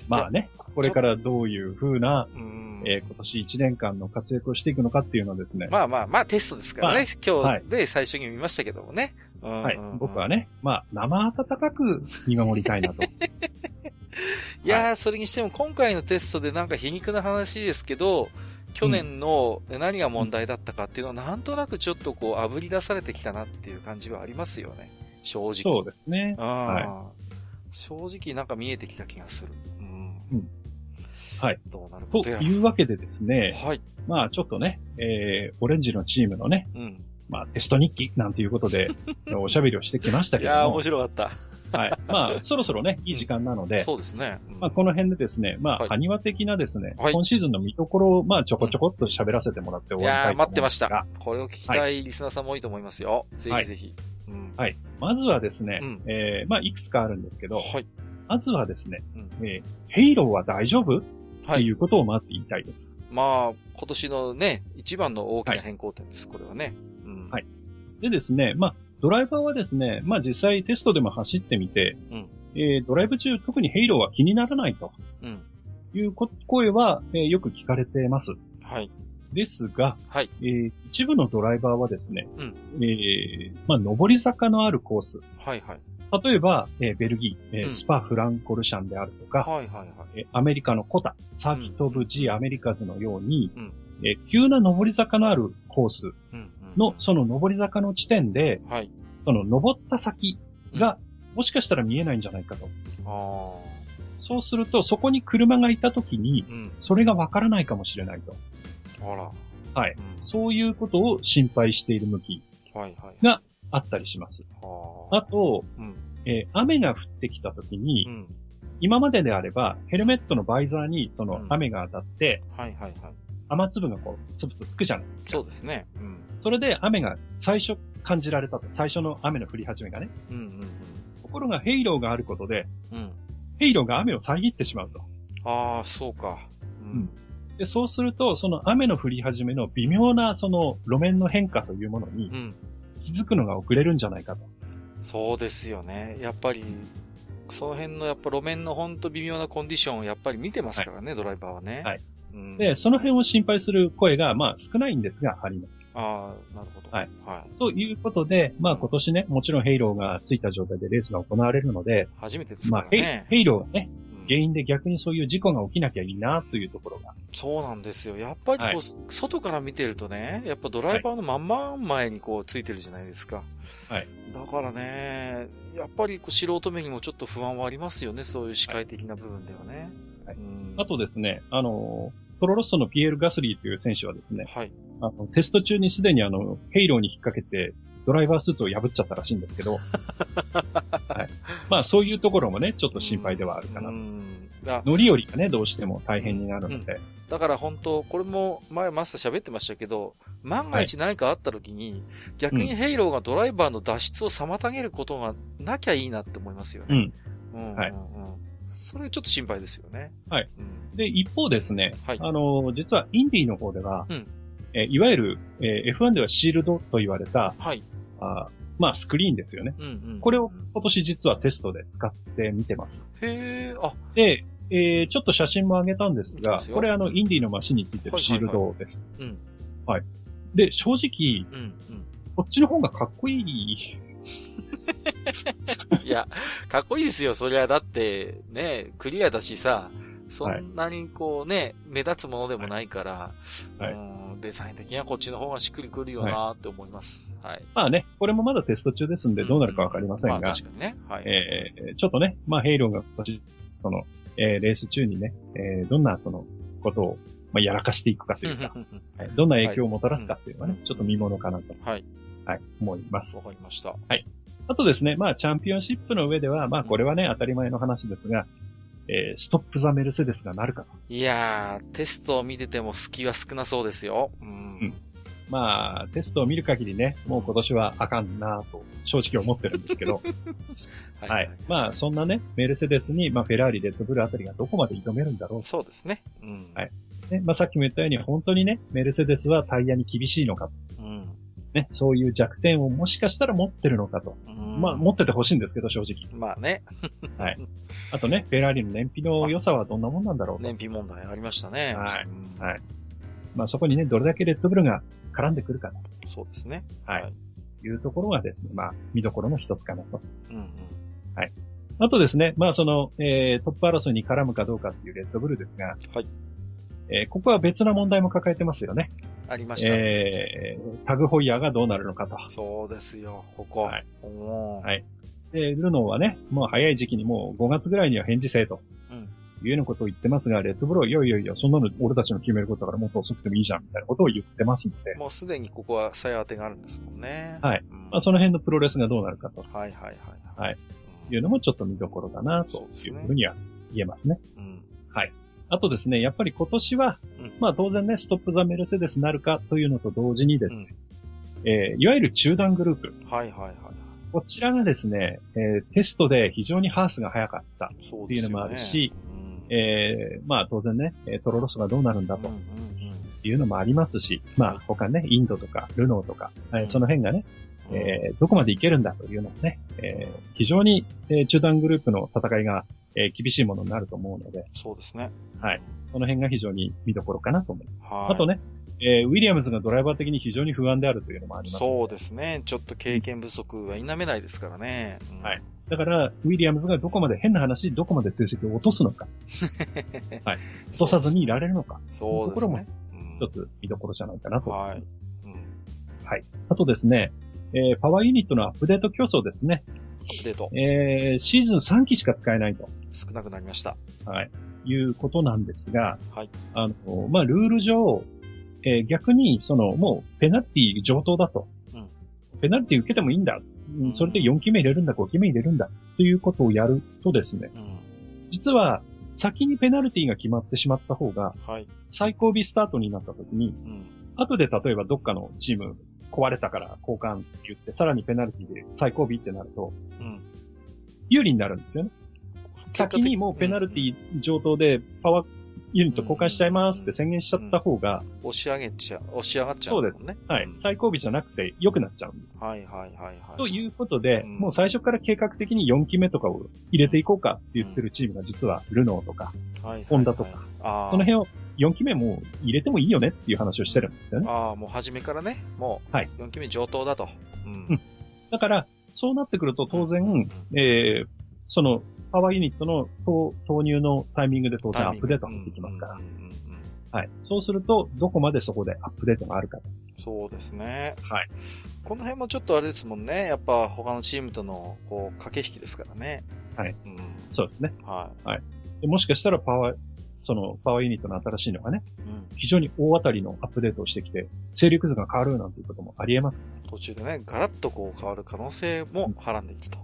まあね、これからどういう風な、今年1年間の活躍をしていくのかっていうのはですね。まあまあまあテストですからね。まあ、今日で最初に見ましたけどもね。はい。うんうんうん、僕はね、まあ生温かく見守りたいなと。いやー、それにしても今回のテストでなんか皮肉な話ですけど、去年の何が問題だったかっていうのはなんとなくちょっとこう炙り出されてきたなっていう感じはありますよね。正直。そうですね。はい、正直なんか見えてきた気がする。うん、はい。どうなることや。というわけでですね。はい。まあちょっとね、オレンジのチームのね、うん、まあテスト日記なんていうことでおしゃべりをしてきましたけども。いやー面白かった。はい。まあそろそろねいい時間なので。うん、そうですね。うん、まあこの辺でですね、まあハニワ的なですね、はい、今シーズンの見どころをまあちょこちょこっと喋らせてもらって終わりたいと思いますが。いやー待ってました。これを聞きたいリスナーさんも多いと思いますよ。はい、ぜひぜひ。うん、はい。まずはですね、うん、まあいくつかあるんですけど。はい。まずはですね、ヘイローは大丈夫？っていうことをまず言いたいです。まあ、今年のね、一番の大きな変更点です、はい、これはね、うん。はい。でですね、まあ、ドライバーはですね、まあ実際テストでも走ってみて、うんドライブ中特にヘイローは気にならないという声は、よく聞かれています。はい。ですが、はい一部のドライバーはですね、うんまあ、上り坂のあるコース。はいはい。例えば、ベルギー、スパ・フランコルシャンであるとか、うんはいはいはいアメリカのコタ、サーキット・オブ・ジ・アメリカズのように、うん急な上り坂のあるコースの、うんうん、その上り坂の地点で、はい、その上った先が、うん、もしかしたら見えないんじゃないかと。あそうすると、そこに車がいたときに、うん、それがわからないかもしれないと。あらはい、うん。そういうことを心配している向きが、はいはいあったりします。あと、うん雨が降ってきたときに、うん、今までであればヘルメットのバイザーにその雨が当たって、うんはいはいはい、雨粒がこうつぶつぶつくじゃないですか。そうですね。うん、それで雨が最初感じられたと最初の雨の降り始めがね。うんうんうん、ところがヘイローがあることで、うん、ヘイローが雨を遮ってしまうと。ああそうか。うんでそうするとその雨の降り始めの微妙なその路面の変化というものに。うん気づくのが遅れるんじゃないかと。そうですよね。やっぱり、その辺のやっぱ路面のほんと微妙なコンディションをやっぱり見てますからね、はい、ドライバーはね。はい、うん。で、その辺を心配する声が、まあ少ないんですが、あります。ああ、なるほど。はい。はい。ということで、まあ今年ね、もちろんヘイローがついた状態でレースが行われるので、初めてですからね。まあヘイローがね、原因で逆にそういう事故が起きなきゃいいなというところが。そうなんですよ。やっぱりこう、はい、外から見てるとね、やっぱドライバーのまんま前にこうついてるじゃないですか。はい。だからね、やっぱりこう素人目にもちょっと不安はありますよね。そういう視界的な部分ではね。はい。うん、あとですね、トロロッソのピエール・ガスリーという選手はですね、はい。テスト中にすでにヘイローに引っ掛けて、ドライバースーツを破っちゃったらしいんですけど、はい、まあそういうところもねちょっと心配ではあるかな。乗り降りがねどうしても大変になるので、うんうん、だから本当これも前マスター喋ってましたけど、万が一何かあった時に、はい、逆にヘイローがドライバーの脱出を妨げることがなきゃいいなって思いますよね。うん、うんうんうん、はい。それちょっと心配ですよね。はい。うん、で一方ですね、はい、実はインディーの方では、うんいわゆる、F1 ではシールドと言われた、はい、まあスクリーンですよね、うんうん。これを今年実はテストで使ってみてます。へー、あ。で、ちょっと写真も上げたんですが、これインディの街についてるシールドです。はい、はいうんはい、で、正直、うんうん、こっちの方がかっこいい。いや、かっこいいですよ。そりゃだってね、クリアだしさ、そんなにこうね、はい、目立つものでもないから、はいうん、デザイン的にはこっちの方がしっくりくるよなって思います。はいはい、まあね、これもまだテスト中ですんでどうなるかわかりませんが、うんまあ、確かにね、はいちょっとね、まあヘイロンが今年その、レース中にね、どんなそのことをまあやらかしていくかというか、はい、どんな影響をもたらすかっていうのはね、はい、ちょっと見ものかなと、はいはい、思います。わかりました。はい。あとですね、まあチャンピオンシップの上ではまあこれはね、うん、当たり前の話ですが。ストップ・ザ・メルセデスがなるかと。いやー、テストを見てても隙は少なそうですよ。うん。うん、まあ、テストを見る限りね、もう今年はあかんなと、正直思ってるんですけど。はい、はい。まあ、そんなね、メルセデスに、まあ、フェラーリ、レッドブルあたりがどこまで挑めるんだろう。そうですね。うん。はい。ね、まあ、さっきも言ったように、本当にね、メルセデスはタイヤに厳しいのか。うん。ね、そういう弱点をもしかしたら持ってるのかと。まあ、持っててほしいんですけど、正直。まあね。はい。あとね、フェラーリの燃費の良さはどんなもんなんだろうと。燃費問題ありましたね。はい。はい。まあ、そこにね、どれだけレッドブルが絡んでくるかな。そうですね。はい。はい、いうところがですね、まあ、見どころの一つかなと。うんうん。はい。あとですね、まあ、その、トップ争いに絡むかどうかっていうレッドブルですが、はい。ここは別な問題も抱えてますよね。ありました、ね。タグホイヤーがどうなるのかと。そうですよ、ここ。はい。はい。で、ルノーはね、もう早い時期にもう5月ぐらいには返事せえと。うん。いうようなことを言ってますが、レッドブルはいやいやいや、そんなの俺たちの決めることだからもっと遅くてもいいじゃん、みたいなことを言ってますんで。もうすでにここはさえ当てがあるんですもんね。はい。うん、まあ、その辺のプロレスがどうなるかと。はいはいはい。はい。うん、いうのもちょっと見どころだな、というふうには言えますね。うん。はい。あとですね、やっぱり今年は、うん、まあ当然ね、ストップ・ザ・メルセデスなるかというのと同時にですね、うんいわゆる中段グループ。はいはいはい。こちらがですね、テストで非常にハースが早かったっていうのもあるし、ねまあ当然ね、トロロスがどうなるんだというのもありますし、うんうんうん、まあ他ね、インドとかルノーとか、うん、その辺がね、どこまでいけるんだというのもね、非常に中段グループの戦いが厳しいものになると思うので。そうですね。はい。その辺が非常に見どころかなと思います。はい。あとね、ウィリアムズがドライバー的に非常に不安であるというのもあります。そうですね。ちょっと経験不足は否めないですからね。うん、はい。だから、ウィリアムズがどこまで変な話、どこまで成績を落とすのか。はい。落とさずにいられるのか。そうですね。ところも一つ見どころじゃないかなと思います。はい。うん、はい。あとですね、パワーユニットのアップデート競争ですね。アップデート。シーズン3機しか使えないと。少なくなりました。はい。いうことなんですが、はい。まあ、ルール上、逆に、その、もう、ペナルティ上等だと。うん。ペナルティ受けてもいいんだ。うん、それで4機目入れるんだ、5機目入れるんだ。ということをやるとですね、うん。実は、先にペナルティが決まってしまった方が、はい。最後尾スタートになった時に、うん。後で例えばどっかのチーム、壊れたから交換って言って、さらにペナルティで最後尾ってなると、うん、有利になるんですよね。先にもうペナルティ上等でパワーユニット交換しちゃいますって宣言しちゃった方が、押し上がっちゃう、ね。そうですね。はい。うん、最後尾じゃなくて良くなっちゃうんです。はいはいはい、はい。ということで、うん、もう最初から計画的に4機目とかを入れていこうかって言ってるチームが実はルノーとか、うん、ホンダとか、はいはいはい、その辺を4機目も入れてもいいよねっていう話をしてるんですよね。ああ、もう初めからね、もう4機目上等だと。はいうん、だから、そうなってくると当然、うん、その、パワーユニットの投入のタイミングで当然アップデートができますから、うんうんうん、はい。そうするとどこまでそこでアップデートがあるかと。そうですね。はい。この辺もちょっとあれですもんね。やっぱ他のチームとのこう駆け引きですからね。はい。うん、そうですね。はい。はいで。もしかしたらパワーユニットの新しいのがね、うん、非常に大当たりのアップデートをしてきて勢力図が変わるなんていうこともありえます、ね。途中でね、ガラッとこう変わる可能性もはらんでいくと。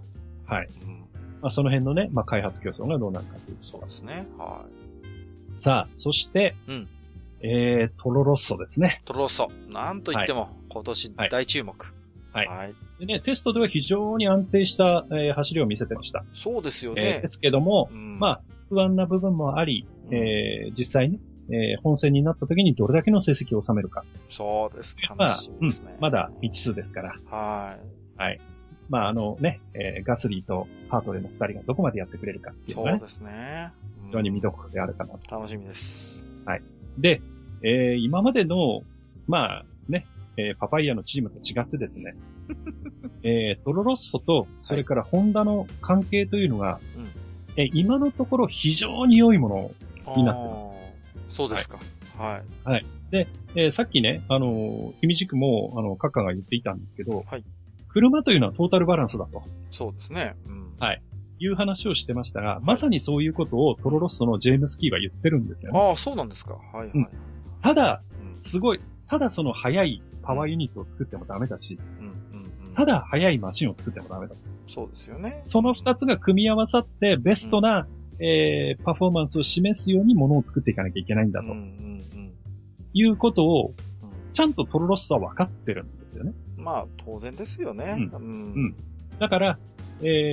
うん、はい。うんまあ、その辺のね、まあ、開発競争がどうなるかという。そうですね。はい。さあ、そして、うん、トロロッソですね。トロロッソ。なんといっても、はい、今年大注目。はい。はい。でね、テストでは非常に安定した、走りを見せてました。そうですよね。ですけども、うん、まあ、不安な部分もあり、実際に、本戦になった時にどれだけの成績を収めるか。そうですね。まあ、楽しみですね。まだ未知数ですから。はい。はい。まあ、あのね、ガスリーとハートレーの二人がどこまでやってくれるかっていうのは、ね、そうですね。非常に見どころであるかなと。楽しみです。はい。で、今までの、まあね、パパイヤのチームと違ってですね、トロロッソと、それからホンダの関係というのが、はい、今のところ非常に良いものになってます。そうですか。はい。はい。で、さっきね、君軸も、カッカが言っていたんですけど、はい、車というのはトータルバランスだと。そうですね。うん、はい。いう話をしてましたが、はい、まさにそういうことをトロロッソのジェームス・キーは言ってるんですよね。ああ、そうなんですか。はい、はい。うん、ただ、すごい、ただその速いパワーユニットを作ってもダメだし、ただ速いマシンを作ってもダメだ。そうですよね。その二つが組み合わさってベストな、パフォーマンスを示すようにものを作っていかなきゃいけないんだと。いうことを、ちゃんとトロロッソは分かってるんですよね。まあ、当然ですよね。うん。うん、だから、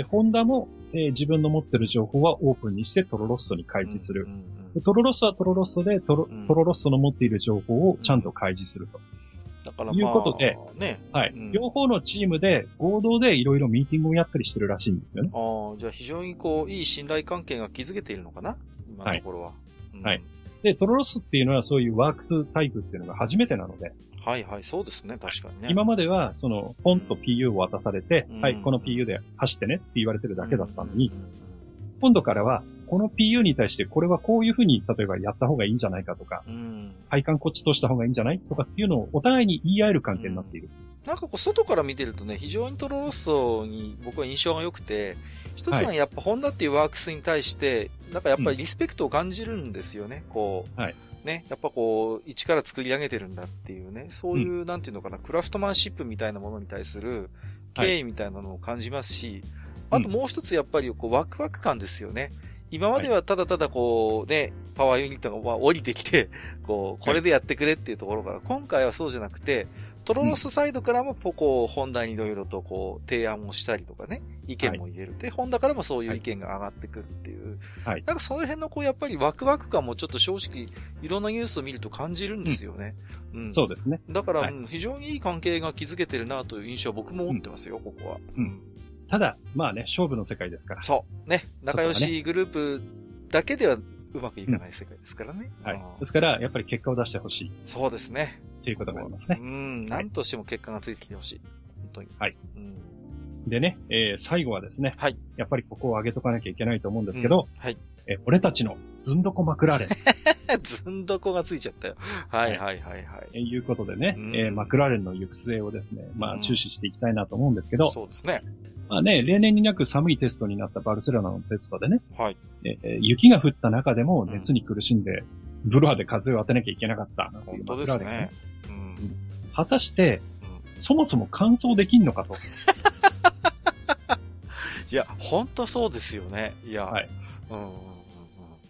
ホンダも、自分の持ってる情報はオープンにしてトロロッソに開示する。トロロッソはトロロッソでトロロッソの持っている情報をちゃんと開示すると。だから、まあ、いうことで、ね、はい、うん、両方のチームで合同でいろいろミーティングをやったりしてるらしいんですよね。ああ、じゃあ非常にこういい信頼関係が築けているのかな、今のところは。はい。うん、はい、でトロロッソっていうのはそういうワークスタイプっていうのが初めてなので。はいはい、そうですね、確かにね。今まではそのポンと PU を渡されて、うん、はい、この PU で走ってねって言われてるだけだったのに。今度からは、この PU に対してこれはこういうふうに、例えばやった方がいいんじゃないかとか、配管こっちとした方がいいんじゃないとかっていうのをお互いに言い合える関係になっている。なんかこう、外から見てるとね、非常にトロロッソに僕は印象が良くて、一つはやっぱホンダっていうワークスに対して、なんかやっぱりリスペクトを感じるんですよね、こう。はい。ね、やっぱこう、一から作り上げてるんだっていうね、そういう、なんていうのかな、クラフトマンシップみたいなものに対する敬意みたいなのを感じますし、あともう一つやっぱりこうワクワク感ですよね。今まではただただこうね、パワーユニットが降りてきて、こう、これでやってくれっていうところから、今回はそうじゃなくて、トロロスサイドからもこう、ホンダにいろいろとこう、提案をしたりとかね、意見も言える。で、ホンダからもそういう意見が上がってくるっていう。なんかその辺のこう、やっぱりワクワク感もちょっと正直、いろんなニュースを見ると感じるんですよね。うん。そうですね。だから、非常にいい関係が築けてるなという印象を僕も持ってますよ、ここは。うん。ただ、まあね、勝負の世界ですから。そう。ね。仲良しグループだけではうまくいかない世界ですからね。はい。ですから、やっぱり結果を出してほしい。そうですね。ということがありますね。うん。何としても結果がついてきてほしい。本当に。はい。でね、最後はですね。はい。やっぱりここを上げとかなきゃいけないと思うんですけど。はい。俺たちのずんどこマクラーレン。ずんどこがついちゃったよ。はいはいはいはい。いうことでね、マクラーレンの行く末をですね、まあ注視していきたいなと思うんですけど。そうですね。まあね、例年になく寒いテストになったバルセロナのテストでね、はい、雪が降った中でも熱に苦しんで、ブロアで風を当てなきゃいけなかったなんていうマクラーレンがね。本当ですね。うん、果たして、そもそも完走できんのかと。いや、本当そうですよね。いや。はい。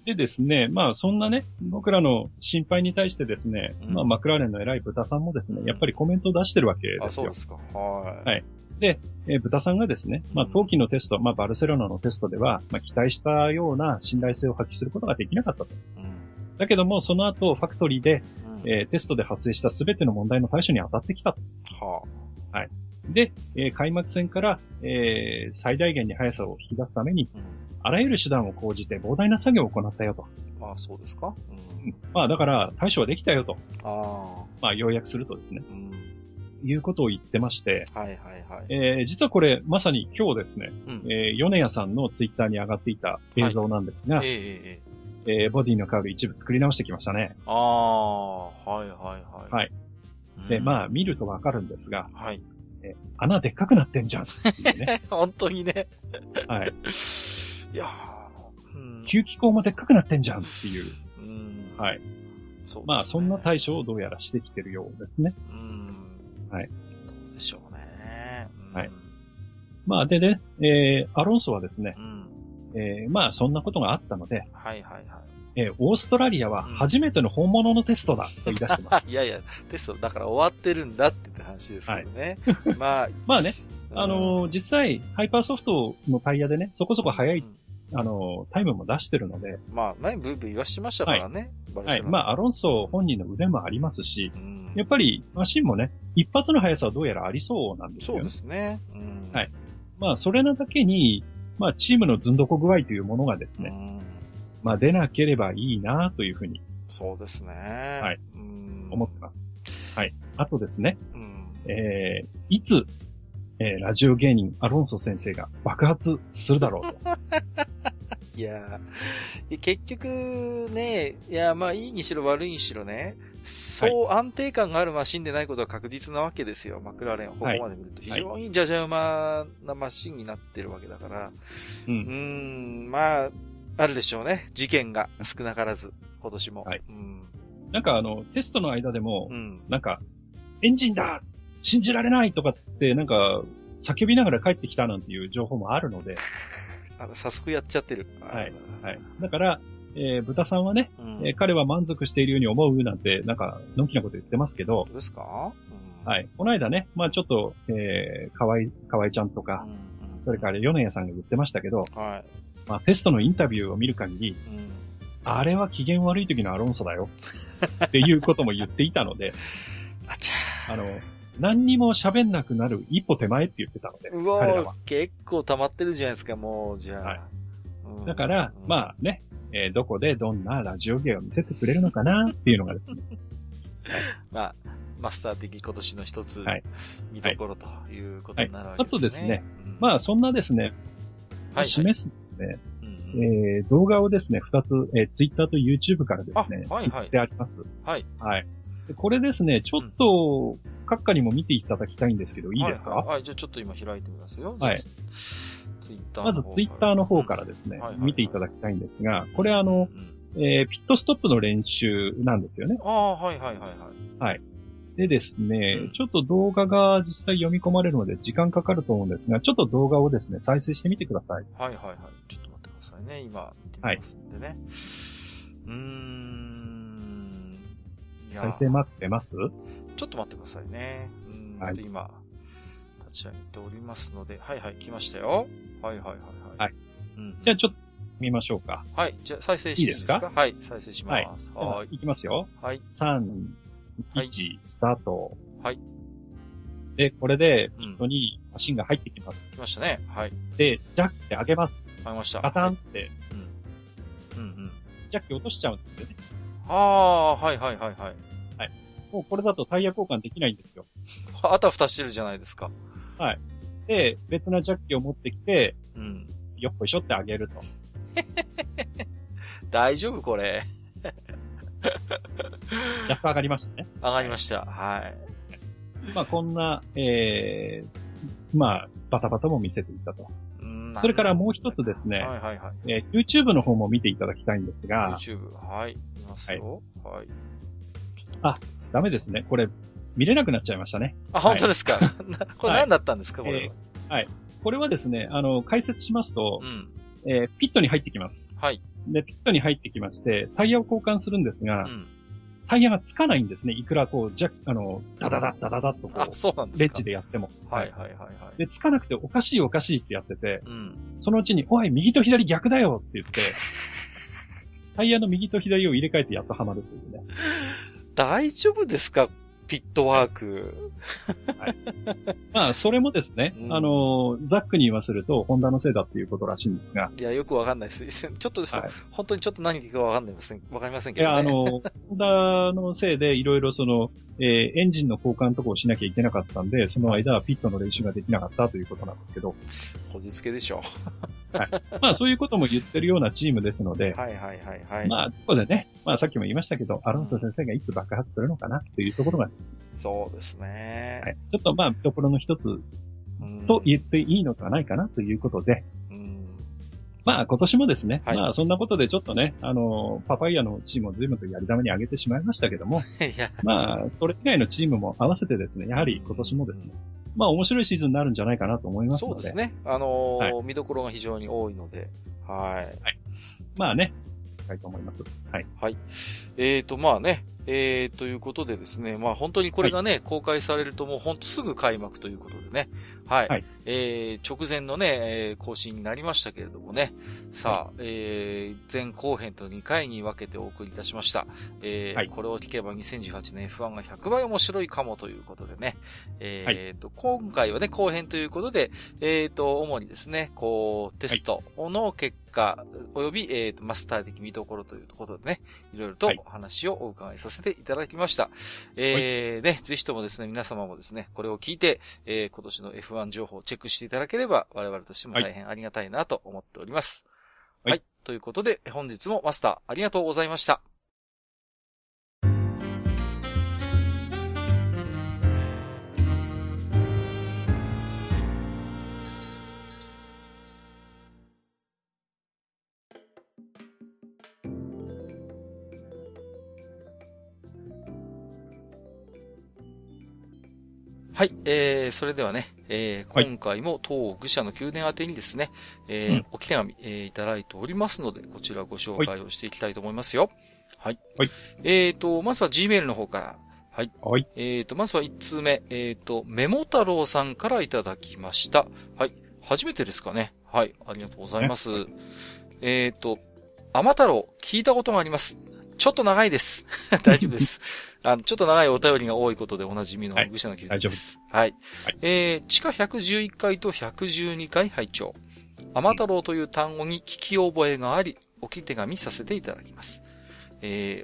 でですね、まあそんなね、僕らの心配に対してですね、まあマクラーレンの偉い豚さんもですね、やっぱりコメントを出してるわけですよ。あ、そうですか。はい。はい。で、豚さんがですね、まあ冬季のテスト、まあバルセロナのテストでは、まあ期待したような信頼性を発揮することができなかったと。うん、だけども、その後ファクトリーで、テストで発生したすべての問題の対処に当たってきたと。はあ、はい。で、開幕戦から、最大限に速さを引き出すために、あらゆる手段を講じて膨大な作業を行ったよと。ああ、そうですか。うん、まあだから対処はできたよと。ああ。まあ要約するとですね。いうことを言ってまして。はいはいはい。実はこれまさに今日ですね、米谷さんのツイッターに上がっていた映像なんですが、ボディのカウル一部作り直してきましたね。ああ、はいはいはい。はい。で、まあ見るとわかるんですが、はい。穴でっかくなってんじゃんっていうね。本当にね。はい。いやー、吸気口もでっかくなってんじゃんっていう。はい。そうですね。まあ、そんな対処をどうやらしてきてるようですね。はい。どうでしょうね。はい。まあ、でね、アロンソはですね、まあ、そんなことがあったので、はいはいはい。オーストラリアは初めての本物のテストだと言い出してます。いやいや、テストだから終わってるんだって話ですけどね。はい、まあ、まあね、実際、ハイパーソフトのタイヤでね、そこそこ速い、タイムも出してるので。まあ、ね、ブーブー言わしてましたからね。はい。まあ、アロンソ本人の腕もありますし、やっぱり、マシンもね、一発の速さはどうやらありそうなんですよね。そうですね。はい。まあ、それなだけに、まあ、チームのずんどこ具合というものがですね、まあ、出なければいいなというふうに。そうですね。はい。思ってます。はい。あとですね、いつ、ラジオ芸人アロンソ先生が爆発するだろうと。いや結局ね、いやまあいいにしろ悪いにしろね、そう安定感があるマシンでないことは確実なわけですよ。マクラーレンはここまで見ると非常にジャジャ馬なマシンになってるわけだから、まああるでしょうね、事件が少なからず今年も。はい。なんかテストの間でも、なんかエンジンだ信じられないとかってなんか叫びながら帰ってきたなんていう情報もあるので。早速やっちゃってる。はい。はい。だから、豚さんはね、彼は満足しているように思うなんて、なんか、のんきなこと言ってますけど。そうですか？はい。この間ね、まあちょっと、かわいちゃんとか、それから米谷さんが言ってましたけど、まあテストのインタビューを見る限り、あれは機嫌悪い時のアロンソだよ。っていうことも言っていたので、あちゃー。何にも喋んなくなる一歩手前って言ってたので、うわ彼らは結構溜まってるじゃないですか、もうじゃあ。はい。だから、まあね、どこでどんなラジオ芸を見せてくれるのかなっていうのがですね。はい、まあマスター的今年の一つ見どころということになるわけですね。あとですね、まあそんなですね、示すですね、動画をですね2つ、Twitter と YouTube からですね、貼ってあります。はいはい。これですね、ちょっと、閣下にも見ていただきたいんですけど、いいですか？はい、じゃあちょっと今開いてみますよ。はい。まずツイッターの方からですね、見ていただきたいんですが、これピットストップの練習なんですよね。ああ、はいはいはいはい。はい。でですね、ちょっと動画が実際読み込まれるので時間かかると思うんですが、ちょっと動画をですね、再生してみてください。はいはいはい。ちょっと待ってくださいね、今、見てみますんでね。再生待ってます？ちょっと待ってくださいね。はい、今、立ち上げておりますので。はいはい、来ましたよ。はいはいはいはい。はい。じゃあちょっと見ましょうか。はい。じゃあ再生していいですか？いいですか？はい、再生します。はい。いきますよ。はい。3、1、スタート。はい。で、これで、ピットにマシンが入ってきます。来ましたね。はい。で、ジャックって上げます。上げました。ガタンって。ジャック落としちゃうんですよね。ああ、はいはいはいはい。はい。もうこれだとタイヤ交換できないんですよ。あたふたしてるじゃないですか。はい。で、別なジャッキを持ってきて、よっこいしょってあげると。大丈夫これ。ジャック上がりましたね。上がりました。はい。まあこんな、まあ、バタバタも見せていたと。それからもう一つですね、YouTube の方も見ていただきたいんですが、YouTube、はい、見ますよ。はい。あ、ダメですね。これ、見れなくなっちゃいましたね。あ、本当ですか。これ何だったんですか、これ。はい。これはですね、解説しますと、ピットに入ってきます。はい。で、ピットに入ってきまして、タイヤを交換するんですが、タイヤがつかないんですね。いくらこう、ダダダダダダッとこう、レッジでやっても。はいはいはいはい。で、つかなくておかしいおかしいってやってて、そのうちに、おい、右と左逆だよって言って、タイヤの右と左を入れ替えてやっとはまるというね。大丈夫ですか？ピットワーク。はい。まあ、それもですね、ザックに言わせると、ホンダのせいだっていうことらしいんですが。いや、よくわかんないです。ちょっと、本当にちょっと何かわかりませんけどね。いや、ホンダのせいで、いろいろエンジンの交換とかをしなきゃいけなかったんで、その間はピットの練習ができなかったということなんですけど。こじつけでしょ。はい。まあ、そういうことも言ってるようなチームですので。はいはいはいはい。まあ、ここでね、まあ、さっきも言いましたけど、アロンソ先生がいつ爆発するのかなというところがですね。そうですね。はい。ちょっとまあ、見どころの一つと言っていいのではないかなということで。まあ、今年もですね、まあ、そんなことでちょっとね、パパイヤのチームを随分とやり玉に上げてしまいましたけども、まあ、それ以外のチームも合わせてですね、やはり今年もですね、まあ、面白いシーズンになるんじゃないかなと思いますので。そうですね。見どころが非常に多いので、はい。はい。まあね、いきたいと思います。はい。はい。まあね、ということでですね、まあ本当にこれがね、はい、公開されるともう本当すぐ開幕ということでね、はい、はい、直前のね、更新になりましたけれどもね、さあ、前後編と2回に分けてお送りいたしました。はい、これを聞けば2018年 F1 が100倍面白いかもということでね、はい、今回はね、後編ということで、主にですね、こう、テストの結果、および、マスター的見どころということでね、いろいろとお話をお伺いさせていただきました。はい、ね、ぜひともですね、皆様もですね、これを聞いて、今年の F1 情報をチェックしていただければ、我々としても大変ありがたいなと思っております。はい。はい、ということで、本日もマスターありがとうございました。はい、それではね、今回も当愚者の宮殿宛てにですね、おき手紙、いただいておりますので、こちらご紹介をしていきたいと思いますよ。はい。はい。まずは Gmail の方から。はい。はい、まずは1通目、メモ太郎さんからいただきました。はい。初めてですかね。はい。ありがとうございます。ね、甘太郎、聞いたことがあります。ちょっと長いです。大丈夫です。ちょっと長いお便りが多いことでおなじみの愚者の宮殿です。はい。はい、地下111階と112階拝聴。甘太郎という単語に聞き覚えがあり、置き手紙させていただきます。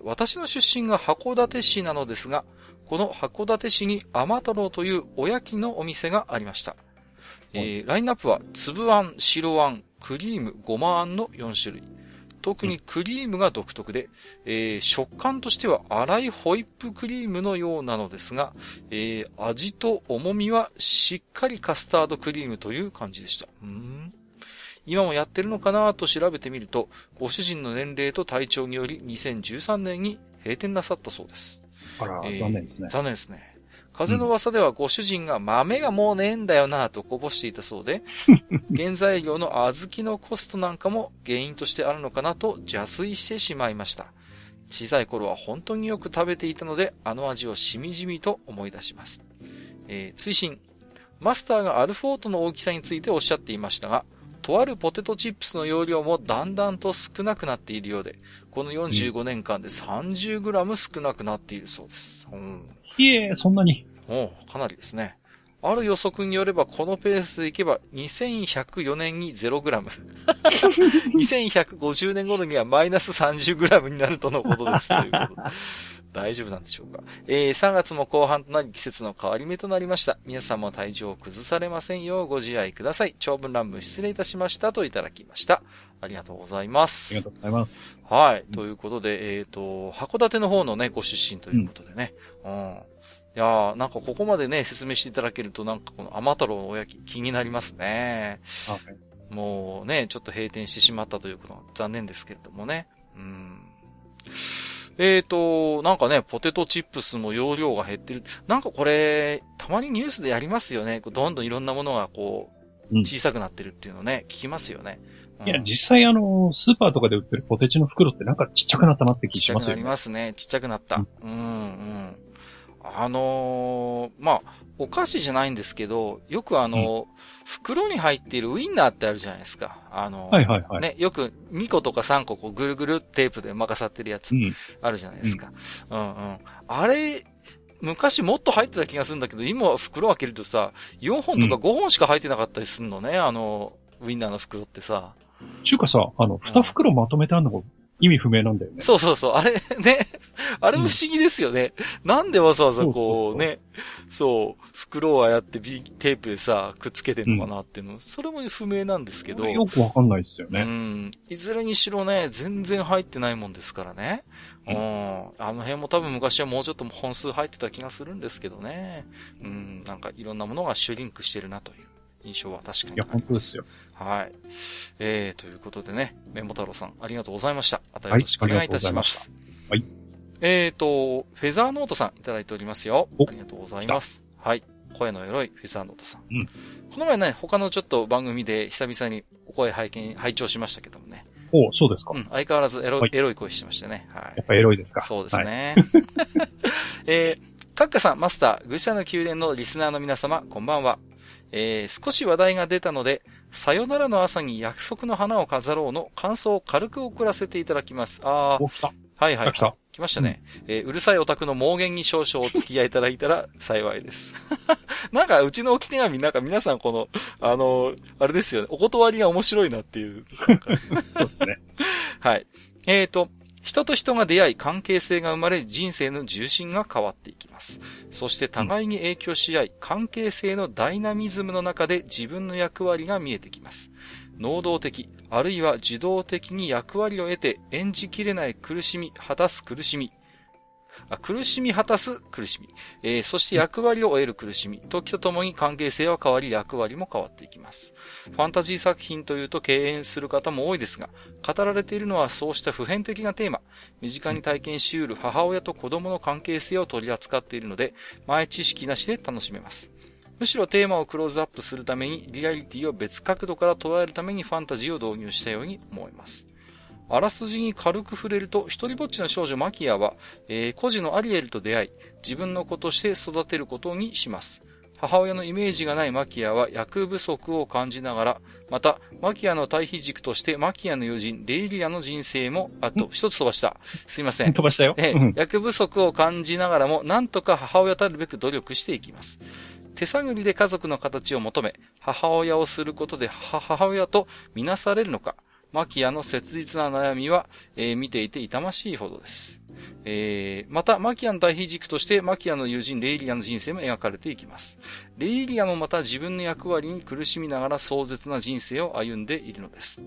私の出身が函館市なのですが、この函館市に甘太郎というおやきのお店がありました。ラインナップは、粒あん、白あん、クリーム、ごまあんの4種類。特にクリームが独特で、食感としては粗いホイップクリームのようなのですが、味と重みはしっかりカスタードクリームという感じでした。今もやってるのかなと調べてみると、ご主人の年齢と体調により2013年に閉店なさったそうです。あら、残念ですね。残念ですね。風の噂ではご主人が豆がもうねえんだよなぁとこぼしていたそうで、原材料の小豆のコストなんかも原因としてあるのかなと邪推してしまいました。小さい頃は本当によく食べていたので、あの味をしみじみと思い出します。追伸。マスターがアルフォートの大きさについておっしゃっていましたが、とあるポテトチップスの容量もだんだんと少なくなっているようで、この45年間で 30g 少なくなっているそうです。いえ、そんなに。おう、かなりですね。ある予測によれば、このペースでいけば、2104年に0グラム。2150年頃にはマイナス30グラムになるとのことです。ということで大丈夫なんでしょうか。3月も後半となり、季節の変わり目となりました。皆さんも体調を崩されませんようご自愛ください。長文乱文失礼いたしましたといただきました。ありがとうございます。ありがとうございます。はい。ということで、函館の方のね、ご出身ということでね。うん。いやー、なんかここまでね、説明していただけると、なんかこの甘太郎のおやき気になりますね。はい、もうね、ちょっと閉店してしまったということは残念ですけれどもね。なんかね、ポテトチップスも容量が減ってる。なんかこれ、たまにニュースでやりますよね。どんどんいろんなものがこう、小さくなってるっていうのね、聞きますよね。いや、実際スーパーとかで売ってるポテチの袋ってなんかちっちゃくなったなって気しますよね。ちっちゃくなりますね。ちっちゃくなった。まあ、お菓子じゃないんですけど、よく袋に入っているウインナーってあるじゃないですか。はいはいはい、ね、よく2個とか3個こうぐるぐるテープで巻かさってるやつ、あるじゃないですか。あれ、昔もっと入ってた気がするんだけど、今は袋開けるとさ、4本とか5本しか入ってなかったりするのね、ウインナーの袋ってさ。ちゅうかさ、2袋まとめてあるのが、意味不明なんだよね。そうそうそう。あれね。あれ不思議ですよね。なんでわざわざこうね、そう、袋をああやってテープでさ、くっつけてんのかなっていうの、それも不明なんですけど。よくわかんないですよね。いずれにしろね、全然入ってないもんですからね。あの辺も多分昔はもうちょっと本数入ってた気がするんですけどね。なんかいろんなものがシュリンクしてるなという。印象は確かに。いや、本当ですよ。はい。ということでね、メモ太郎さん、ありがとうございました。またよろしくお願いいたします。はい。フェザーノートさん、いただいておりますよ。ありがとうございます。はい。声のエロいフェザーノートさん。この前ね、他のちょっと番組で久々にお声拝聴しましたけどもね。お、そうですか。うん、相変わらずエロい声してましたね。はい。やっぱエロいですか。そうですね。はい、カッカさん、マスター、愚者の宮殿のリスナーの皆様、こんばんは。少し話題が出たので、さよならの朝に約束の花を飾ろうの感想を軽く送らせていただきます。あー。来た。はいはい。来ましたね。うるさいオタクの妄言に少々お付き合いいただいたら幸いです。なんか、うちの置き手紙、なんか皆さんこの、あれですよね、お断りが面白いなっていう。そうですね。はい。人と人が出会い、関係性が生まれ、人生の重心が変わっていきます。そして互いに影響し合い、関係性のダイナミズムの中で自分の役割が見えてきます。能動的、あるいは受動的に役割を得て、演じきれない苦しみ、そして役割を得る苦しみ、時とともに関係性は変わり、役割も変わっていきます。ファンタジー作品というと敬遠する方も多いですが、語られているのはそうした普遍的なテーマ、身近に体験し得る母親と子供の関係性を取り扱っているので、前知識なしで楽しめます。むしろテーマをクローズアップするために、リアリティを別角度から捉えるためにファンタジーを導入したように思います。あらすじに軽く触れると、一人ぼっちの少女マキアは、孤児のアリエルと出会い、自分の子として育てることにします。母親のイメージがないマキアは役不足を感じながら、また、マキアの対比軸として、マキアの友人、レイリアの人生も、あと、一つ飛ばした。すいません。飛ばしたよ。役不足を感じながらも、なんとか母親たるべく努力していきます。手探りで家族の形を求め、母親をすることで、母親とみなされるのか、マキアの切実な悩みは、見ていて痛ましいほどです。また、マキアの対比軸として、マキアの友人レイリアの人生も描かれていきます。レイリアもまた自分の役割に苦しみながら壮絶な人生を歩んでいるのです。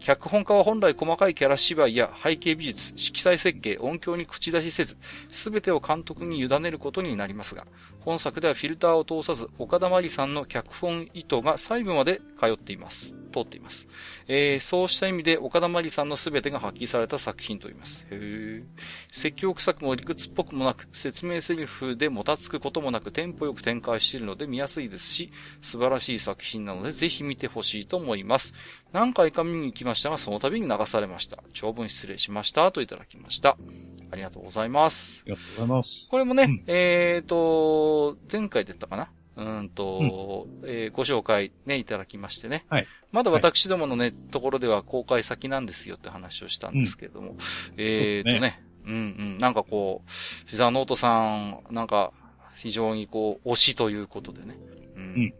脚本家は本来細かいキャラ芝居や背景美術、色彩設計、音響に口出しせず、すべてを監督に委ねることになりますが、本作ではフィルターを通さず、岡田まりさんの脚本意図が細部まで通っています。そうした意味で岡田まりさんのすべてが発揮された作品と言います。説教臭くも理屈っぽくもなく、説明セリフでもたつくこともなく、テンポよく展開しているので見やすいですし、素晴らしい作品なのでぜひ見てほしいと思います。何回か見に行きましたが、その度に流されました。長文失礼しましたといただきました。ありがとうございます。ありがとうございます。これもね、うん、前回だったかな。ご紹介ね、いただきましてね。はい。まだ私どものね、はい、ところでは公開先なんですよって話をしたんですけれども。うん、ね。なんかこう、ザ・ノートさん、なんか、非常にこう、推しということでね。うん。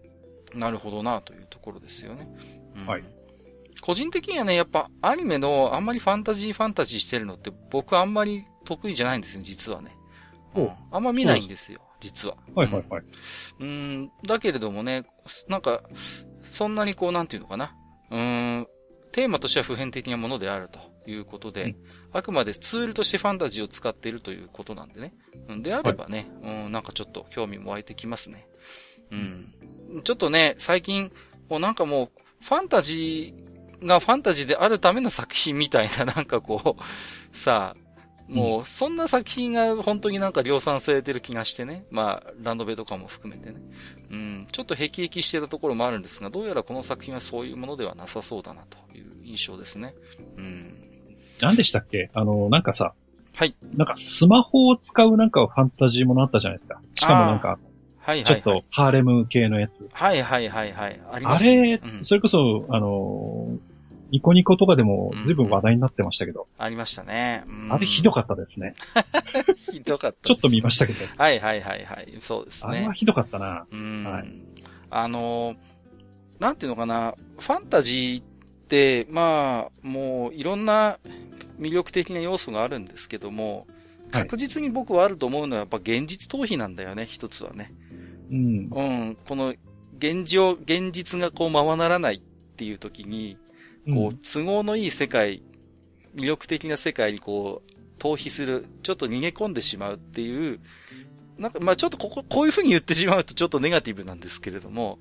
うん、なるほどな、というところですよね。うん、はい。個人的にはね、やっぱアニメのあんまりファンタジーしてるのって僕あんまり得意じゃないんですよ、実はね。あんま見ないんですよ、実は。はいはいはい。だけれどもね、なんか、そんなにこう、なんていうのかな。テーマとしては普遍的なものであるということで、うん、あくまでツールとしてファンタジーを使っているということなんでね。であればね、はい、なんかちょっと興味も湧いてきますね。ちょっとね、最近、もうなんかもう、ファンタジーであるための作品みたいな、なんかこう、さあ、もう、そんな作品が本当になんか量産されてる気がしてね。まあ、ランドベとかも含めてね。ちょっと辟易してたところもあるんですが、どうやらこの作品はそういうものではなさそうだなという印象ですね。何でしたっけ？なんかさ、はい。なんかスマホを使うなんかファンタジーものあったじゃないですか。しかもなんか、はいはいはい、ちょっとハーレム系のやつ。はいはいはいはい。ありますね。あれ、それこそ、ニコニコとかでも随分話題になってましたけど。ありましたね。あれひどかったですね。ひどかったです、ね。ちょっと見ましたけど。はいはいはいはい。そうですね。あれはひどかったな。はい、なんていうのかな。ファンタジーって、まあ、もういろんな魅力的な要素があるんですけども、確実に僕はあると思うのはやっぱ現実逃避なんだよね、一つはね。この現実がこうままならないっていう時に、こう、都合のいい世界、魅力的な世界にこう、逃避する、ちょっと逃げ込んでしまうっていう、なんか、まあちょっとこういう風に言ってしまうとちょっとネガティブなんですけれども、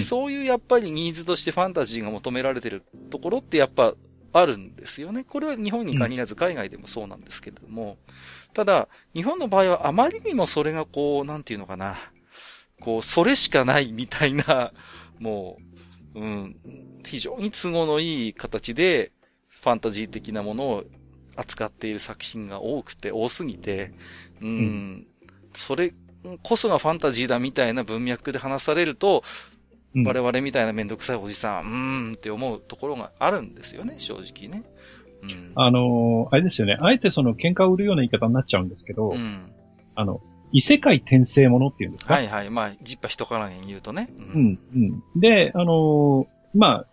そういうやっぱりニーズとしてファンタジーが求められてるところってやっぱあるんですよね。これは日本に限らず海外でもそうなんですけれども、ただ、日本の場合はあまりにもそれがこう、なんていうのかな、こう、それしかないみたいな、もう、非常に都合のいい形で、フファンタジー的なものを扱っている作品が多すぎて、うん、それこそがファンタジーだみたいな文脈で話されると、我々みたいなめんどくさいおじさん、って思うところがあるんですよね、正直ね。うん、あれですよね、あえてその喧嘩を売るような言い方になっちゃうんですけど、うん、異世界転生ものっていうんですか？はいはい、まあ、ジッパ人から言うとね。うん、うん、うん。で、まあ、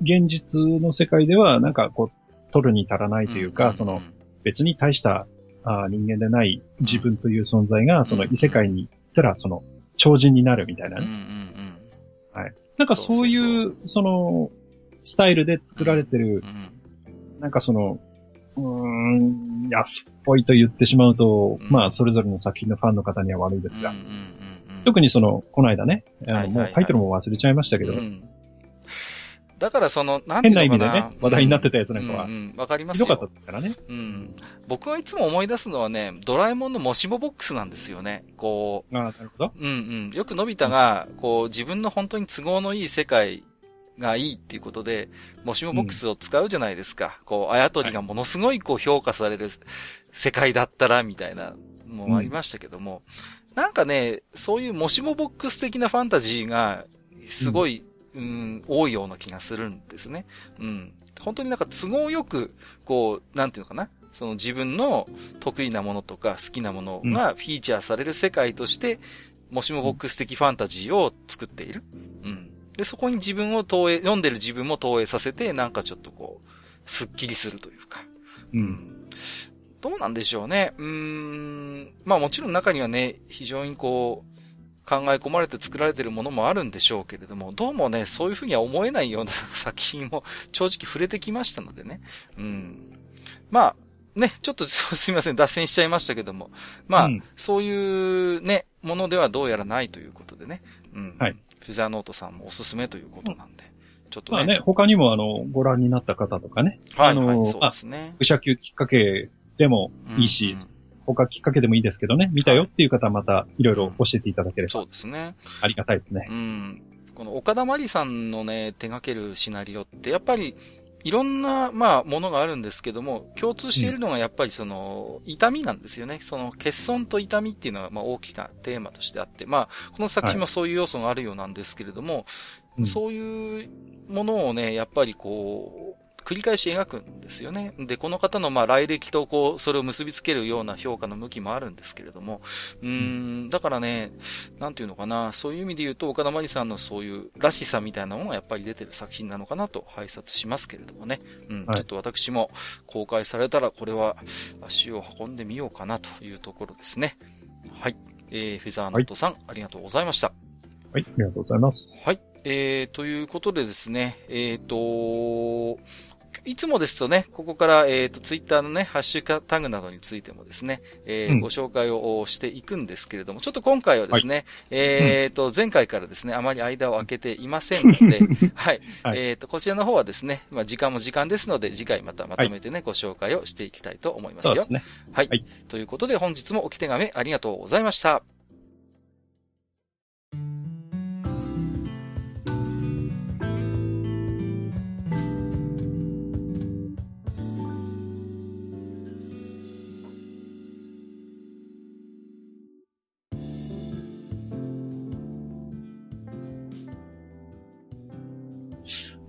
現実の世界では、なんかこう、取るに足らないというか、うんうんうん、別に大した人間でない自分という存在が、その異世界に行ったら、超人になるみたいなね。うんうんうん、はい。なんかそういう、その、スタイルで作られてる、なんか安っぽいと言ってしまうと、まあ、それぞれの作品のファンの方には悪いですが、特にこの間ね、もうタイトルも忘れちゃいましたけど、だからなんていうのかな。変な意味でね、話題になってたやつなんかは。わかりますよ。ひどかったですからね。うん。僕がいつも思い出すのはね、ドラえもんのもしもボックスなんですよね。なるほど。うんうん。よくのび太が、自分の本当に都合のいい世界、がいいっていうことで、もしもボックスを使うじゃないですか。あやとりがものすごい評価される世界だったら、みたいなのもありましたけども、なんかね、そういうもしもボックス的なファンタジーが、すごい、多いような気がするんですね。うん。本当になんか都合よく、なんていうのかな。自分の得意なものとか好きなものがフィーチャーされる世界として、もしもボックス的ファンタジーを作っている。うん。で、そこに自分を読んでる自分も投影させて、なんかちょっとすっきりするというか。うん。どうなんでしょうね。まあもちろん中にはね、非常に考え込まれて作られてるものもあるんでしょうけれども、どうもね、そういうふうには思えないような作品も正直触れてきましたのでね。うん。まあ、ね、ちょっとすみません、脱線しちゃいましたけども。まあ、そういうね、ものではどうやらないということでね。うん。はい。フェザーノートさんもおすすめということなんで。ちょっとね。まあね、他にもご覧になった方とかね。はい、はい、そうですね。愚者級きっかけでもいいし、他きっかけでもいいですけどね、見たよっていう方はまたいろいろ教えていただければ、そうですね。ありがたいですね。うん。この岡田まりさんのね、手掛けるシナリオって、やっぱり、いろんな、まあ、ものがあるんですけども、共通しているのがやっぱり痛みなんですよね。欠損と痛みっていうのが、まあ、大きなテーマとしてあって、まあ、この作品もそういう要素があるようなんですけれども、はい、そういうものをね、やっぱり繰り返し描くんですよね。で、この方の、まあ、来歴とそれを結びつけるような評価の向きもあるんですけれども、だからね、なんていうのかな、そういう意味で言うと、岡田まりさんのそういうらしさみたいなものがやっぱり出てる作品なのかなと拝察しますけれどもね。うん、はい、ちょっと私も公開されたら、これは足を運んでみようかなというところですね。はい。フェザーノートさん、はい、ありがとうございました。はい、ありがとうございます。はい。ということでですね、いつもですとね、ここから、ツイッターのね、ハッシュタグなどについてもですね、ご紹介をしていくんですけれども、ちょっと今回はですね、はい、前回からですね、あまり間を空けていませんので、はい、はい、こちらの方はですね、まあ、時間も時間ですので、次回またまとめてね、はい、ご紹介をしていきたいと思いますよ。そうですね。はい。はい。ということで、本日も置き手紙ありがとうございました。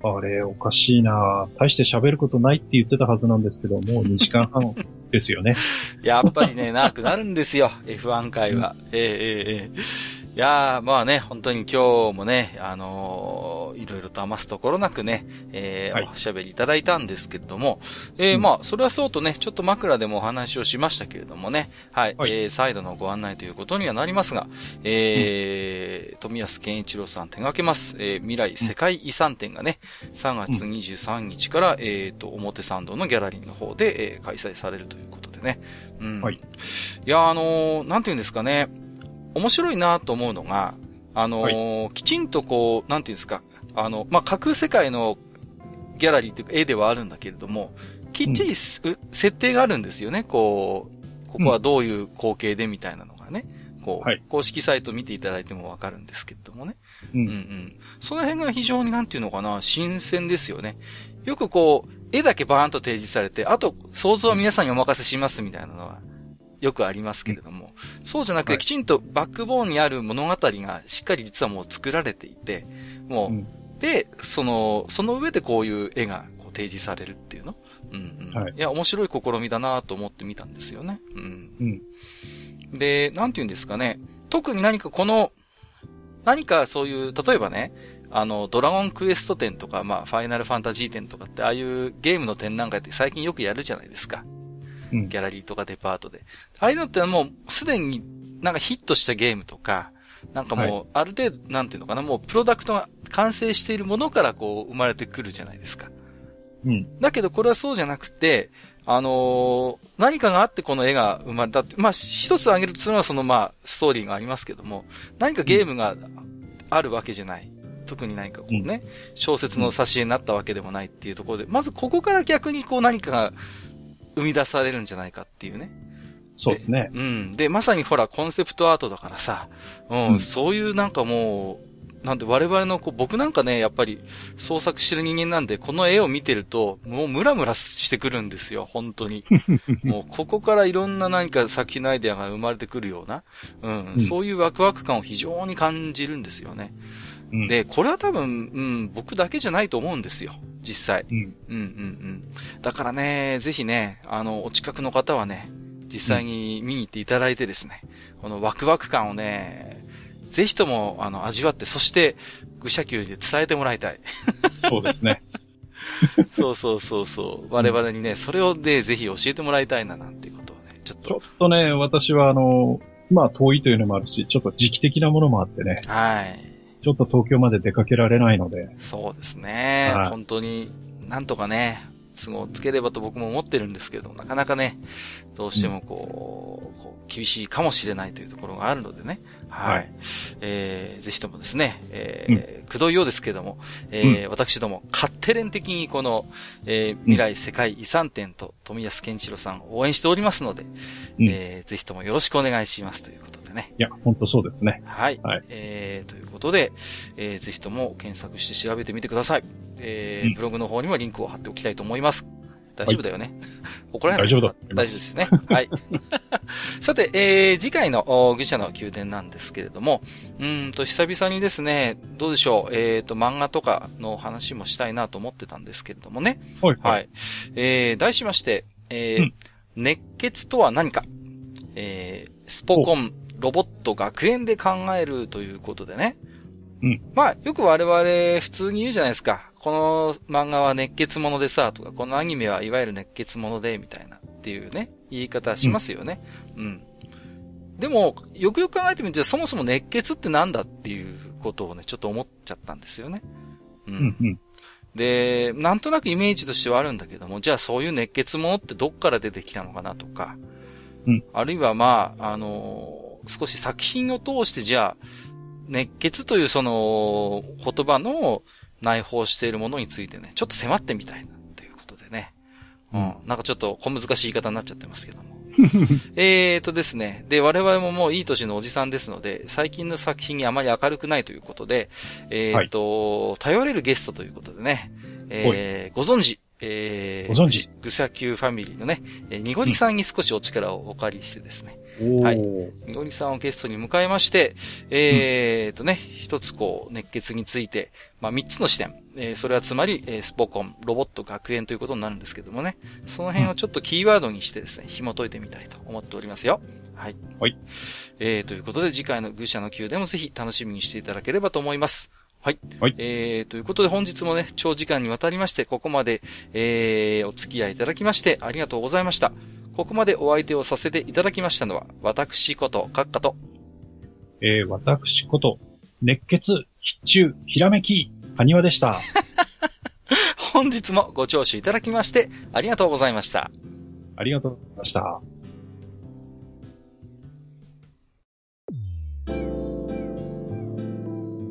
あれ、おかしいなぁ。大して喋ることないって言ってたはずなんですけど、もう2時間半ですよね。やっぱりね、長くなるんですよ。F1 回は。いやー、まあね、本当に今日もね、いろいろと余すところなくね、お喋りいただいたんですけれども、まあ、それはそうとね、ちょっと枕でもお話をしましたけれどもね、はい、再度のご案内ということにはなりますが、冨安健一郎さん手掛けます、未来世界遺産展がね、3月23日から、表参道のギャラリーの方で、開催されるということでね。うん。はい。いや、なんていうんですかね、面白いなと思うのが、はい、きちんとなんていうんですか、まあ、架空世界のギャラリーというか絵ではあるんだけれども、きっちり、設定があるんですよね、ここはどういう光景でみたいなのがね、はい、公式サイト見ていただいてもわかるんですけれどもね。うんうん。その辺が非常になんていうのかな、新鮮ですよね。よく絵だけバーンと提示されて、あと想像は皆さんにお任せしますみたいなのはよくありますけれども、そうじゃなくてきちんとバックボーンにある物語がしっかり実はもう作られていて、もう、で、その上でこういう絵がこう提示されるっていうの、うんうん、はい。いや、面白い試みだなと思って見たんですよね。うん。うん。で、なんて言うんですかね。特に何かそういう、例えばね、ドラゴンクエスト展とか、まあ、ファイナルファンタジー展とかって、ああいうゲームの展覧会って最近よくやるじゃないですか。うん。ギャラリーとかデパートで。ああいうのってもう、すでになんかヒットしたゲームとか、なんかもう、ある程度、はい、なんていうのかな、もうプロダクトが完成しているものからこう、生まれてくるじゃないですか。うん。だけどこれはそうじゃなくて、何かがあってこの絵が生まれたって、まあ、一つ挙げるとするのはまあ、ストーリーがありますけども、何かゲームがあるわけじゃない。特に何かこうね、うん、小説の挿絵になったわけでもないっていうところで、まずここから逆にこう何かが生み出されるんじゃないかっていうね。そうですね。うん。で、まさにほら、コンセプトアートだからさ、うん、そういうなんかもう、なんで我々の僕なんかね、やっぱり創作してる人間なんで、この絵を見てると、もうムラムラしてくるんですよ、本当に。もうここからいろんな何か作品のアイデアが生まれてくるような、うん、うん、そういうワクワク感を非常に感じるんですよね。うん、で、これは多分、うん、僕だけじゃないと思うんですよ、実際。うん、うん、うん。だからね、ぜひね、お近くの方はね、実際に見に行っていただいてですね、このワクワク感をね、ぜひとも、味わって、そして、愚者級で伝えてもらいたい。そうですね。そう。我々にね、それをね、ぜひ教えてもらいたいな、なんていうことをね、ちょっとね、私はまあ、遠いというのもあるし、ちょっと時期的なものもあってね。はい。ちょっと東京まで出かけられないので。そうですね。はい、本当に、なんとかね、都合つければと僕も思ってるんですけど、なかなかね、どうしてもこう厳しいかもしれないというところがあるのでね。はい。はい、ぜひともですね、くどいようですけども、私ども、勝手連的にこの、未来世界遺産展と冨安健一郎さんを応援しておりますので、ぜひともよろしくお願いしますということでね。いや、ほんとそうですね。はい。はい、ということで、ぜひとも検索して調べてみてください。ブログの方にもリンクを貼っておきたいと思います。大丈夫だよね。怒られない。大丈夫ですよね。はい。さて、次回の愚者の宮殿なんですけれども、久々にですね、どうでしょう、漫画とかの話もしたいなと思ってたんですけれどもね。はい。題しまして、熱血とは何か、スポコン、ロボット、学園で考えるということでね。うん、まあ、よく我々普通に言うじゃないですか。この漫画は熱血ものでさ、とか、このアニメはいわゆる熱血もので、みたいなっていうね、言い方しますよね。うん。でも、よくよく考えてみると、そもそも熱血ってなんだっていうことをね、ちょっと思っちゃったんですよね。うん。で、なんとなくイメージとしてはあるんだけども、じゃあそういう熱血ものってどっから出てきたのかなとか、あるいはまあ、少し作品を通してじゃあ、熱血というその言葉の内包しているものについてね、ちょっと迫ってみたいなということでね。うん。なんかちょっと小難しい言い方になっちゃってますけども。ですね。で、我々ももういい年のおじさんですので、最近の作品にあまり明るくないということで、頼れるゲストということでね、ご存知愚者級ファミリーのね、にごりさんに少しお力をお借りしてですね。はい。にごりさんをゲストに迎えまして、一つこう、熱血について、まあ、3つの視点。それはつまり、スポコン、ロボット、学園ということになるんですけどもね。その辺をちょっとキーワードにしてですね、紐解いてみたいと思っておりますよ。はい。はい。ということで、次回の愚者の宮殿もぜひ楽しみにしていただければと思います。はい。はい。ということで本日もね、長時間にわたりまして、ここまで、お付き合いいただきまして、ありがとうございました。ここまでお相手をさせていただきましたのは、私こと、閣下と。私こと、熱血、必中、ひらめき、埴輪でした。本日もご聴取いただきまして、ありがとうございました。ありがとうございました。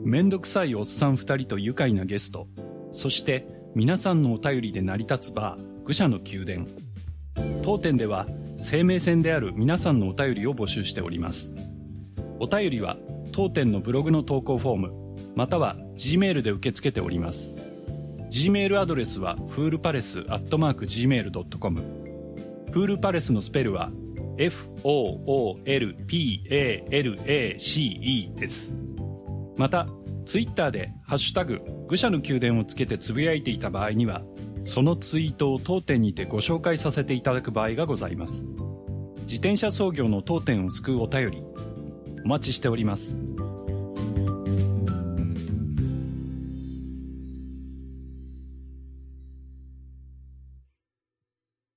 めんどくさいおっさん二人と愉快なゲスト、そして皆さんのお便りで成り立つバー、愚者の宮殿。当店では生命線である皆さんのお便りを募集しております。お便りは当店のブログの投稿フォーム、または Gmail で受け付けております。Gmail アドレスは foolpalace@gmail.com、 フールパレスのスペルは FOOLPALACE です。またツイッターでハッシュタグ愚者の宮殿をつけてつぶやいていた場合には、そのツイートを当店にてご紹介させていただく場合がございます。自転車操業の当店を救うお便りお待ちしております。